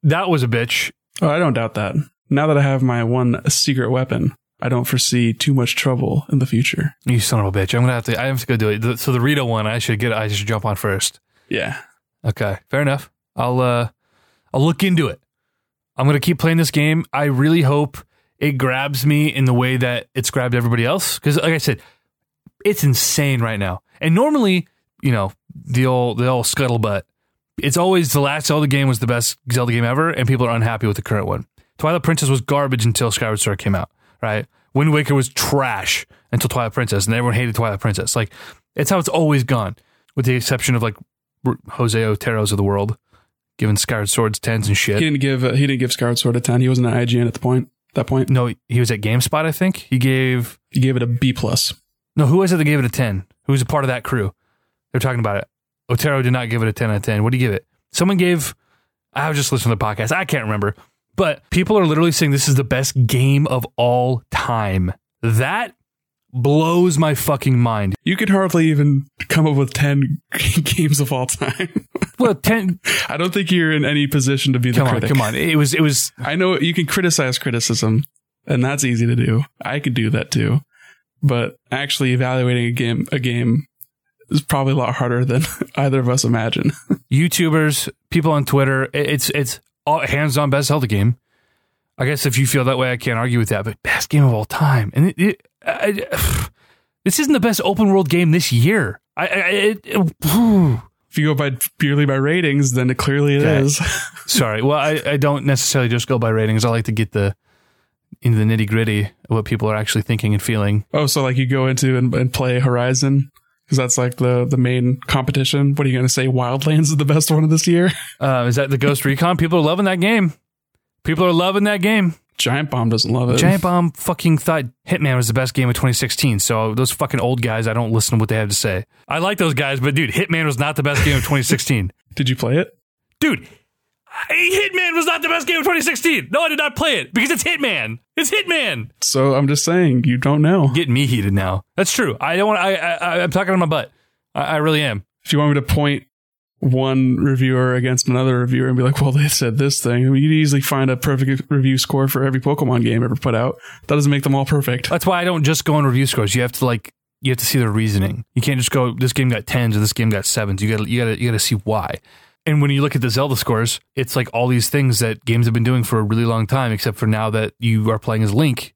That was a bitch. Oh, I don't doubt that. Now that I have my one secret weapon, I don't foresee too much trouble in the future. You son of a bitch. I have to go do it. So the Rita one, I should jump on first. Yeah. Okay. Fair enough. I'll look into it. I'm going to keep playing this game. I really hope it grabs me in the way that it's grabbed everybody else. Because like I said, it's insane right now. And normally, the old scuttlebutt, it's always the last Zelda game was the best Zelda game ever, and people are unhappy with the current one. Twilight Princess was garbage until Skyward Sword came out, right? Wind Waker was trash until Twilight Princess, and everyone hated Twilight Princess. Like, it's how it's always gone, with the exception of, like, Jose Otero's of the world, giving Skyward Swords 10s and shit. He didn't give Skyward Sword a 10. He wasn't at IGN at the point. that point? No, he was at GameSpot, I think. He gave it a B+. No, who was it that gave it a 10? Who was a part of that crew? They were talking about it. Otero did not give it a 10 out of 10. What do you give it? Someone gave... I was just listening to the podcast. I can't remember. But people are literally saying this is the best game of all time. That blows my fucking mind. You could hardly even come up with 10 games of all time. Well, 10... I don't think you're in any position to be the critic. Come on. It was... I know you can criticize criticism, and that's easy to do. I could do that too. But actually evaluating a game is probably a lot harder than either of us imagine. YouTubers, people on Twitter, it's all hands-on best Zelda game. I guess if you feel that way, I can't argue with that, but best game of all time. And this isn't the best open world game this year. If you go by purely by ratings, then it clearly is. Sorry. Well, I don't necessarily just go by ratings. I like to get into the nitty gritty of what people are actually thinking and feeling. Oh, so like you go into and play Horizon because that's like the main competition. What are you going to say? Wildlands is the best one of this year. Is that the Ghost Recon? People are loving that game. People are loving that game. Giant Bomb doesn't love it. Giant Bomb fucking thought Hitman was the best game of 2016. So those fucking old guys, I don't listen to what they have to say. I like those guys, but dude, Hitman was not the best game of 2016. Did you play it? Dude, Hitman was not the best game of 2016. No, I did not play it because it's Hitman. It's Hitman. So I'm just saying, you don't know. You're getting me heated now. That's true. I don't want. I'm talking on my butt. I really am. If you want me to point one reviewer against another reviewer and be like, well, they said this thing. I mean, you'd easily find a perfect review score for every Pokemon game ever put out. That doesn't make them all perfect. That's why I don't just go on review scores. You have to see their reasoning. You can't just go, this game got 10s or this game got 7s. You gotta see why. And when you look at the Zelda scores, it's like all these things that games have been doing for a really long time, except for now that you are playing as Link,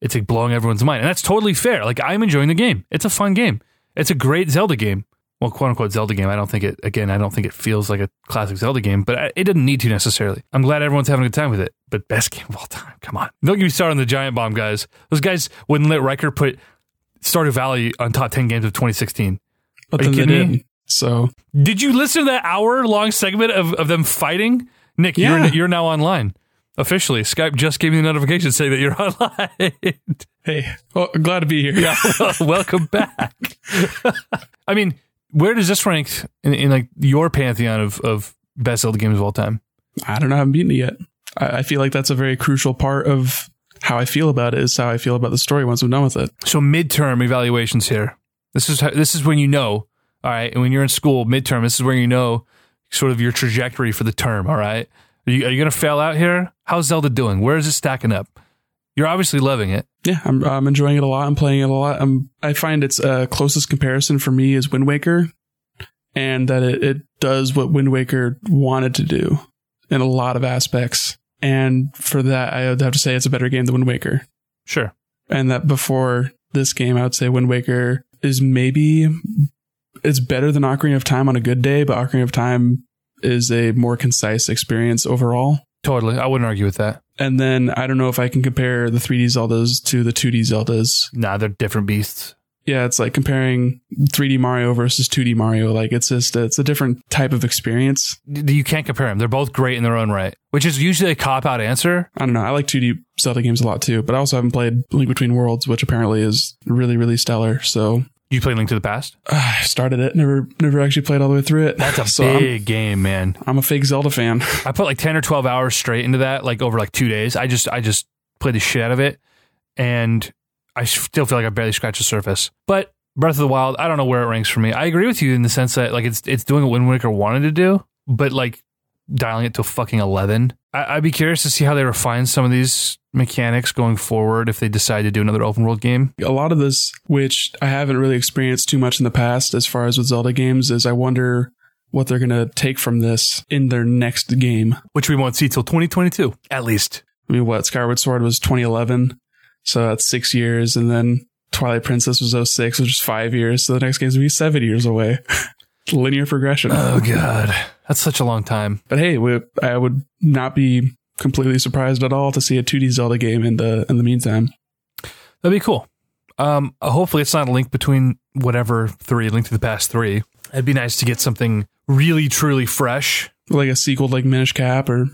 it's like blowing everyone's mind. And that's totally fair. Like, I'm enjoying the game. It's a fun game. It's a great Zelda game. Well, quote unquote Zelda game. I don't think it feels like a classic Zelda game, but it didn't need to necessarily. I'm glad everyone's having a good time with it, but best game of all time. Come on. Don't get me started on the Giant Bomb guys. Those guys wouldn't let Riker put Stardew Valley on top 10 games of 2016. But then they did. So did you listen to that hour long segment of them fighting? Nick, yeah. You're now online. Officially, Skype just gave me the notification saying that you're online. Hey, well, I'm glad to be here. Yeah, welcome back. I mean, where does this rank in like your pantheon of best Zelda games of all time? I don't know. I haven't beaten it yet. I feel like that's a very crucial part of how I feel about it is how I feel about the story once I'm done with it. So midterm evaluations here. This is when you know. All right. And when you're in school midterm, this is where you know sort of your trajectory for the term. All right. Are you going to fail out here? How's Zelda doing? Where is it stacking up? You're obviously loving it. Yeah, I'm enjoying it a lot. I'm playing it a lot. I find its closest comparison for me is Wind Waker, and that it does what Wind Waker wanted to do in a lot of aspects. And for that, I would have to say it's a better game than Wind Waker. Sure. And that before this game, I would say Wind Waker is maybe... It's better than Ocarina of Time on a good day, but Ocarina of Time is a more concise experience overall. Totally. I wouldn't argue with that. And then I don't know if I can compare the 3D Zeldas to the 2D Zeldas. Nah, they're different beasts. Yeah, it's like comparing 3D Mario versus 2D Mario. Like it's a different type of experience. You can't compare them. They're both great in their own right, which is usually a cop-out answer. I don't know. I like 2D Zelda games a lot too, but I also haven't played Link Between Worlds, which apparently is really, really stellar. So you played Link to the Past? I started it. Never actually played all the way through it. That's a big game, man. I'm a fake Zelda fan. I put like 10 or 12 hours straight into that, like over like 2 days. I just played the shit out of it, and I still feel like I barely scratched the surface. But Breath of the Wild, I don't know where it ranks for me. I agree with you in the sense that like it's doing what Wind Waker wanted to do, but like dialing it to fucking 11. I'd be curious to see how they refine some of these mechanics going forward if they decide to do another open world game. A lot of this, which I haven't really experienced too much in the past as far as with Zelda games, is I wonder what they're going to take from this in their next game. Which we won't see till 2022, at least. I mean, what? Skyward Sword was 2011, so that's 6 years, and then Twilight Princess was 2006, which is 5 years, so the next game's going to be 7 years away. Linear progression. Oh, God. That's such a long time. But hey, I would not be completely surprised at all to see a 2D Zelda game in the meantime. That'd be cool. Hopefully it's not a link between whatever three, Link to the Past 3. It'd be nice to get something really, truly fresh. Like a sequel like Minish Cap or...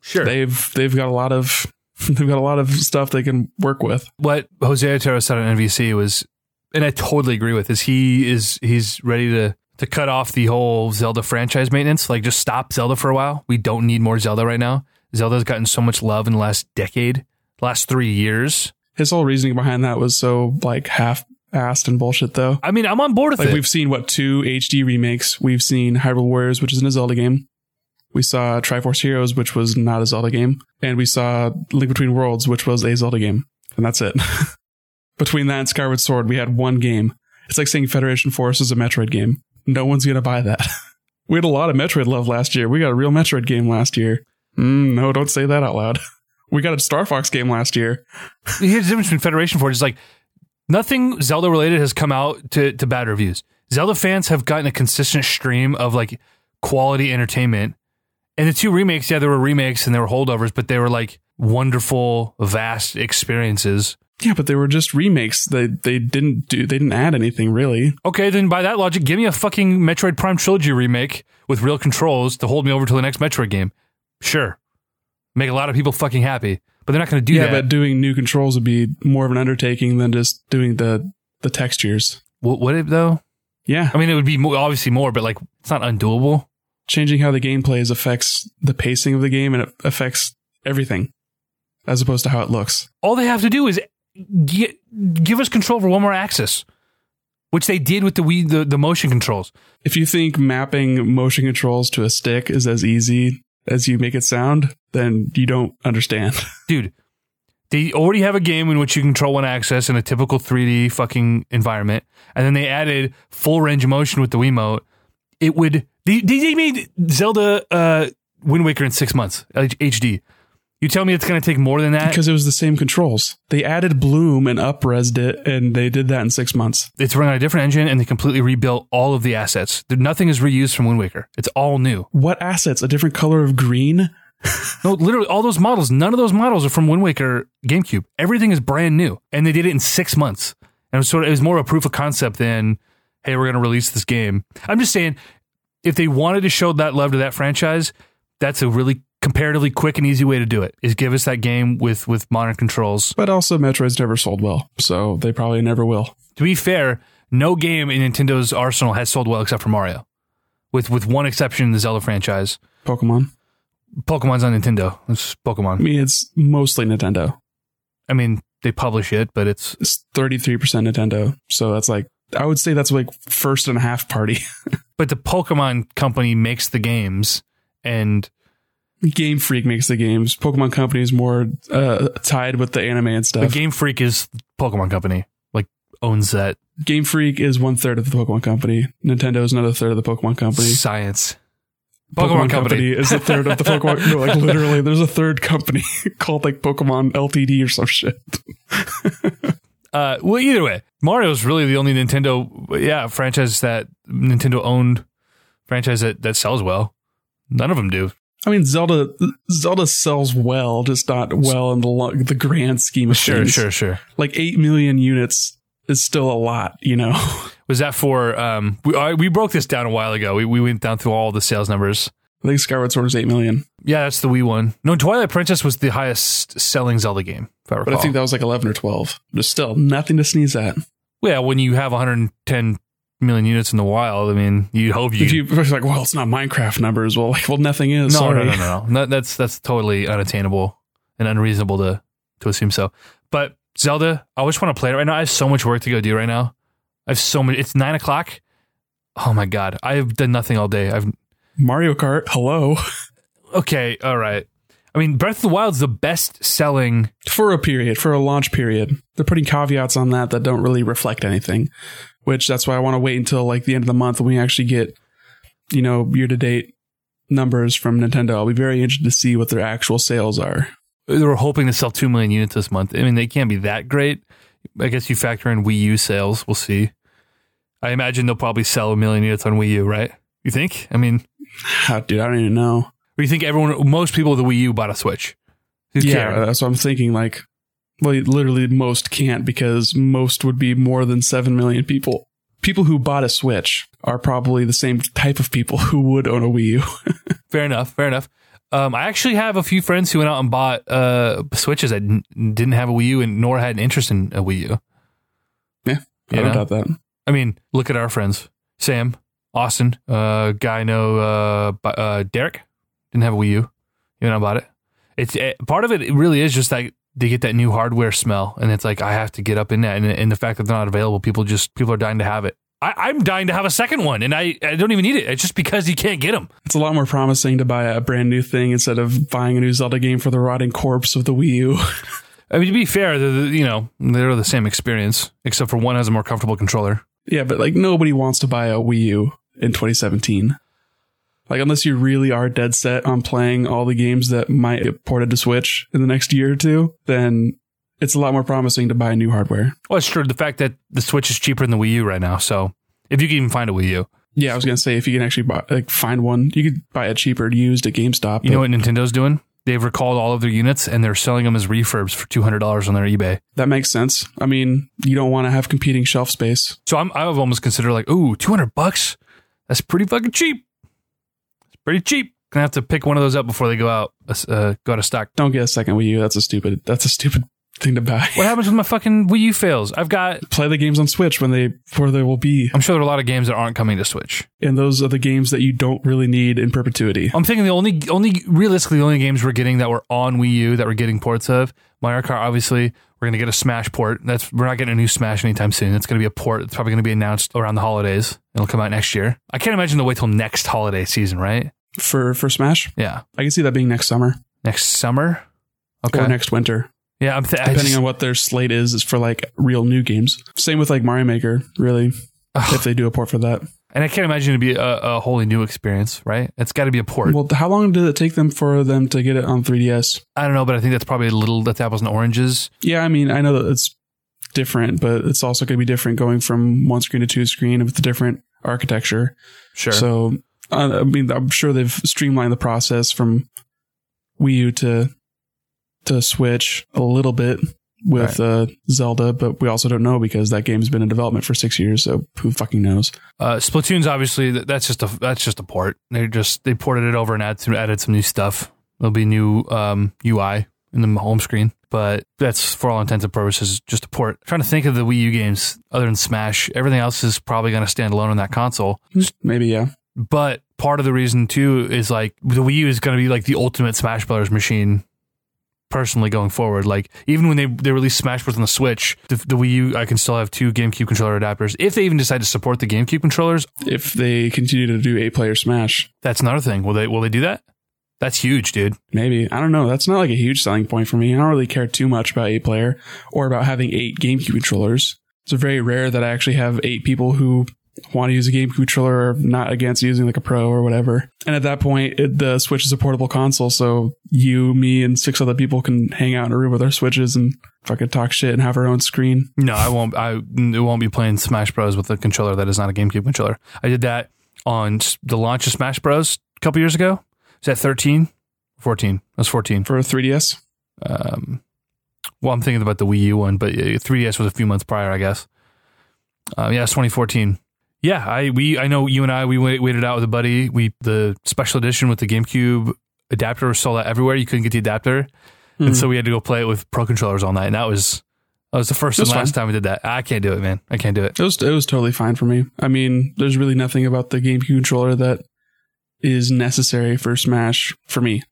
Sure. They've got a lot of They've got a lot of stuff they can work with. What Jose Otero said on NVC was, and I totally agree with, is he's ready to cut off the whole Zelda franchise maintenance. Like, just stop Zelda for a while. We don't need more Zelda right now. Zelda's gotten so much love in the last decade, last 3 years. His whole reasoning behind that was so, like, half-assed and bullshit, though. I mean, I'm on board with it. Like, we've seen, what, 2 HD remakes. We've seen Hyrule Warriors, which isn't a Zelda game. We saw Triforce Heroes, which was not a Zelda game. And we saw Link Between Worlds, which was a Zelda game. And that's it. Between that and Skyward Sword, we had one game. It's like saying Federation Force is a Metroid game. No one's going to buy that. We had a lot of Metroid love last year. We got a real Metroid game last year. No, don't say that out loud. We got a Star Fox game last year. Here's the difference between Federation Force. It's like nothing Zelda related has come out to bad reviews. Zelda fans have gotten a consistent stream of like quality entertainment. And the 2 remakes, yeah, there were remakes and there were holdovers, but they were like wonderful, vast experiences. Yeah, but they were just remakes. They didn't add anything really. Okay, then by that logic, give me a fucking Metroid Prime Trilogy remake with real controls to hold me over to the next Metroid game. Sure. Make a lot of people fucking happy, but they're not going to do that. Yeah, but doing new controls would be more of an undertaking than just doing the textures. Would it though? Yeah. I mean, it would be obviously more, but like it's not undoable. Changing how the game plays affects the pacing of the game and it affects everything as opposed to how it looks. All they have to do is give us control for one more axis, which they did with the Wii, the motion controls. If you think mapping motion controls to a stick is as easy as you make it sound, then you don't understand. Dude, they already have a game in which you control one axis in a typical 3D fucking environment, and then they added full range of motion with the Wiimote. It would... They made Zelda Wind Waker in 6 months, HD. You tell me it's going to take more than that? Because it was the same controls. They added Bloom and up-resed it, and they did that in 6 months. It's run on a different engine, and they completely rebuilt all of the assets. Nothing is reused from Wind Waker. It's all new. What assets? A different color of green? No, literally, all those models. None of those models are from Wind Waker GameCube. Everything is brand new, and they did it in 6 months. And it was more of a proof of concept than, hey, we're going to release this game. I'm just saying... If they wanted to show that love to that franchise, that's a really comparatively quick and easy way to do it, is give us that game with modern controls. But also Metroid's never sold well, so they probably never will. To be fair, no game in Nintendo's arsenal has sold well except for Mario, with one exception in the Zelda franchise. Pokemon? Pokemon's on Nintendo. It's Pokemon. I mean, it's mostly Nintendo. I mean, they publish it, but it's 33% Nintendo, so that's like... I would say that's like first and a half party. But the Pokemon company makes the games and... Game Freak makes the games. Pokemon company is more tied with the anime and stuff. But Game Freak is Pokemon company. Like, owns that. Game Freak is 1/3 of the Pokemon company. Nintendo is another 1/3 of the Pokemon company. Science. Pokemon company is 1/3 of the Pokemon... No, like literally, there's a third company called like Pokemon LTD or some shit. Well, either way, Mario's really the only Nintendo franchise that Nintendo-owned franchise that sells well. None of them do. I mean, Zelda sells well, just not well in the grand scheme of things. Sure. Like 8 million units is still a lot, you know? Was that for... we broke this down a while ago. We went down through all the sales numbers. I think Skyward Sword was 8 million. Yeah, that's the Wii one. No, Twilight Princess was the highest selling Zelda game, if I recall. But I think that was like 11 or 12. There's still nothing to sneeze at. Yeah, when you have 110 million units in the wild, I mean, you hope you... If you're like, well, it's not Minecraft numbers. Well, like, well, nothing is. No. That's totally unattainable and unreasonable to assume so. But Zelda, I just want to play it right now. I have so much work to go do right now. I have so much... It's 9 o'clock. Oh, my God. I have done nothing all day. I've... Mario Kart, hello. Okay, all right. I mean, Breath of the Wild's the best selling... For a launch period. They're putting caveats on that don't really reflect anything, which that's why I want to wait until like the end of the month when we actually get, you know, year-to-date numbers from Nintendo. I'll be very interested to see what their actual sales are. They were hoping to sell 2 million units this month. I mean, they can't be that great. I guess you factor in Wii U sales. We'll see. I imagine they'll probably sell 1 million units on Wii U, right? You think? I mean... Dude, I don't even know. Or you think most people with the Wii U bought a Switch? Yeah, that's what I'm thinking. Like, well, literally most can't, because most would be more than 7 million people. People who bought a Switch are probably the same type of people who would own a Wii U. Fair enough. I actually have a few friends who went out and bought Switches that didn't have a Wii U and nor had an interest in a Wii U. Yeah, I don't doubt that. I mean, look at our friends. Sam, Austin, guy I know, Derek, didn't have a Wii U. He went out and bought it. Part of it really is just like they get that new hardware smell, and it's like, I have to get up in that. And the fact that they're not available, people are dying to have it. I'm dying to have a second one, and I don't even need it. It's just because you can't get them. It's a lot more promising to buy a brand new thing instead of buying a new Zelda game for the rotting corpse of the Wii U. I mean, to be fair, they're the same experience, except for one has a more comfortable controller. Yeah, but like nobody wants to buy a Wii U in 2017. Like, unless you really are dead set on playing all the games that might get ported to Switch in the next year or two, then it's a lot more promising to buy new hardware. Well, it's true. The fact that the Switch is cheaper than the Wii U right now. So if you can even find a Wii U. Yeah, I was going to say, if you can actually find one, you could buy it cheaper used at GameStop. You know what Nintendo's doing? They've recalled all of their units, and they're selling them as refurbs for $200 on their eBay. That makes sense. I mean, you don't want to have competing shelf space. So I've almost considered like, ooh, $200? That's pretty fucking cheap. Pretty cheap. Gonna have to pick one of those up before they go out of stock. Don't get a second Wii U. That's a stupid thing to buy. What happens when my fucking Wii U fails? I've got... Play the games on Switch where they will be. I'm sure there are a lot of games that aren't coming to Switch. And those are the games that you don't really need in perpetuity. I'm thinking the only games we're getting that were on Wii U that we're getting ports of, Mario Kart, obviously, we're gonna get a Smash port. We're not getting a new Smash anytime soon. It's gonna be a port. It's probably gonna be announced around the holidays. It'll come out next year. I can't imagine they'll wait till next holiday season, right? For Smash? Yeah. I can see that being next summer. Next summer? Okay. Or next winter. Yeah, depending on what their slate is for like real new games. Same with like Mario Maker, really, if they do a port for that. And I can't imagine it'd be a wholly new experience, right? It's got to be a port. Well, how long did it take for them to get it on 3DS? I don't know, but I think that's apples and oranges. Yeah, I mean, I know that it's different, but it's also going to be different going from one screen to two screen with a different architecture. Sure. So, I mean, I'm sure they've streamlined the process from Wii U to Switch a little bit with Zelda, but we also don't know because that game's been in development for 6 years, so who fucking knows? Splatoon's obviously that's just a port. They ported it over and added some new stuff. There'll be new UI in the home screen, but that's for all intents and purposes just a port. I'm trying to think of the Wii U games other than Smash. Everything else is probably going to stand alone on that console. Maybe, yeah. But part of the reason too is like the Wii U is going to be like the ultimate Smash Bros. machine. Personally, going forward, like even when they release Smash Bros on the Switch, the Wii U, I can still have two GameCube controller adapters if they even decide to support the GameCube controllers. If they continue to do 8-player Smash, that's another thing. Will they do that? That's huge, dude. Maybe, I don't know. That's not like a huge selling point for me. I don't really care too much about 8-player or about having 8 GameCube controllers. It's very rare that I actually have 8 people who want to use a GameCube controller or not against using like a Pro or whatever. And at that point, the Switch is a portable console, so you, me, and 6 other people can hang out in a room with our Switches and fucking talk shit and have our own screen. No, I won't be playing Smash Bros with a controller that is not a GameCube controller. I did that on the launch of Smash Bros a couple years ago. Was that 13? 14. It was 14. For a 3DS? Well, I'm thinking about the Wii U one, but 3DS was a few months prior, I guess. Yeah, it's 2014. Yeah, I know you and we waited out with a buddy. The special edition with the GameCube adapter was sold out everywhere. You couldn't get the adapter. Mm-hmm. And so we had to go play it with Pro Controllers all night. And that was the first and last time we did that. I can't do it, man. I can't do it. It was totally fine for me. I mean, there's really nothing about the GameCube controller that is necessary for Smash for me.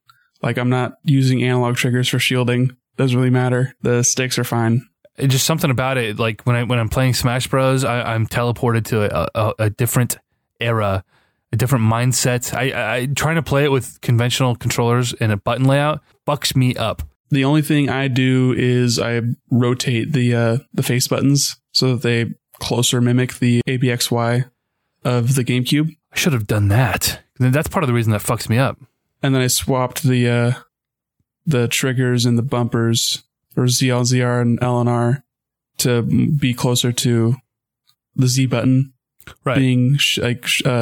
Like, I'm not using analog triggers for shielding. It doesn't really matter. The sticks are fine. It's just something about it, like when I'm playing Smash Bros, I'm teleported to a different era, a different mindset. I trying to play it with conventional controllers and a button layout fucks me up. The only thing I do is I rotate the face buttons so that they closer mimic the ABXY of the GameCube. I should have done that. That's part of the reason that fucks me up. And then I swapped the triggers and the bumpers, or ZLZR and L and R, to be closer to the Z button being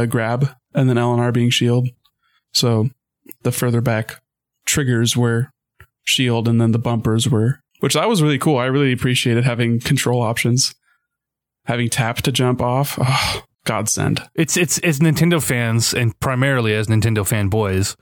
grab, and then L and R being shield. So the further back triggers were shield, and then the bumpers were, which that was really cool. I really appreciated having control options, having tap to jump off. Oh, godsend. It's Nintendo fans, and primarily as Nintendo fanboys,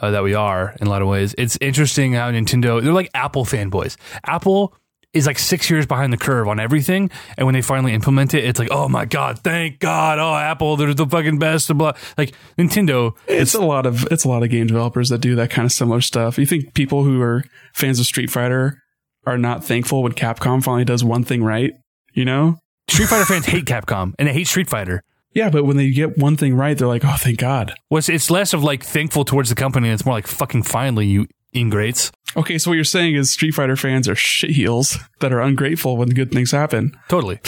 that we are in a lot of ways. It's interesting how Nintendo, they're like Apple fanboys. Apple is like 6 years behind the curve on everything, and when they finally implement it, it's like, oh my god, thank god, oh Apple, they're the fucking best. And blah. Like Nintendo, it's a lot of game developers that do that kind of similar stuff. You think people who are fans of Street Fighter are not thankful when Capcom finally does one thing right? You know, Street Fighter fans hate Capcom and they hate Street Fighter. Yeah, but when they get one thing right, they're like, oh, thank God. Well, it's less of like thankful towards the company. And it's more like fucking finally, you ingrates. Okay, so what you're saying is Street Fighter fans are shit heels that are ungrateful when good things happen. Totally.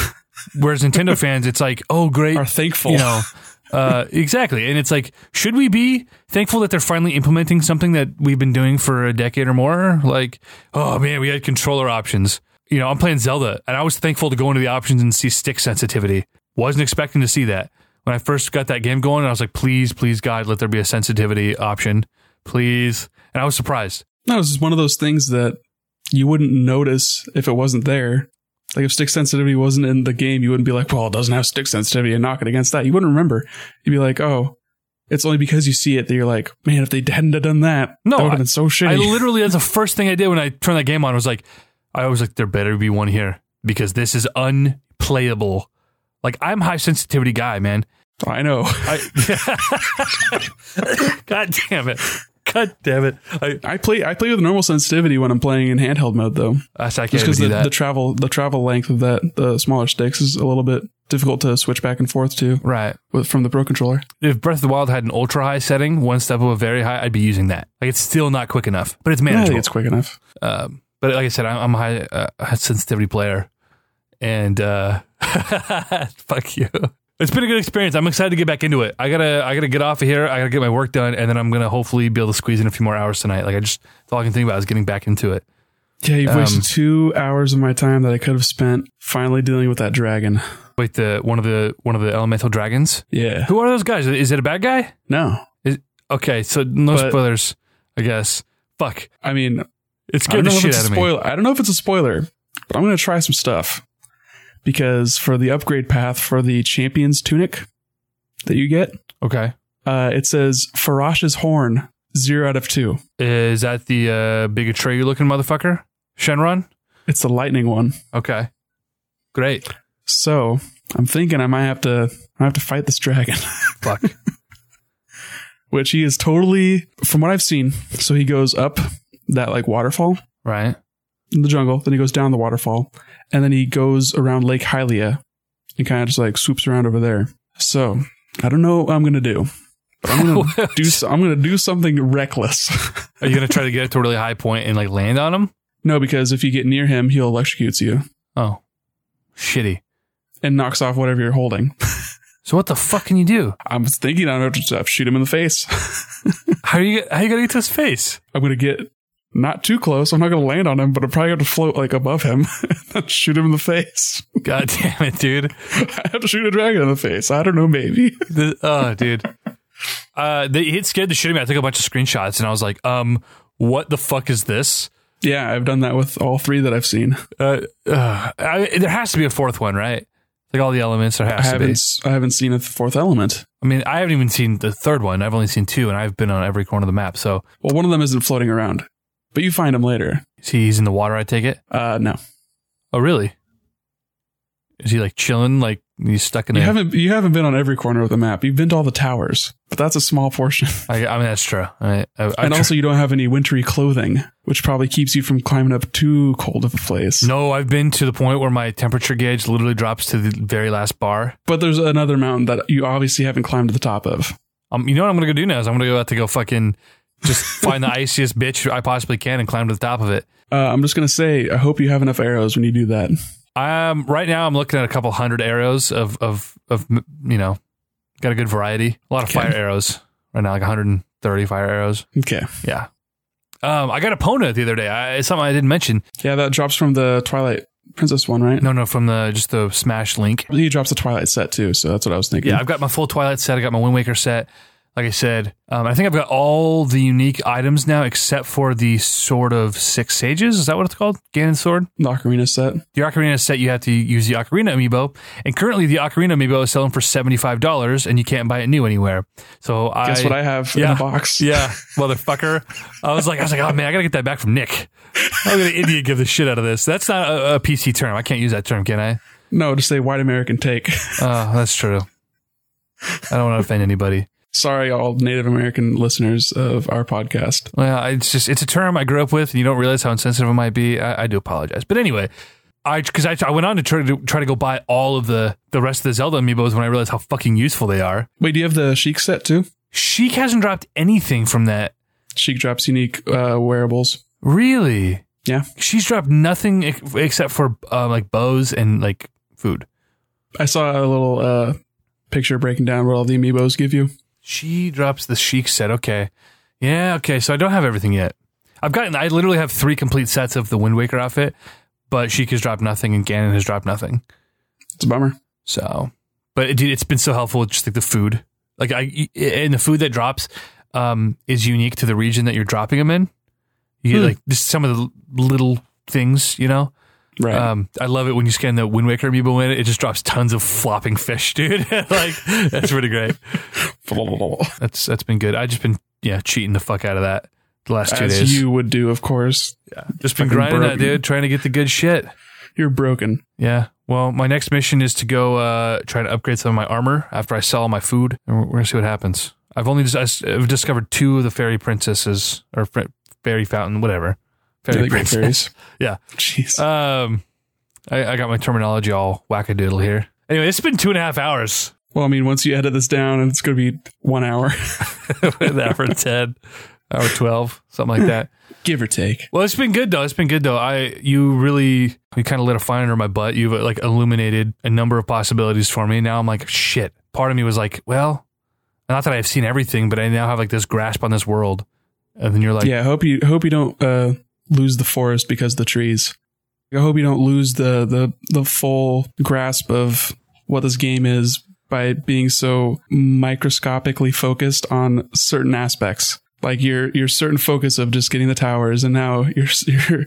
Whereas Nintendo fans, it's like, oh, great. Are thankful. You know, exactly. And it's like, should we be thankful that they're finally implementing something that we've been doing for a decade or more? Like, oh man, we had controller options. You know, I'm playing Zelda and I was thankful to go into the options and see stick sensitivity. Wasn't expecting to see that. When I first got that game going, I was like, please, please, God, let there be a sensitivity option. Please. And I was surprised. No, it's just one of those things that you wouldn't notice if it wasn't there. Like if stick sensitivity wasn't in the game, you wouldn't be like, well, it doesn't have stick sensitivity and knock it against that. You wouldn't remember. You'd be like, oh, it's only because you see it that you're like, man, if they hadn't have done that, no, that would have been so shitty. I literally, that's the first thing I did when I turned that game on. I was like, there better be one here because this is unplayable. Like, I'm high sensitivity guy, man. I know. God damn it. God damn it. I play with normal sensitivity when I'm playing in handheld mode, though. I can't do that. Just because the travel length of that, the smaller sticks is a little bit difficult to switch back and forth to. Right. From the Pro Controller. If Breath of the Wild had an ultra high setting, one step above very high, I'd be using that. Like, it's still not quick enough, but it's manageable. Yeah, it's quick enough. But like I said, I'm a high sensitivity player. And, fuck you. It's been a good experience. I'm excited to get back into it. I gotta get off of here. I gotta get my work done. And then I'm going to hopefully be able to squeeze in a few more hours tonight. Like all I can think about is getting back into it. Yeah. You've wasted 2 hours of my time that I could have spent finally dealing with that dragon. Wait, one of the elemental dragons. Yeah. Who are those guys? Is it a bad guy? No. Okay. So no spoilers, I guess. Fuck. I mean, it's scared the shit out of me. I don't know if it's a spoiler, but I'm going to try some stuff. Because for the upgrade path for the champion's tunic that you get. Okay. It says Farash's horn, 0 out of 2. Is that the big Atreyu looking motherfucker? Shenron? It's the lightning one. Okay. Great. So I'm thinking I might have to fight this dragon. Fuck. Which he is totally, from what I've seen. So he goes up that like waterfall. Right. In the jungle, then he goes down the waterfall, and then he goes around Lake Hylia and kind of just like swoops around over there. So I don't know what I'm gonna do, but I'm gonna do something reckless. Are you gonna try to get to a really high point and like land on him? No, because if you get near him, he'll electrocute you. Oh, shitty! And knocks off whatever you're holding. So what the fuck can you do? I'm thinking I don't have to shoot him in the face. How are you gonna get to his face? I'm gonna get. Not too close. I'm not going to land on him, but I'm probably going to float like above him and shoot him in the face. God damn it, dude. I have to shoot a dragon in the face. I don't know, maybe. Dude. It scared the shit out of me. I took a bunch of screenshots and I was like, what the fuck is this? Yeah, I've done that with all three that I've seen. There has to be a fourth one, right? Like all the elements, there has to be. I haven't seen a fourth element. I mean, I haven't even seen the third one. I've only seen two, and I've been on every corner of the map. So, well, one of them isn't floating around. But you find him later. Is he, he's in the water, I take it? No. Oh, really? Is he like chilling? Like he's stuck in there? You haven't been on every corner of the map. You've been to all the towers, but that's a small portion. I mean, that's true. Also, you don't have any wintry clothing, which probably keeps you from climbing up too cold of a place. No, I've been to the point where my temperature gauge literally drops to the very last bar. But there's another mountain that you obviously haven't climbed to the top of. You know what I'm going to go do now is I'm going to go out to go fucking... Just find the iciest bitch I possibly can and climb to the top of it. I'm just going to say, I hope you have enough arrows when you do that. Right now, I'm looking at a couple hundred arrows of you know, got a good variety. A lot of fire arrows right now, like 130 fire arrows. Okay. Yeah. I got a Pona the other day. It's something I didn't mention. Yeah, that drops from the Twilight Princess one, right? No, from the Smash Link. He drops the Twilight set too, so that's what I was thinking. Yeah, I've got my full Twilight set. I got my Wind Waker set. Like I said, I think I've got all the unique items now except for the Sword of Six Sages. Is that what it's called? Ganon's Sword? The Ocarina set. The Ocarina set, you have to use the Ocarina Amiibo. And currently the Ocarina Amiibo is selling for $75 and you can't buy it new anywhere. So guess what I have in a box? Yeah, motherfucker. I was like, oh man, I got to get that back from Nick. I'm going to idiot give the shit out of this. That's not a PC term. I can't use that term, can I? No, just say white American take. Oh, that's true. I don't want to offend anybody. Sorry, all Native American listeners of our podcast. Well, it's a term I grew up with, and you don't realize how insensitive it might be. I do apologize. But anyway, because I went on to try to go buy all of the rest of the Zelda amiibos when I realized how fucking useful they are. Wait, do you have the Sheikah set too? Sheikah hasn't dropped anything from that. Sheikah drops unique wearables. Really? Yeah. She's dropped nothing except for like bows and like food. I saw a little picture breaking down what all the amiibos give you. She drops the Sheikah set. Okay. Yeah. Okay. So I don't have everything yet. I literally have 3 complete sets of the Wind Waker outfit, but Sheikah has dropped nothing and Ganon has dropped nothing. It's a bummer. So, but it's been so helpful. Just like the food, and the food that drops, is unique to the region that you're dropping them in. You get like just some of the little things, you know? Right. I love it when you scan the Wind Waker amiibo in it. It just drops tons of flopping fish, dude. Like that's pretty great. That's been good. I've just been cheating the fuck out of that the last 2 days. As you would do, of course. Yeah, just been grinding broken. That, dude. Trying to get the good shit. You're broken. Yeah. Well, my next mission is to go try to upgrade some of my armor after I sell all my food, and we're gonna see what happens. I've discovered 2 of the fairy princesses or fairy fountain, whatever. Fairy princess. Yeah. Jeez. I got my terminology all wackadoodle here. Anyway, it's been 2.5 hours. Well, I mean, once you edit this down, it's going to be 1 hour. An hour 10, hour 12, something like that. Give or take. Well, it's been good, though. You kind of lit a fire under my butt. You've like illuminated a number of possibilities for me. Now I'm like, shit. Part of me was like, well, not that I've seen everything, but I now have like this grasp on this world. And then you're like... Yeah, I hope you don't... lose the forest because of the trees. I hope you don't lose the full grasp of what this game is by being so microscopically focused on certain aspects. Like your certain focus of just getting the towers, and now your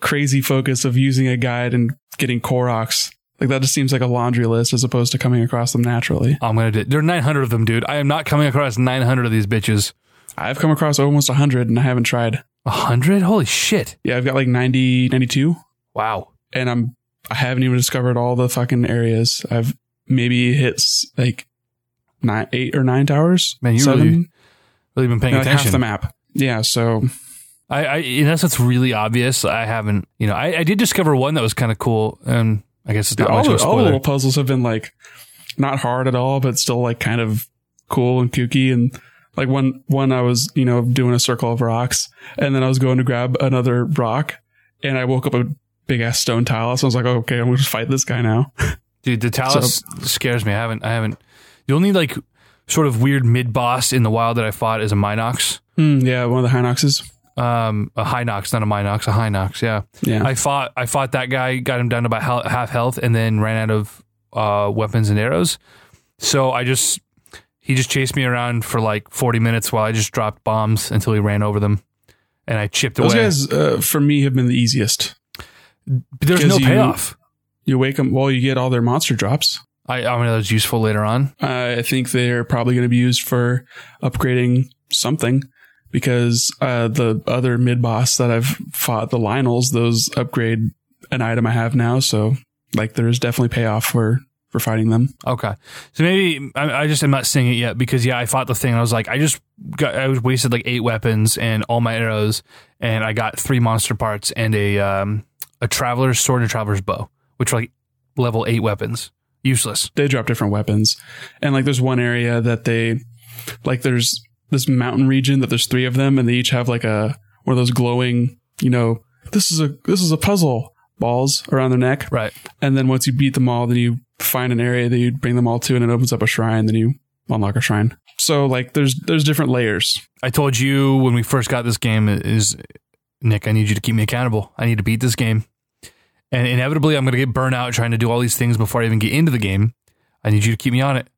crazy focus of using a guide and getting Koroks. Like that just seems like a laundry list as opposed to coming across them naturally. I'm gonna do. There are 900 of them, dude. I am not coming across 900 of these bitches. I've come across almost 100 and I haven't tried. 100? Holy shit. Yeah, I've got like 90, 92. Wow. And I haven't even discovered all the fucking areas. I've maybe hit like 8 or 9 towers. Man, you 7, really been paying attention. Half the map. Yeah, so... I unless it's really obvious, I haven't... You know, I did discover one that was kind of cool, and I guess it's not much of a spoiler. All the little puzzles have been like, not hard at all, but still like kind of cool and kooky and... Like one I was, doing a circle of rocks, and then I was going to grab another rock, and I woke up a big ass stone talus. So I was like, oh, okay, I'm going to fight this guy now. Dude, the talus scares me. I haven't. The only like sort of weird mid boss in the wild that I fought is a Minox. Yeah, one of the Hinoxes. A Hinox, not a Minox, a Hinox. Yeah. Yeah. I fought that guy, got him down to about half health, and then ran out of weapons and arrows. So He just chased me around for like 40 minutes while I just dropped bombs until he ran over them, and I chipped away. Those guys, for me, have been the easiest. There's no payoff. You wake them while you get all their monster drops. I mean, that's useful later on. I think they're probably going to be used for upgrading something because the other mid-boss that I've fought, the Lionels, those upgrade an item I have now. So like there's definitely payoff for fighting them. Okay. So maybe I just am not seeing it yet because I fought the thing and I was like, I wasted like 8 weapons and all my arrows, and I got 3 monster parts and a traveler's sword and a traveler's bow, which were like level 8 weapons. Useless. They drop different weapons. And like there's one area that there's this mountain region that there's 3 of them, and they each have like one of those glowing, this is a puzzle balls around their neck. Right. And then once you beat them all, then you find an area that you bring them all to, and it opens up a shrine. Then you unlock a shrine. So like there's different layers. I told you when we first got this game is, Nick, I need you to keep me accountable. I need to beat this game, and inevitably I'm going to get burnt out trying to do all these things before I even get into the game. I need you to keep me on it.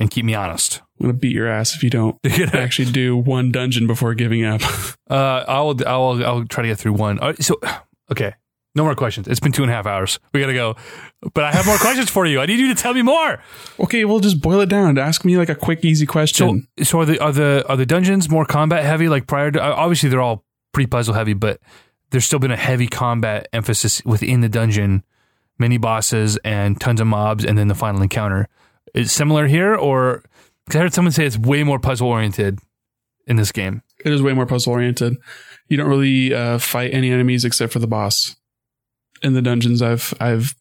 and keep me honest. I'm going to beat your ass if you don't actually do one dungeon before giving up. I'll try to get through one. So, okay. No more questions. It's been 2.5 hours. We got to go. But I have more questions for you. I need you to tell me more. Okay, we'll just boil it down. Ask me like a quick, easy question. So are the dungeons more combat heavy like prior to? Obviously, they're all pretty puzzle heavy, but there's still been a heavy combat emphasis within the dungeon, mini bosses and tons of mobs, and then the final encounter. Is it similar here, or? Because I heard someone say it's way more puzzle oriented in this game. It is way more puzzle oriented. You don't really fight any enemies except for the boss. In the dungeons I've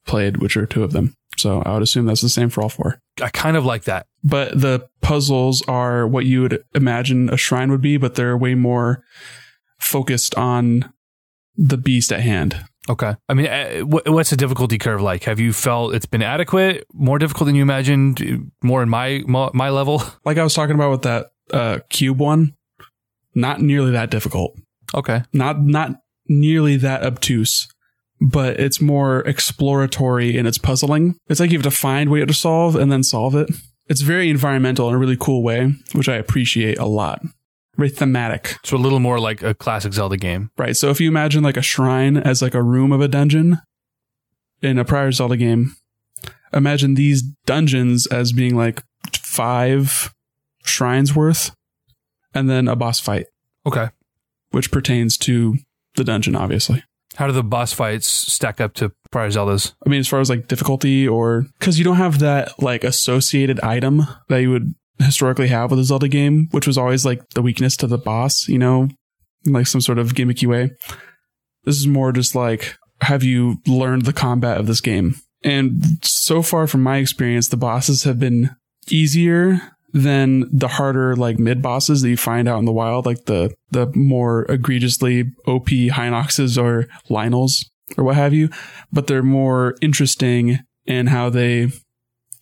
played, which are 2 of them. So I would assume that's the same for all 4. I kind of like that. But the puzzles are what you would imagine a shrine would be, but they're way more focused on the beast at hand. Okay. I mean, what's the difficulty curve like? Have you felt it's been adequate, more difficult than you imagined, more in my level? Like I was talking about with that cube one, not nearly that difficult. Okay. Not nearly that obtuse. But it's more exploratory and it's puzzling. It's like you have to find way to solve and then solve it. It's very environmental in a really cool way, which I appreciate a lot. Very thematic. So a little more like a classic Zelda game. Right. So if you imagine like a shrine as like a room of a dungeon in a prior Zelda game, imagine these dungeons as being like 5 shrines worth and then a boss fight. Okay. Which pertains to the dungeon, obviously. How do the boss fights stack up to prior Zeldas? I mean, as far as like difficulty or... Because you don't have that like associated item that you would historically have with a Zelda game, which was always like the weakness to the boss, you know, in, like some sort of gimmicky way. This is more just like, have you learned the combat of this game? And so far from my experience, the bosses have been easier than the harder like mid bosses that you find out in the wild, like the more egregiously OP Hinoxes or Lynels or what have you, but they're more interesting in how they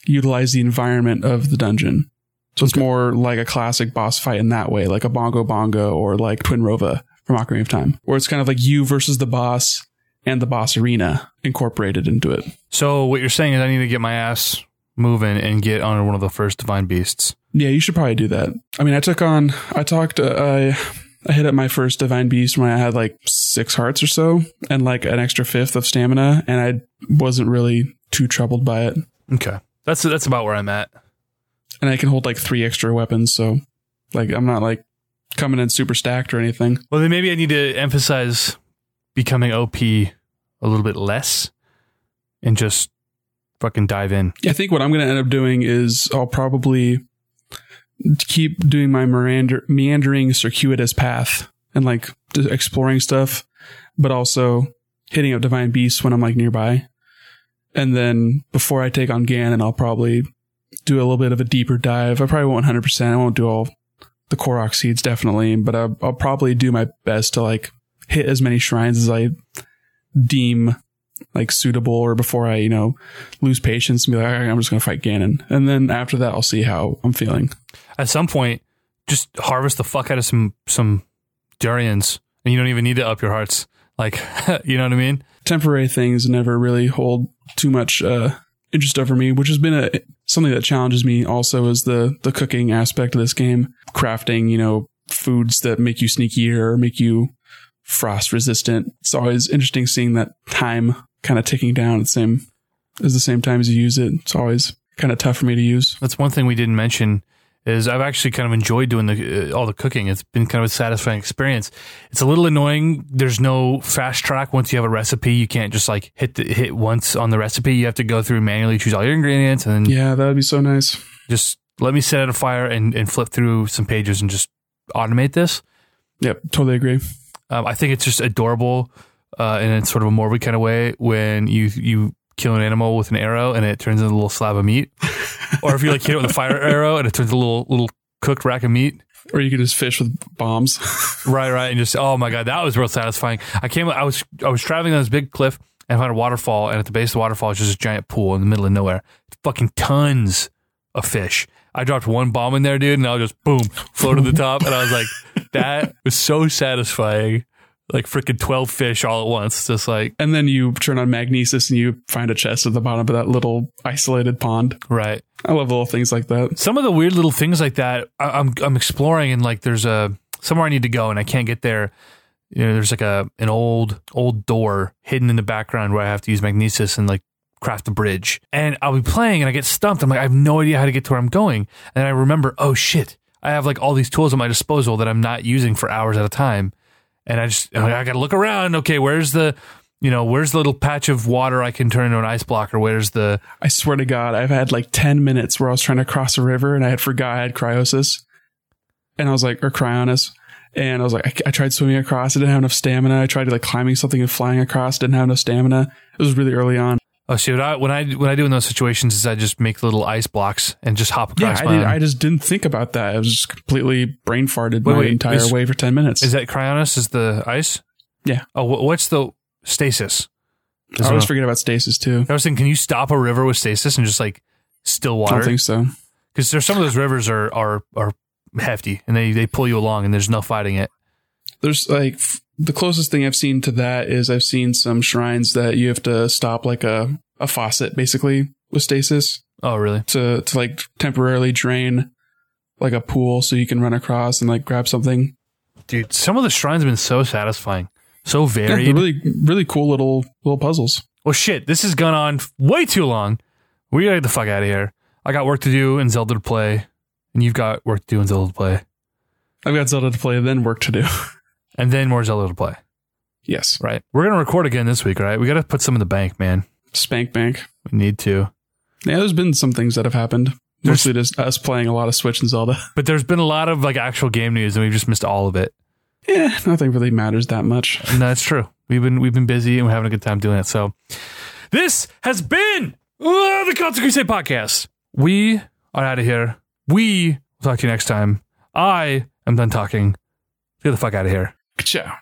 utilize the environment of the dungeon. So it's more like a classic boss fight in that way, like a Bongo Bongo or like Twin Rova from Ocarina of Time, where it's kind of like you versus the boss and the boss arena incorporated into it. So what you're saying is I need to get my ass moving and get on one of the first Divine Beasts. Yeah, you should probably do that. I mean, I hit up my first Divine Beast when I had like 6 hearts or so and like an extra 5th of stamina, and I wasn't really too troubled by it. Okay. That's about where I'm at. And I can hold like 3 extra weapons, so like I'm not like coming in super stacked or anything. Well, then maybe I need to emphasize becoming OP a little bit less and just fucking dive in. I think what I'm going to end up doing is I'll probably keep doing my meandering circuitous path and like exploring stuff, but also hitting up Divine Beasts when I'm like nearby. And then before I take on Ganon, I'll probably do a little bit of a deeper dive. I probably won't 100%. I won't do all the Korok seeds, definitely, but I'll probably do my best to like hit as many shrines as I deem like suitable, or before I, you know, lose patience and be like, all right, I'm just going to fight Ganon. And then after that, I'll see how I'm feeling. At some point, just harvest the fuck out of some durians and you don't even need to up your hearts. Like, you know what I mean? Temporary things never really hold too much interest over me, which has been something that challenges me also is the cooking aspect of this game. Crafting, you know, foods that make you sneakier or make you frost resistant. It's always interesting seeing that time kind of ticking down at the same time as you use it. It's always kind of tough for me to use. That's one thing we didn't mention is I've actually kind of enjoyed doing all the cooking. It's been kind of a satisfying experience. It's a little annoying. There's no fast track. Once you have a recipe, you can't just like hit once on the recipe. You have to go through and manually choose all your ingredients. And then yeah, that'd be so nice. Just let me sit at a fire and flip through some pages and just automate this. Yep. Totally agree. I think it's just adorable in it's sort of a morbid kind of way when you kill an animal with an arrow and it turns into a little slab of meat. Or if you like hit it with a fire arrow and it turns into a little cooked rack of meat. Or you can just fish with bombs. Right. And just, oh my God, that was real satisfying. I was traveling on this big cliff and I found a waterfall, and at the base of the waterfall is just a giant pool in the middle of nowhere. It's fucking tons of fish. I dropped 1 bomb in there, dude, and I was just, boom, floated to the top. And I was like, that was so satisfying. like freaking 12 fish all at once. Just like, and then you turn on magnesis and you find a chest at the bottom of that little isolated pond. Right. I love little things like that. Some of the weird little things like that I'm exploring, and like there's a somewhere I need to go and I can't get there. You know, there's like an old door hidden in the background where I have to use magnesis and like craft a bridge. And I'll be playing and I get stumped. I'm like, I have no idea how to get to where I'm going. And I remember, oh shit, I have like all these tools at my disposal that I'm not using for hours at a time. And I got to look around. Okay, where's the little patch of water I can turn into an ice block, or where's the... I swear to God, I've had like 10 minutes where I was trying to cross a river and I had forgot I had cryosis. And I was like, or cryonis. And I was like, I tried swimming across. I didn't have enough stamina. I tried like climbing something and flying across. Didn't have enough stamina. It was really early on. Oh, see, what I do in those situations is I just make little ice blocks and just hop across. Yeah, I just didn't think about that. I was just completely brain farted my entire way for 10 minutes. Is that cryonis? Is the ice? Yeah. Oh, what's the stasis? I always forget about stasis too. I was thinking, can you stop a river with stasis and just like still water? I don't think so. Because there's some of those rivers are hefty and they pull you along and there's no fighting it. There's like... The closest thing I've seen to that is I've seen some shrines that you have to stop like a faucet basically with stasis. Oh, really? To like temporarily drain like a pool so you can run across and like grab something. Dude, some of the shrines have been so satisfying. So varied. Yeah, really, really cool little puzzles. Well, shit, this has gone on way too long. We gotta get the fuck out of here. I got work to do and Zelda to play. And you've got work to do and Zelda to play. I've got Zelda to play and then work to do. And then more Zelda to play. Yes. Right. We're going to record again this week, right? We got to put some in the bank, man. Bank. We need to. Yeah, there's been some things that have happened. Mostly just us playing a lot of Switch and Zelda. But there's been a lot of like actual game news and we've just missed all of it. Yeah, nothing really matters that much. No, that's true. We've been busy and we're having a good time doing it. So this has been the Console Crusade Podcast. We are out of here. We will talk to you next time. I am done talking. Get the fuck out of here. Ciao.